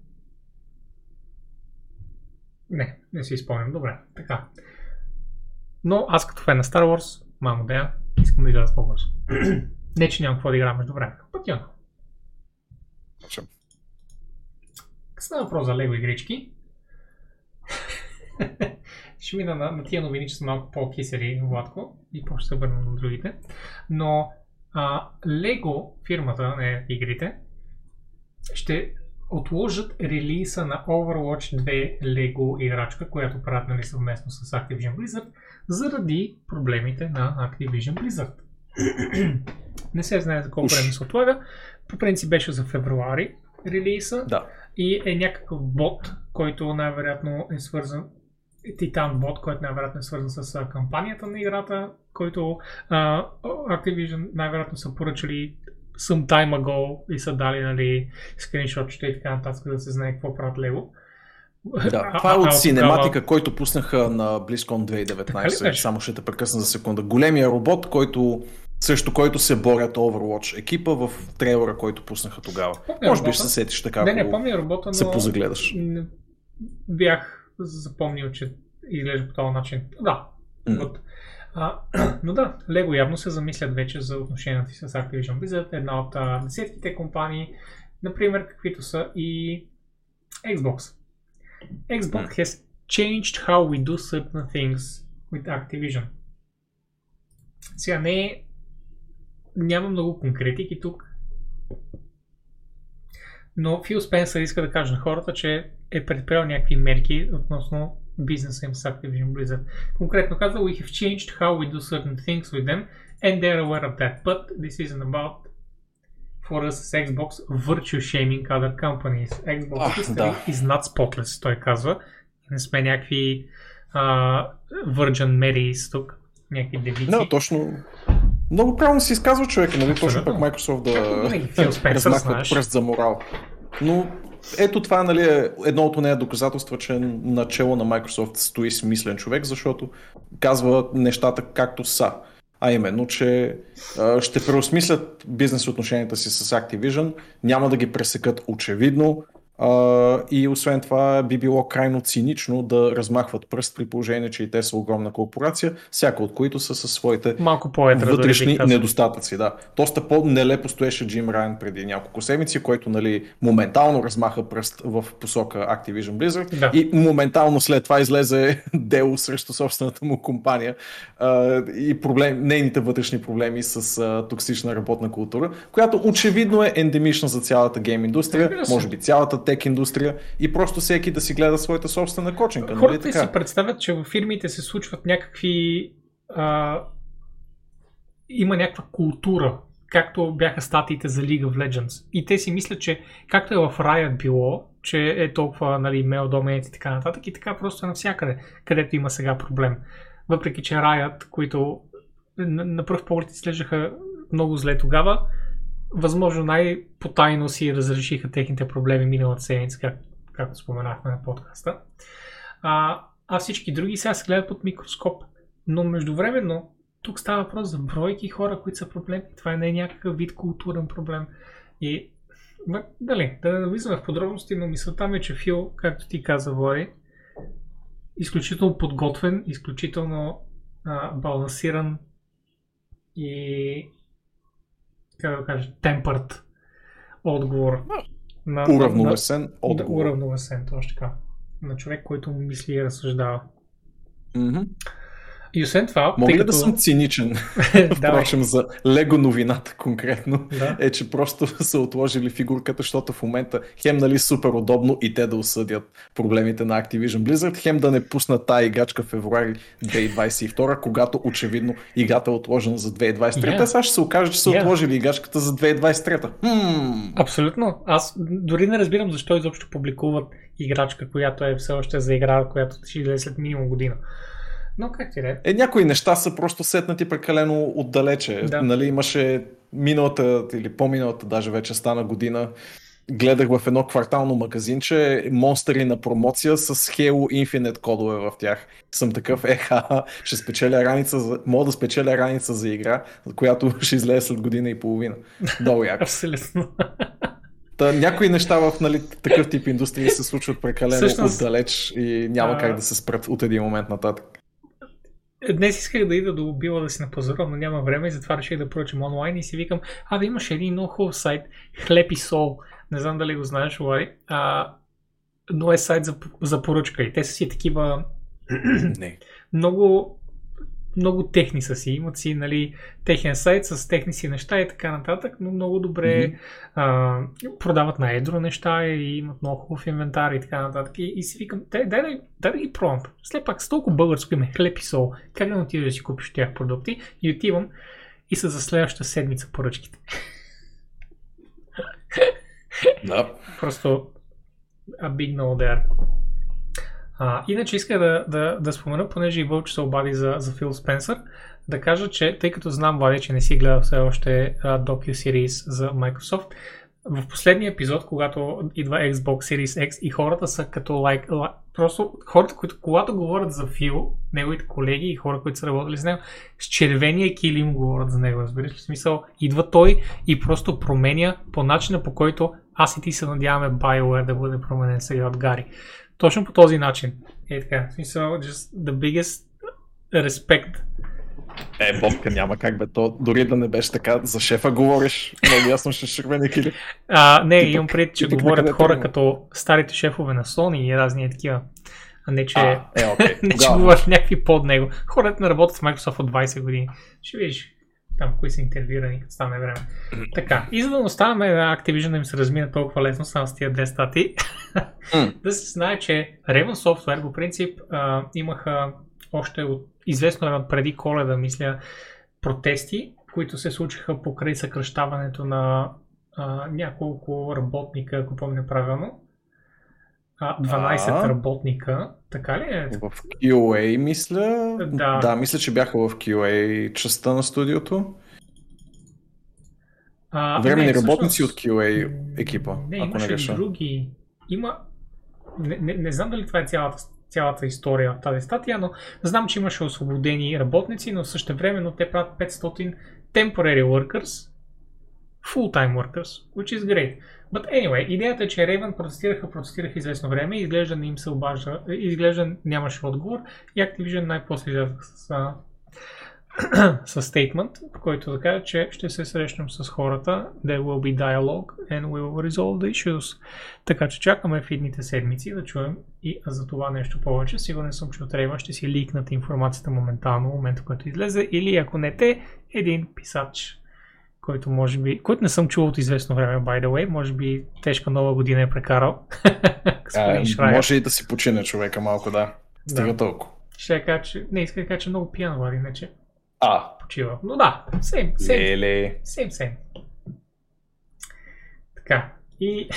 Не, не си спомням. Добре, така. Но аз като фен на Star Wars, мамо дея, искам да изляза по-бързо. Не, че нямам какво да игра между времето. Пък имам. Късна въпрос за лего игрички. Ще мина на, на тия новини, че са малко по-кисери, Владко, и по-ще се върна на другите. Но а, Lego, фирмата, не игрите, ще отложат релиза на Overwatch две Lego играчка, която правят нали, съвместно с Activision Blizzard, заради проблемите на Activision Blizzard. Не се знае за колко време се отлага. По принцип беше за февруари релиза, да. И е някакъв бот, който най-вероятно е свързан Титан бот, който най-вероятно е свързан с кампанията на играта, който uh, Activision най-вероятно са поръчали some time ago и са дали нали, скриншотчета и така нататък, да се знае какво правят Lego. Да, това е от синематика, който пуснаха на BlizzCon две хиляди и деветнайсета. Само ще те прекъсна за секунда. Големия робот, който, срещу който се борят Overwatch екипа в трейлера, който пуснаха тогава. Помня може би ще се сетиш така, не, не, помня робота, но се позагледаш. Не, бях запомнил, че изглежда по този начин. Да. Mm. А, но да, Lego явно се замислят вече за отношенията си с Activision Blizzard, една от а, десетките компании, например, каквито са и Xbox. Xbox has changed how we do certain things with Activision. Сега не е... Няма много конкретики тук. Но Фил Спенсър иска да каже на хората, че е предприел някакви мерки относно бизнеса им с Activision Blizzard. Конкретно казва, we have changed how we do certain things with them and they're aware of that. But this isn't about for us as Xbox virtue shaming other companies. Xbox ah, history да. Is not spotless, той казва. Не сме някакви uh, Virgin Marys тук, някакви девици. No, точно. Много правилно си изказва човека, нали? Точно пък Microsoft да размахва пръст за морал. Но ето това нали, е едно от нея доказателства, че начело на Microsoft стои смислен човек, защото казва нещата както са. А именно, че а, ще преосмислят бизнес отношенията си с Activision, няма да ги пресекат очевидно а, и освен това би било крайно цинично да размахват пръст при положение, че и те са огромна корпорация, всяка от които са със своите вътрешни да недостатъци. Да. Доста по-нелепо стоеше Джим Райан преди няколко седмици, който нали, моментално размаха пръст в посока Activision Blizzard да. И моментално след това излезе дело срещу собствената му компания а, и проблем, нейните вътрешни проблеми с а, токсична работна култура, която очевидно е ендемична за цялата гейм индустрия, може би цялата тек индустрия и просто всеки да си гледа своята собствена кочинка. Хората нали, така? Си представят, че във фирмите се случват някакви... А, има някаква култура, както бяха статиите за League of Legends. И те си мислят, че както е в Riot било, че е толкова нали, мейл доменът и така нататък и така просто е навсякъде, където има сега проблем. Въпреки, че Riot, които на, на пръв поглед изглеждаха много зле тогава, възможно най-потайно си разрешиха техните проблеми миналата седмица, как, както споменахме на подкаста. А, а всички други сега се гледат под микроскоп. Но междувременно тук става въпрос за бройки хора, които са проблеми. Това не е някакъв вид културен проблем. И дали, да не навлизаме в подробности, но мисълта ми е, че Фил, както ти каза, Влади, изключително подготвен, изключително а, балансиран и как да кажа, темпърт отговор. На, уравновесен на, отговор. Да, уравновесен, точно така. На човек, който му мисли и разсъждава. Mm-hmm. И освен това... Мога ли като... да съм циничен? Впрочем, за Лего новината конкретно да. Е, че просто са отложили фигурката, защото в момента хем нали супер удобно и те да осъдят проблемите на Activision Blizzard, хем да не пуснат тая играчка в февруари две хиляди двайсет и втора, когато очевидно играта е отложена за две хиляди двайсет и трета. Yeah. Сега ще се окаже, че са yeah. отложили играчката за две хиляди двайсет и трета. Hmm. Абсолютно. Аз дори не разбирам защо изобщо публикуват играчка, която е все още за игра, която ще излезе след минимум година. Но как ти е? Е, някои неща са просто сетнати прекалено отдалече. Да. Нали, имаше миналата или по-миналата, даже вече стана година, гледах в едно квартално магазинче монстри на промоция с Halo Infinite кодове в тях. Съм такъв, еха, ще спечеля раница, за... мога да спечеля раница за игра, която ще излезе след година и половина. Долу яко. Абсолютно. Та, някои неща в нали, такъв тип индустрии се случват прекалено всъщност, отдалеч и няма а... как да се спрат от един момент нататък. Днес исках да ида до Обила да си напазарувам, но няма време и затова реших да поръчам онлайн и си викам, абе имаш един много хубав сайт, Хлеб и сол, не знам дали го знаеш, Влади, а, но е сайт за, за поръчка и те са си такива не. много... Много техни са си, имат си, нали, техен сайт с техни си неща и така нататък, но много добре mm-hmm. а, продават на едро неща и имат много хубав инвентар и така нататък. И, и си викам, дай, дай, дай, дай да ги пробвам. След пак с толкова българско име, Хлеб и сол, как да отидеш да си купиш тях продукти и отивам и са за следващата седмица поръчките. No. Просто a big no there. А, иначе иска да, да, да спомена, понеже и Вълчо се обади за, за Фил Спенсър, да кажа, че тъй като знам, Влади, че не си гледал все още docu-series за Microsoft, в последния епизод, когато идва Xbox Series X и хората са като лайк, лайк просто хората, които когато говорят за Фил, неговите колеги и хора, които са работили с него, с червения килим говорят за него, разбираш ли? В смисъл, идва той и просто променя по начина, по който аз и ти се надяваме BioWare да бъде променен сега от Гари. Точно по този начин. Е така. So, just the biggest respect. Е, бобка, няма как бе. То дори да не беше така. За шефа говориш. Много ясно ще шървени кили. А, не, типък, имам пред, че типък, говорят хора тръгна. Като старите шефове на Sony и разни такива. А не, че, а, е, okay. не, че говорят някакви под него. Хората не работят в Microsoft от двайсет години. Ще видиш там, кои са интервюирани, като стане време. Така, и за да оставаме на Activision да им се размина толкова лесно само с тия две статии, mm. да се знае, че Raven Software по принцип а, имаха още от, известно преди Коледа, мисля, протести, които се случиха покрай съкръщаването на а, няколко работника, ако помня правилно. А, дванайсет а, работника, така ли е? В кю ей, мисля. Да. да, мисля, че бяха в кю ей частта на студиото. А, Времени не, работници всъщност... от кю ей екипа, не, ако не греша. Други. Има... Не, не, не знам дали това е цялата, цялата история в тази статия, но знам, че имаше освободени работници, но същевременно те правят петстотин temporary workers, full-time workers, which is great. But anyway, идеята е, че Raven протестираха, протестираха известно време, изглежда не им се обажда, изглежда нямаше отговор и Activision най-после изляза с, с стейтмент, в който да кажа, че ще се срещнем с хората, there will be dialogue and we will resolve the issues. Така че чакаме в едните седмици да чуем и за това нещо повече. Сигурен съм, че от Raven ще си ликнат информацията моментално, в момента, който излезе, или ако не те, един писач. Който може би, който не съм чувал от известно време, by the way, може би тежка нова година е прекарал. а, може и да си почине човека малко, да. Стига да. Толкова. Ще кажа, че... Не, иска да кажа, че много пиян, Влади, иначе. А. Почива. Но да, same, same, same, same. Така. И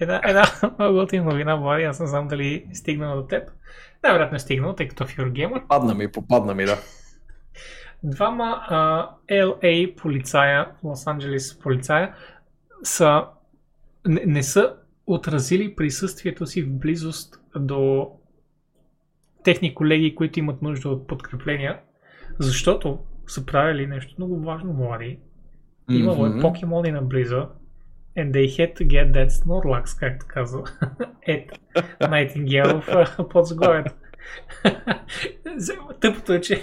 една, една много готина новина, Влади, аз не знам дали стигнала до теб. Да, вероятно е стигнала, тъй като в Eurogamer. Попадна ми, попадна ми, да. Двама а, ел ей полицая, Лос-Анджелес полицая, са, не, не са отразили присъствието си в близост до техни колеги, които имат нужда от подкрепления, защото са правили нещо много важно, Влади. Имало mm-hmm. е покемони наблизо and they had to get that Snorlax, както казва Ed Nightingale в подзаглавието. Тъпото е, че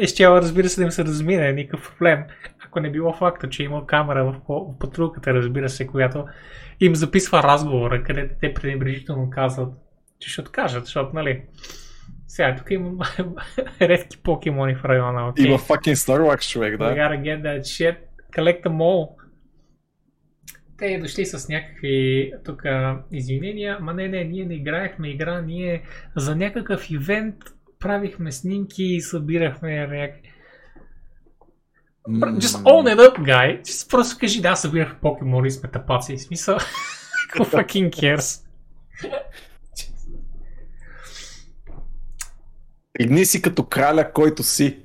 Ещела, разбира се, да им се размине, никакъв проблем, ако не било факта, че има камера в патрулката, разбира се, която им записва разговора, където те пренебрежително казват, че ще откажат, защото, нали, сега тук има редки покемони в района, окей. Okay. Има fucking Snorlax, човек, да. We gotta get that shit, collect them all. Те дошли с някакви тук извинения, ма не, не, ние не играехме игра, ние за някакъв ивент правихме снимки и събирахме някакви... Just own it up, guy. Just просто кажи, да, събирах покемони с метапаци. В смисъл, who fucking cares? Игни си като краля, който си.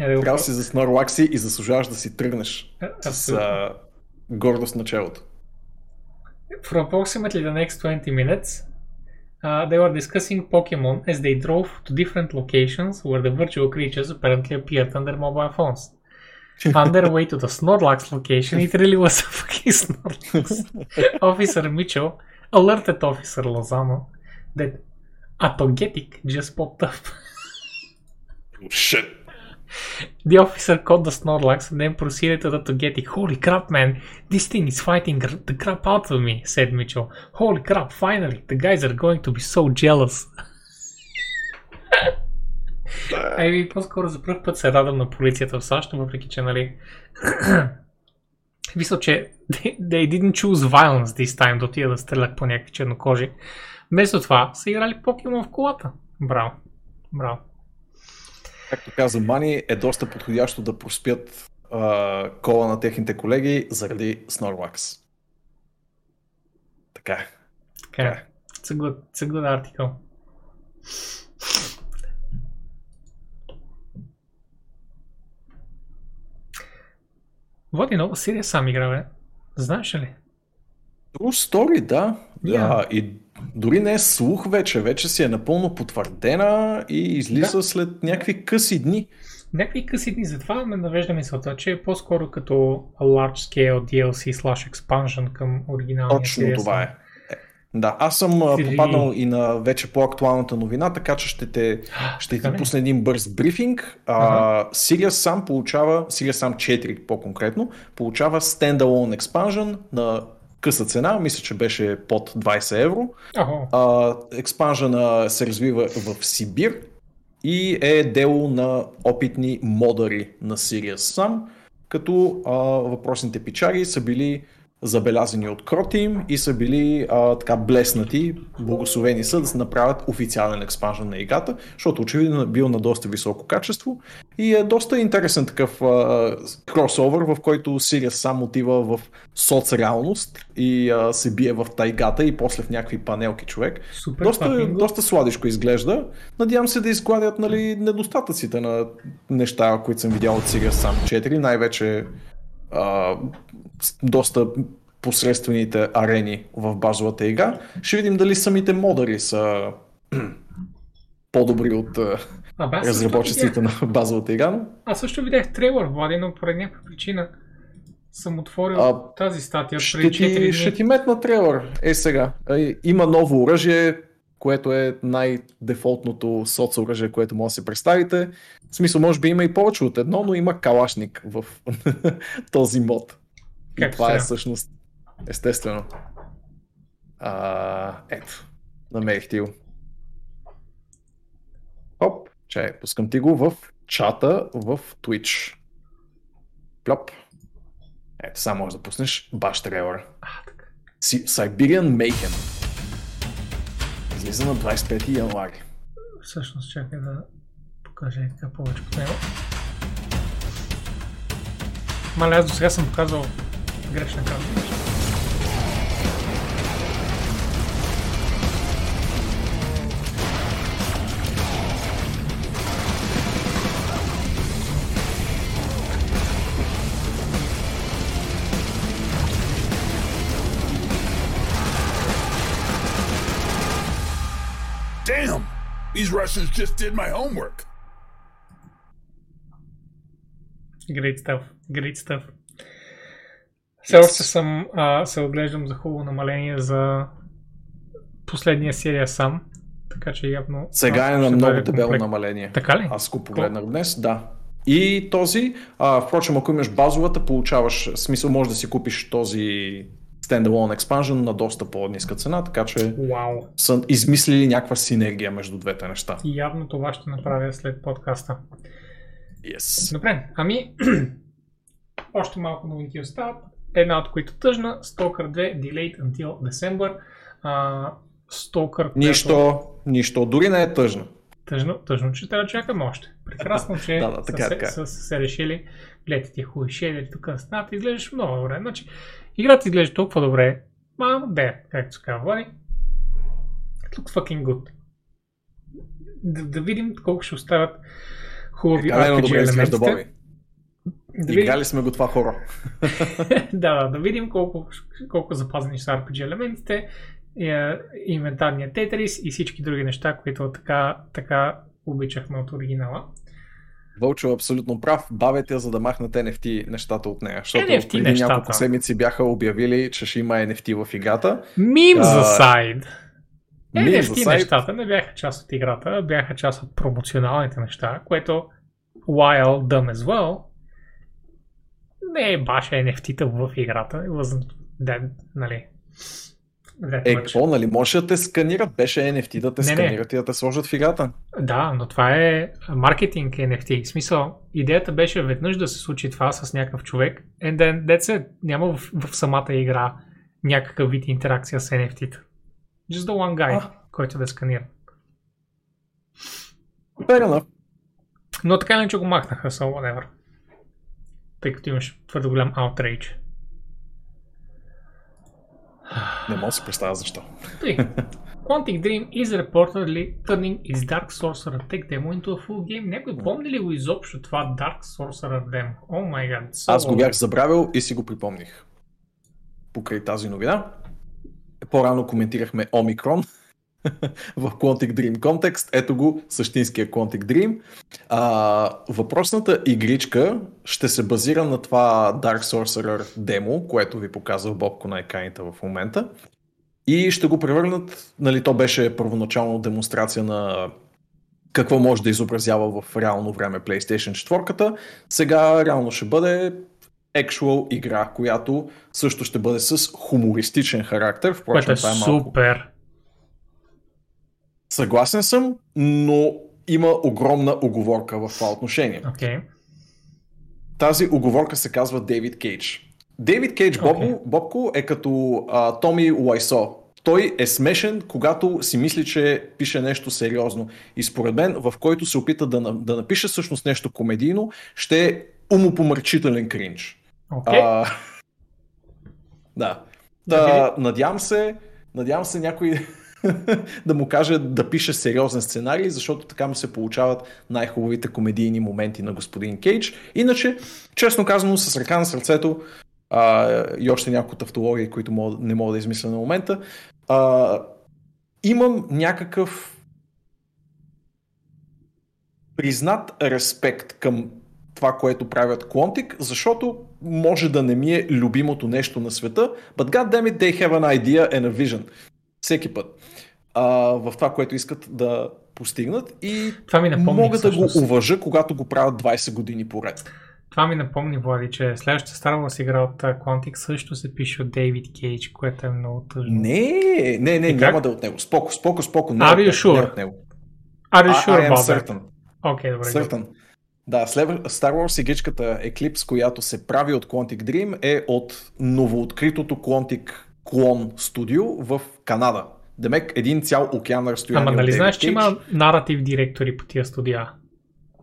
Е, трябва си за Snorlax и заслужаваш да си тръгнеш. Абсолютно. С а, гордост на челото. For approximately the next twenty minutes, Uh, they were discussing Pokemon as they drove to different locations where the virtual creatures apparently appeared on their mobile phones. On their way to the Snorlax location, it really was a fucking Snorlax. Officer Mitchell alerted Officer Lozano that Apologetic just popped up. Oh, shit. The officer caught the Snorlax and then proceeded to Apologetic. Holy crap, man. This thing is fighting the crap out of me, said Mitchell. Holy crap, finally. The guys are going to be so jealous. Ами по-скоро за пръв път се радвам на полицията в САЩ, въпреки че, нали... Мисля, че they, they didn't choose violence this time, да отида да стрелят по някакви чернокожи. Вместо това са играли покемон в колата. Браво. Браво. Както каза Мани, е доста подходящо да проспят а, кола на техните колеги заради Snorlax. Така. Така. It's a good, it's a good article. Води нова серия сам игра, бе. Знаеш ли? True Story, да. Yeah. Да. И дори не е слух вече, вече си е напълно потвърдена и излиза да. След някакви къси дни. Някакви къси дни, затова ме навежда мисълта, че е по-скоро като large scale ди ел си slash expansion към оригиналния серия. Точно това е. Да, аз съм Сили... попаднал и на вече по-актуалната новина, така че ще те, ще ти пусна един бърз брифинг. А, Sirius Sam получава, Sirius Sam четири по-конкретно, получава standalone expansion на къса цена, мисля, че беше под двайсет евро. Експанжъна се развива в Сибир и е дело на опитни модъри на Sirius Sam, като а, въпросните пичари са били забелязани от кроти им и са били а, така блеснати, благословени са да се направят официален експанжен на играта, защото очевидно е бил на доста високо качество и е доста интересен такъв а, кросовър, в който Sirius Sam отива в соцреалност и а, се бие в тайгата и после в някакви панелки човек. Супер, доста, доста сладичко изглежда. Надявам се да изгладят, нали, недостатъците на неща, които съм видял от Sirius Sam четири, най-вече а, доста посредствените арени в базовата игра. Ще видим дали самите модъри са по-добри от а, разработчиците на базовата игра. Но... Аз също видях трейлър, Влади, но поред някаква причина съм отворил а, тази статия преди четири дни. Ще ти метна трейлър. Е сега. Има ново оръжие, което е най-дефолтното соцоръжие, което може да си представите. В смисъл, може би има и повече от едно, но има калашник в този мод. И това е всъщност естествено. А, ето, намерих ти го. Оп, чай, пускам ти го в чата в Twitch. Плоп. Ето, само можеш да пуснеш баш трейлър. Siberian Mayhem. Излиза на двайсет и пети януари. Всъщност, чакай да покажа и така повече по него. Мале, аз до сега съм показвал грешна карта. These Russians just did my homework. Great stuff, great stuff. Все yes. още съм, а, се оглеждам за хубаво намаление за последния серия сам, така че явно... Сега е на много дебело намаление. Така ли? Аз го погледнах днес, да. И този, а, впрочем, ако имаш базовата, получаваш, смисъл, може да си купиш този... Standalone Expansion на доста по-ниска цена, така че wow. са измислили някаква синергия между двете неща. И явно това ще направя след подкаста. Yes. Добре, ами още малко новинки остават. Една от които тъжна, Stalker две, Delayed Until December. Uh, Stalker... Нищо, която... нищо, дори не е тъжно. Тъжно, тъжно, че трябва да чакаме още. Прекрасно, че да, да, така, са, така. Са, са се решили. Гледайте ти хубави шейдери тук на стената, изглеждаш много добре. Значи, играта изглежда толкова добре. Мам, де, както се казва, Влади. It looks fucking good. Да, да видим колко ще оставят хубави ар пи джи елементите. Да видим... Играли сме го това, хора. да, да видим колко, колко запазени са ар пи джи елементите, инвентарния Тетрис и всички други неща, които така, така обичахме от оригинала. Вълчо е абсолютно прав, бавят я, за да махнат ен еф ти нещата от нея, защото ен еф ти преди нещата. Няколко седмици бяха обявили, че ще има ен еф ти в играта. Мимс aside! Е, не, за сайт... нещата не бяха част от играта, бяха част от промоционалните неща, което while done as well не е баш ен еф ти-та в играта. Wasn't that, нали... Е, какво, нали, може да те сканират, беше ен еф ти да те не, сканират не. И да те сложат в играта. Да, но това е маркетинг ен еф ти. В смисъл, идеята беше веднъж да се случи това с някакъв човек and then that's it. Няма в, в самата игра някакъв вид интеракция с ен еф ти-та. Just the one guy, а? Който да сканира. Верно. Но така не че го махнаха, so whatever. Тъй като имаш твърдо голям outrage. Не мога да се представя защо. Quantic Dream is reportedly turning its Dark Sorcerer Tech demo into a full game. Някой помни ли го изобщо това Dark Sorcerer demo? Oh my god. So Аз го бях забравил и си го припомних. Покрай тази новина. По-рано коментирахме Омикрон в Quantic Dream контекст. Ето го същинския Quantic Dream. А, въпросната игричка ще се базира на това Dark Sorcerer демо, което ви показва Бобко на еканите в момента. И ще го превърнат, нали, то беше първоначално демонстрация на какво може да изобразява в реално време PlayStation четири. Сега реално ще бъде actual игра, която също ще бъде с хумористичен характер. Впрочем, е това е малко... супер! Съгласен съм, но има огромна оговорка в това отношение. Okay. Тази оговорка се казва Дейвид Кейдж. Дейвид Кейдж okay. Бобко е като а, Томи Уайсо. Той е смешен, когато си мисли, че пише нещо сериозно. И според мен, в който се опита да, да напише всъщност нещо комедийно, ще е умопомърчителен кринч. Okay. А, да. Да, надявам се, надявам се някой... да му каже да пише сериозен сценарий, защото така му се получават най-хубавите комедийни моменти на господин Кейдж. Иначе, честно казано, с ръка на сърцето а, и още няколко тавтологии, които мога, не мога да измисля на момента, а, имам някакъв признат респект към това, което правят Quantic, защото може да не ми е любимото нещо на света, but goddammit, they have an idea and a vision. Всеки път а, в това, което искат да постигнат и мога да го уважа, когато го правят двайсет години поред. Това ми напомни, Влади, че следващата Star Wars игра от Quantic също се пише от Дейвид Кейдж, което е много тъжно. Не, не, не, и няма как? Да е от него. Споко, споко, споко. Не Are you sure? Не е Are you sure, Bobby? Окей, добре. Certain. Да, Star Wars игричката Eclipse, която се прави от Quantic Dream, е от новооткритото Quantic Клон студио в Канада. Демек един цял океан разстояние. Ама нали знаеш, че има наратив директори по тия студия?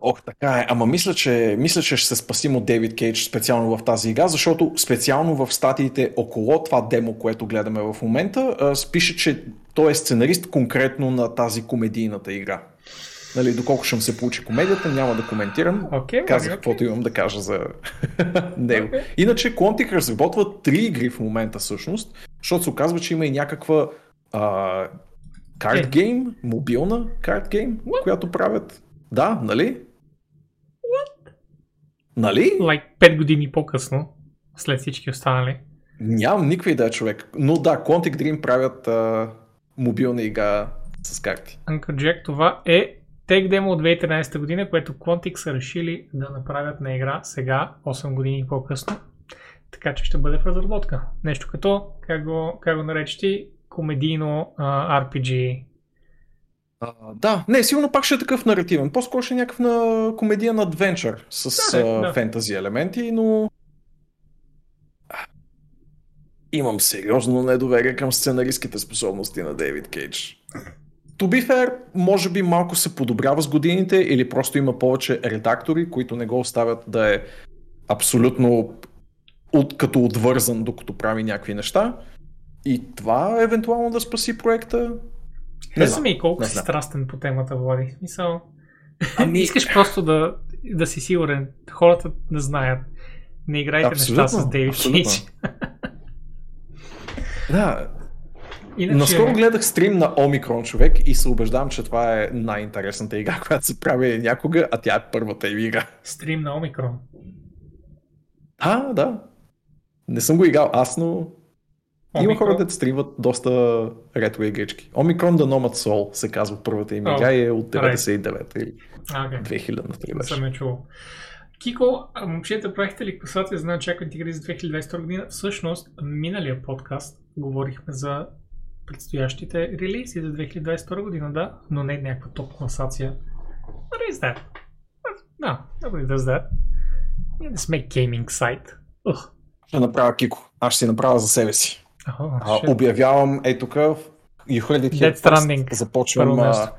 Ох, така е. Ама мисля, че, мисля, че ще се спасим от Дейвид Кейдж специално в тази игра, защото специално в статиите около това демо, което гледаме в момента, спише, че той е сценарист конкретно на тази комедийната игра. Нали, доколко ще му се получи комедията, няма да коментирам. Okay, Казах okay. каквото имам да кажа за него. Okay. Иначе Quantic разработва три игри в момента всъщност, защото се оказва, че има и някаква карт uh, гейм, okay. мобилна карт гейм, която правят. Да, нали? What? Нали? Like пет години по-късно, след всички останали. Нямам никаква идея, човек. Но да, Quantic Dream правят uh, мобилна игра с карти. Uncle Jack, това е Tech Demo от две хиляди и тринайсета година, което Quantic са решили да направят на игра сега, осем години по-късно. Така че ще бъде в разработка. Нещо като, как го, как го наречеш ти, комедийно uh, ар пи джи. А, да, не, сигурно пак ще е такъв наративен. По-скоро ще е някакъв на комедиен адвенчър с да, uh, да. фентази елементи, но... Имам сериозно недоверие към сценаристските способности на Дейвид Кейдж. To be fair, може би малко се подобрява с годините или просто има повече редактори, които не го оставят да е абсолютно от, като отвързан, докато прави някакви неща. И това евентуално да спаси проекта. Не знам и колко не си не страстен по темата, Влади. Мисъл, ами... искаш просто да, да си сигурен. Хората не знаят. Не играйте абсолютно, неща с Дейвид Кейдж. Да. Иначе... Наскоро гледах стрим на Омикрон, човек, и се убеждавам, че това е най-интересната игра, която се прави някога, а тя е първата игра. Стрим на Омикрон? А, да. Не съм го играл аз, но Омикрон. Има хора, да стримват доста ретро игрички. Омикрон да номат сол се казва първата им игра и е от деветдесет и девета или okay. две хиляди и тринадесета. Не съм е чувал. Кико, момчета, правихте ли класация за най-очакваните игри за две хиляди и двадесета година? Всъщност, миналия подкаст говорихме за предстоящите релизи за две хиляди и двадесета година, да, но не някаква топ класация. But is that? No, nobody does that. Ние не сме гейминг сайт. Ух. Ще направя, Кико. Аз ще си направя за себе си. Oh, а, обявявам, е тук, You Heard It Here First, започвам а,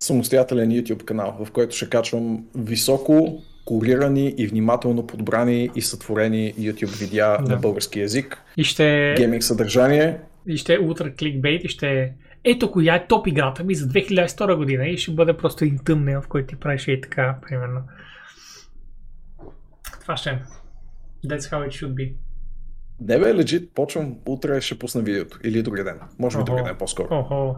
самостоятелен YouTube канал, в който ще качвам високо курирани и внимателно подбрани и сътворени YouTube видеа да. На български язик, и ще... гейминг съдържание. И ще е ултра кликбейт и ще ето коя е топ играта ми за две хиляди и втора година и ще бъде просто един тъмнел, в който ти правиш и така, примерно. Това ще е. That's how it should be. Не бе, legit, почвам, утре ще пусна видеото или други ден, може би други ден по-скоро. Охо.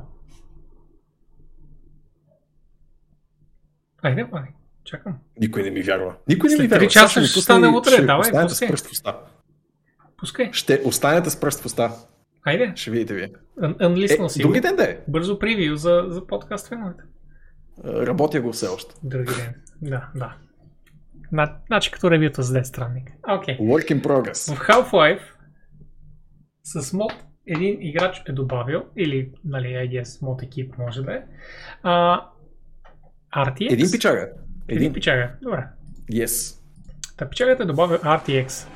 Айде, бани, чакам. Никой не ми вярва. Никой не ми вярва. Три часа ще остане утре, давай, пускай. Пускай. Ще останете с пръст в уста. Хайде. Ще видите вие. Unlistenal си. Други ден да е. Бързо превю за, за подкаст феновете. Работя го все още. Други ден, да, да. Значи като ревюто за десетстранник. Okay. Work in progress. В Half-Life с мод един играч е добавил, или нали, I guess, мод екип може да е. А, ар ти екс. Един пичага. Един, един пичага, добре. Yes. Та пичагата е добавил ар ти екс.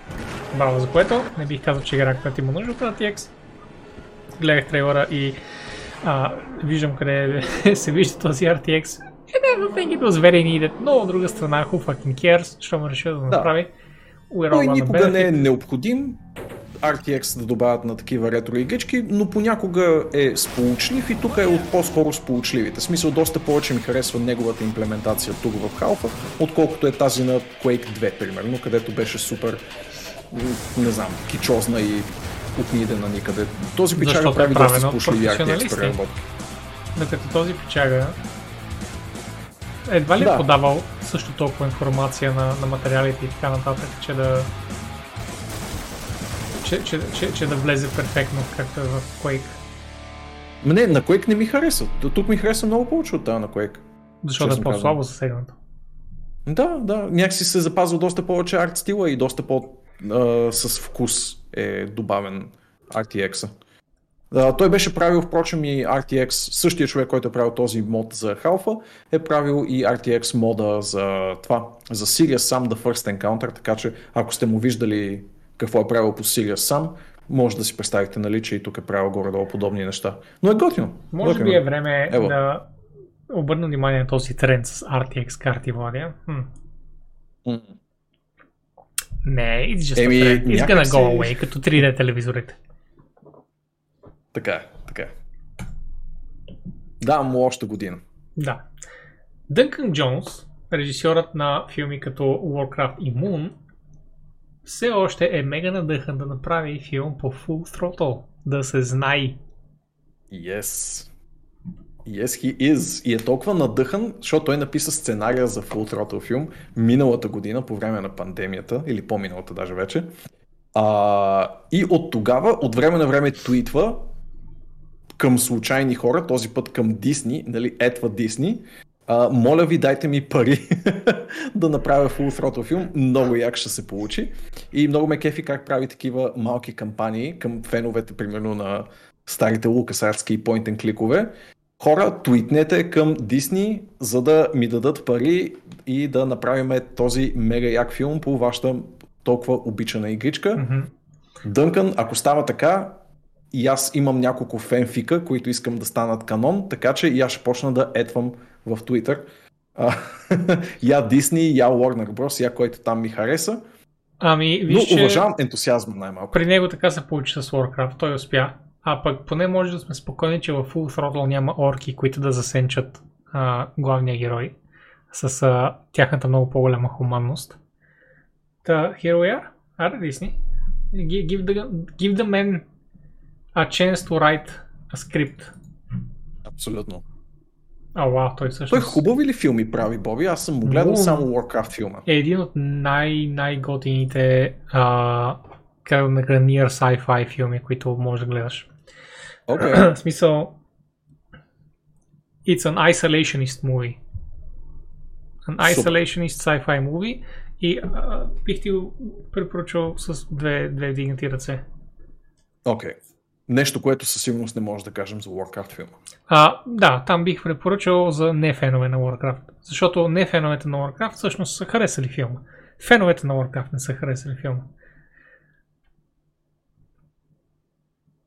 Браво, за което не бих казал, че игра, която има нужда от ар ти екс. Гледах трейлера и а, виждам къде се вижда този ар ти екс. And I think it was very needed, но от друга страна, who fucking cares, що му решил да направи. Да. Той никога не е необходим ар ти екс да добавят на такива ретро игрички, но понякога е сполучлив и тук е от по-скоро сполучливите. В смисъл, доста повече ми харесва неговата имплементация тук в Half, отколкото е тази на Quake две, примерно, където беше супер, не знам, кичозна и отнидена никъде. Този пичага прави доста сполучливи ар ти екс преработки. Докато този пичага едва ли да. Е подавал също толкова информация на, на материалите и така нататък, че да, че, че, че, че да влезе перфектно, както е в Quake? Не, на Quake не ми хареса. Тук ми хареса много повече от тази на Quake. Защото е по-слабо засегнато. Да, да. Някакси се запазва доста повече арт стила и доста по- а, с вкус е добавен ар ти екс-а. Uh, той беше правил, впрочем, и ар ти екс, същия човек, който е правил този мод за Half, е правил и ар ти екс мода за това, за Sirius Sam The First Encounter, така че ако сте му виждали какво е правил по Sirius Sam, може да си представите, нали, че и тук е правил горе-долу подобни неща. Но е готино. Може готино. Би е време Ево. Да обърна внимание на този тренд с ар ти екс карти, Владия. Хм. Mm. Не, it's just Еми, a trend. It's gonna go away, си... като три Д телевизорите. Така, така. Да, му още година. Да. Дънкън Джонс, режисьорът на филми като Warcraft и Moon, все още е мега надъхан да направи филм по Full Throttle. Да се знае. Yes. Yes, he is. И е толкова надъхан, защото той написа сценария за Full Throttle филм миналата година, по време на пандемията, или по-миналата даже вече. А, и от тогава, от време на време твитва към случайни хора, този път към Дисни, нали, етва Дисни, а, моля ви, дайте ми пари да направя Full Throttle филм, много як ще се получи. И много ме кефи как прави такива малки кампании към феновете, примерно на старите LucasArts и Point and Click-ове. Хора, твитнете към Дисни, за да ми дадат пари и да направим този мега як филм по вашата толкова обичана игричка. Mm-hmm. Дънкън, ако става така, и аз имам няколко фенфика, които искам да станат канон, така че и аз ще почна да етвам в Twitter. Я Дисни, я Warner Bros, я който там ми хареса. Ами, виж, но уважавам ентусиазма най-малко. При него така се получи с Warcraft, той успя. А пък поне може да сме спокойни, че в Full Throttle няма орки, които да засенчат а, главния герой с а, тяхната много по-голяма хуманност. Та, here we are. Are Disney. Give the, give the man a chance to write a script. Абсолютно. А, вау, той също. Той хубави ли филми прави, Боби? Аз съм гледал само Warcraft филма. Е един от най-най-готините near sci-fi филми, които можеш да гледаш. Okay. В смисъл, it's an isolationist movie. An isolationist sci-fi movie и а, бих ти го препоръчал с две, две вдигнати ръце. Окей. Okay. Нещо, което със сигурност не може да кажем за Warcraft филма. А, да, там бих препоръчал за не фенове на Warcraft. Защото не феновете на Warcraft всъщност са харесали филма. Феновете на Warcraft не са харесали филма.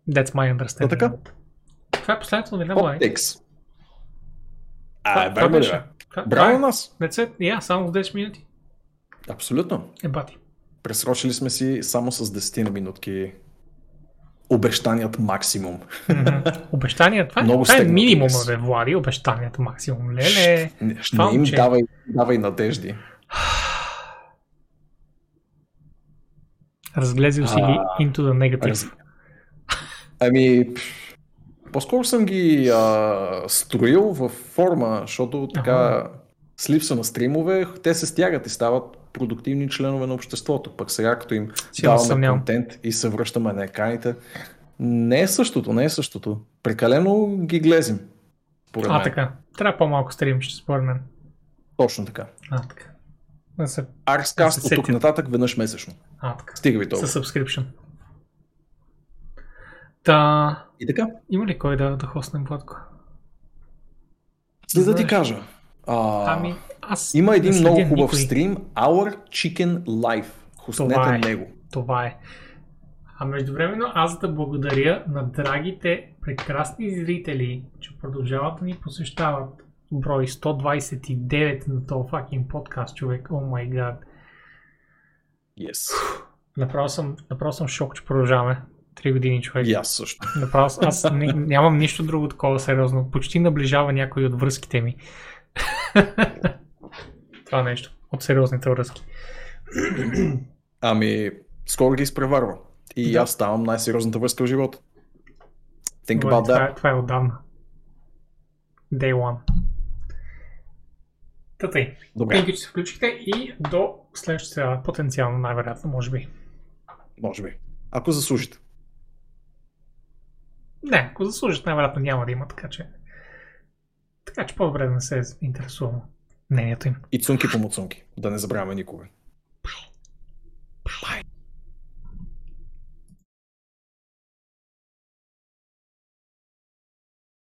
That's my understanding. А така? Това е последната новина, Блай. Hot А, това беше. Браво нас! Децет, я, само в десет минути. Абсолютно. Е, бати. Пресрочили сме си само с десет минутки обещаният максимум. Mm-hmm. Обещаният, това, това е минимума, бе, Влади, обещаният максимум. Леле, не, не им че... давай, давай надежди. Разглезил си ги into the negative. Раз... Ами, по-скоро съм ги а, строил в форма, защото така uh-huh. с липса на стримове, те се стягат и стават продуктивни членове на обществото. Пък сега, като им даваме контент и се връщаме на екраните, не е същото, не е същото. Прекалено ги глезим. Според а, мен. Така. Трябва по-малко стрим, ще според мен. Точно така. А, така. Да се... Арскаст да от тук нататък веднъж месечно. А, така. Стига ви толкова. Със subscription. Та... И така. Има ли кой да, да хостнем, Владко? След да ти кажа. А... Ами... Аз Има един да много хубав никой. стрим, Our Chicken Life. Хоснете е, него. Това е. А междувременно аз да благодаря на драгите прекрасни зрители, че продължават да ни посещават. Брой сто двадесет и девет на този fucking подкаст, човек. О май гад. Yes. Направо съм, направо съм шок, че продължаваме. Три години, човек. И аз също. Направо, аз не, нямам нищо друго такова сериозно. Почти наближава някой от връзките ми. Това нещо, от сериозните връзки. Ами, скоро ги изпреварва. И да. аз ставам най-сериозната връзка в живота. Think Бо, about това, that. Това е отдавна. Day one. Тъй, тъй, че се включихте и до следващата потенциално най-вероятно, може би. Може би. Ако заслужите. Не, ако заслужите, най-вероятно няма да има, така че... Така че по-добре да не се интересувам мнението им. И цунки по муцунки, да не забравяме никога.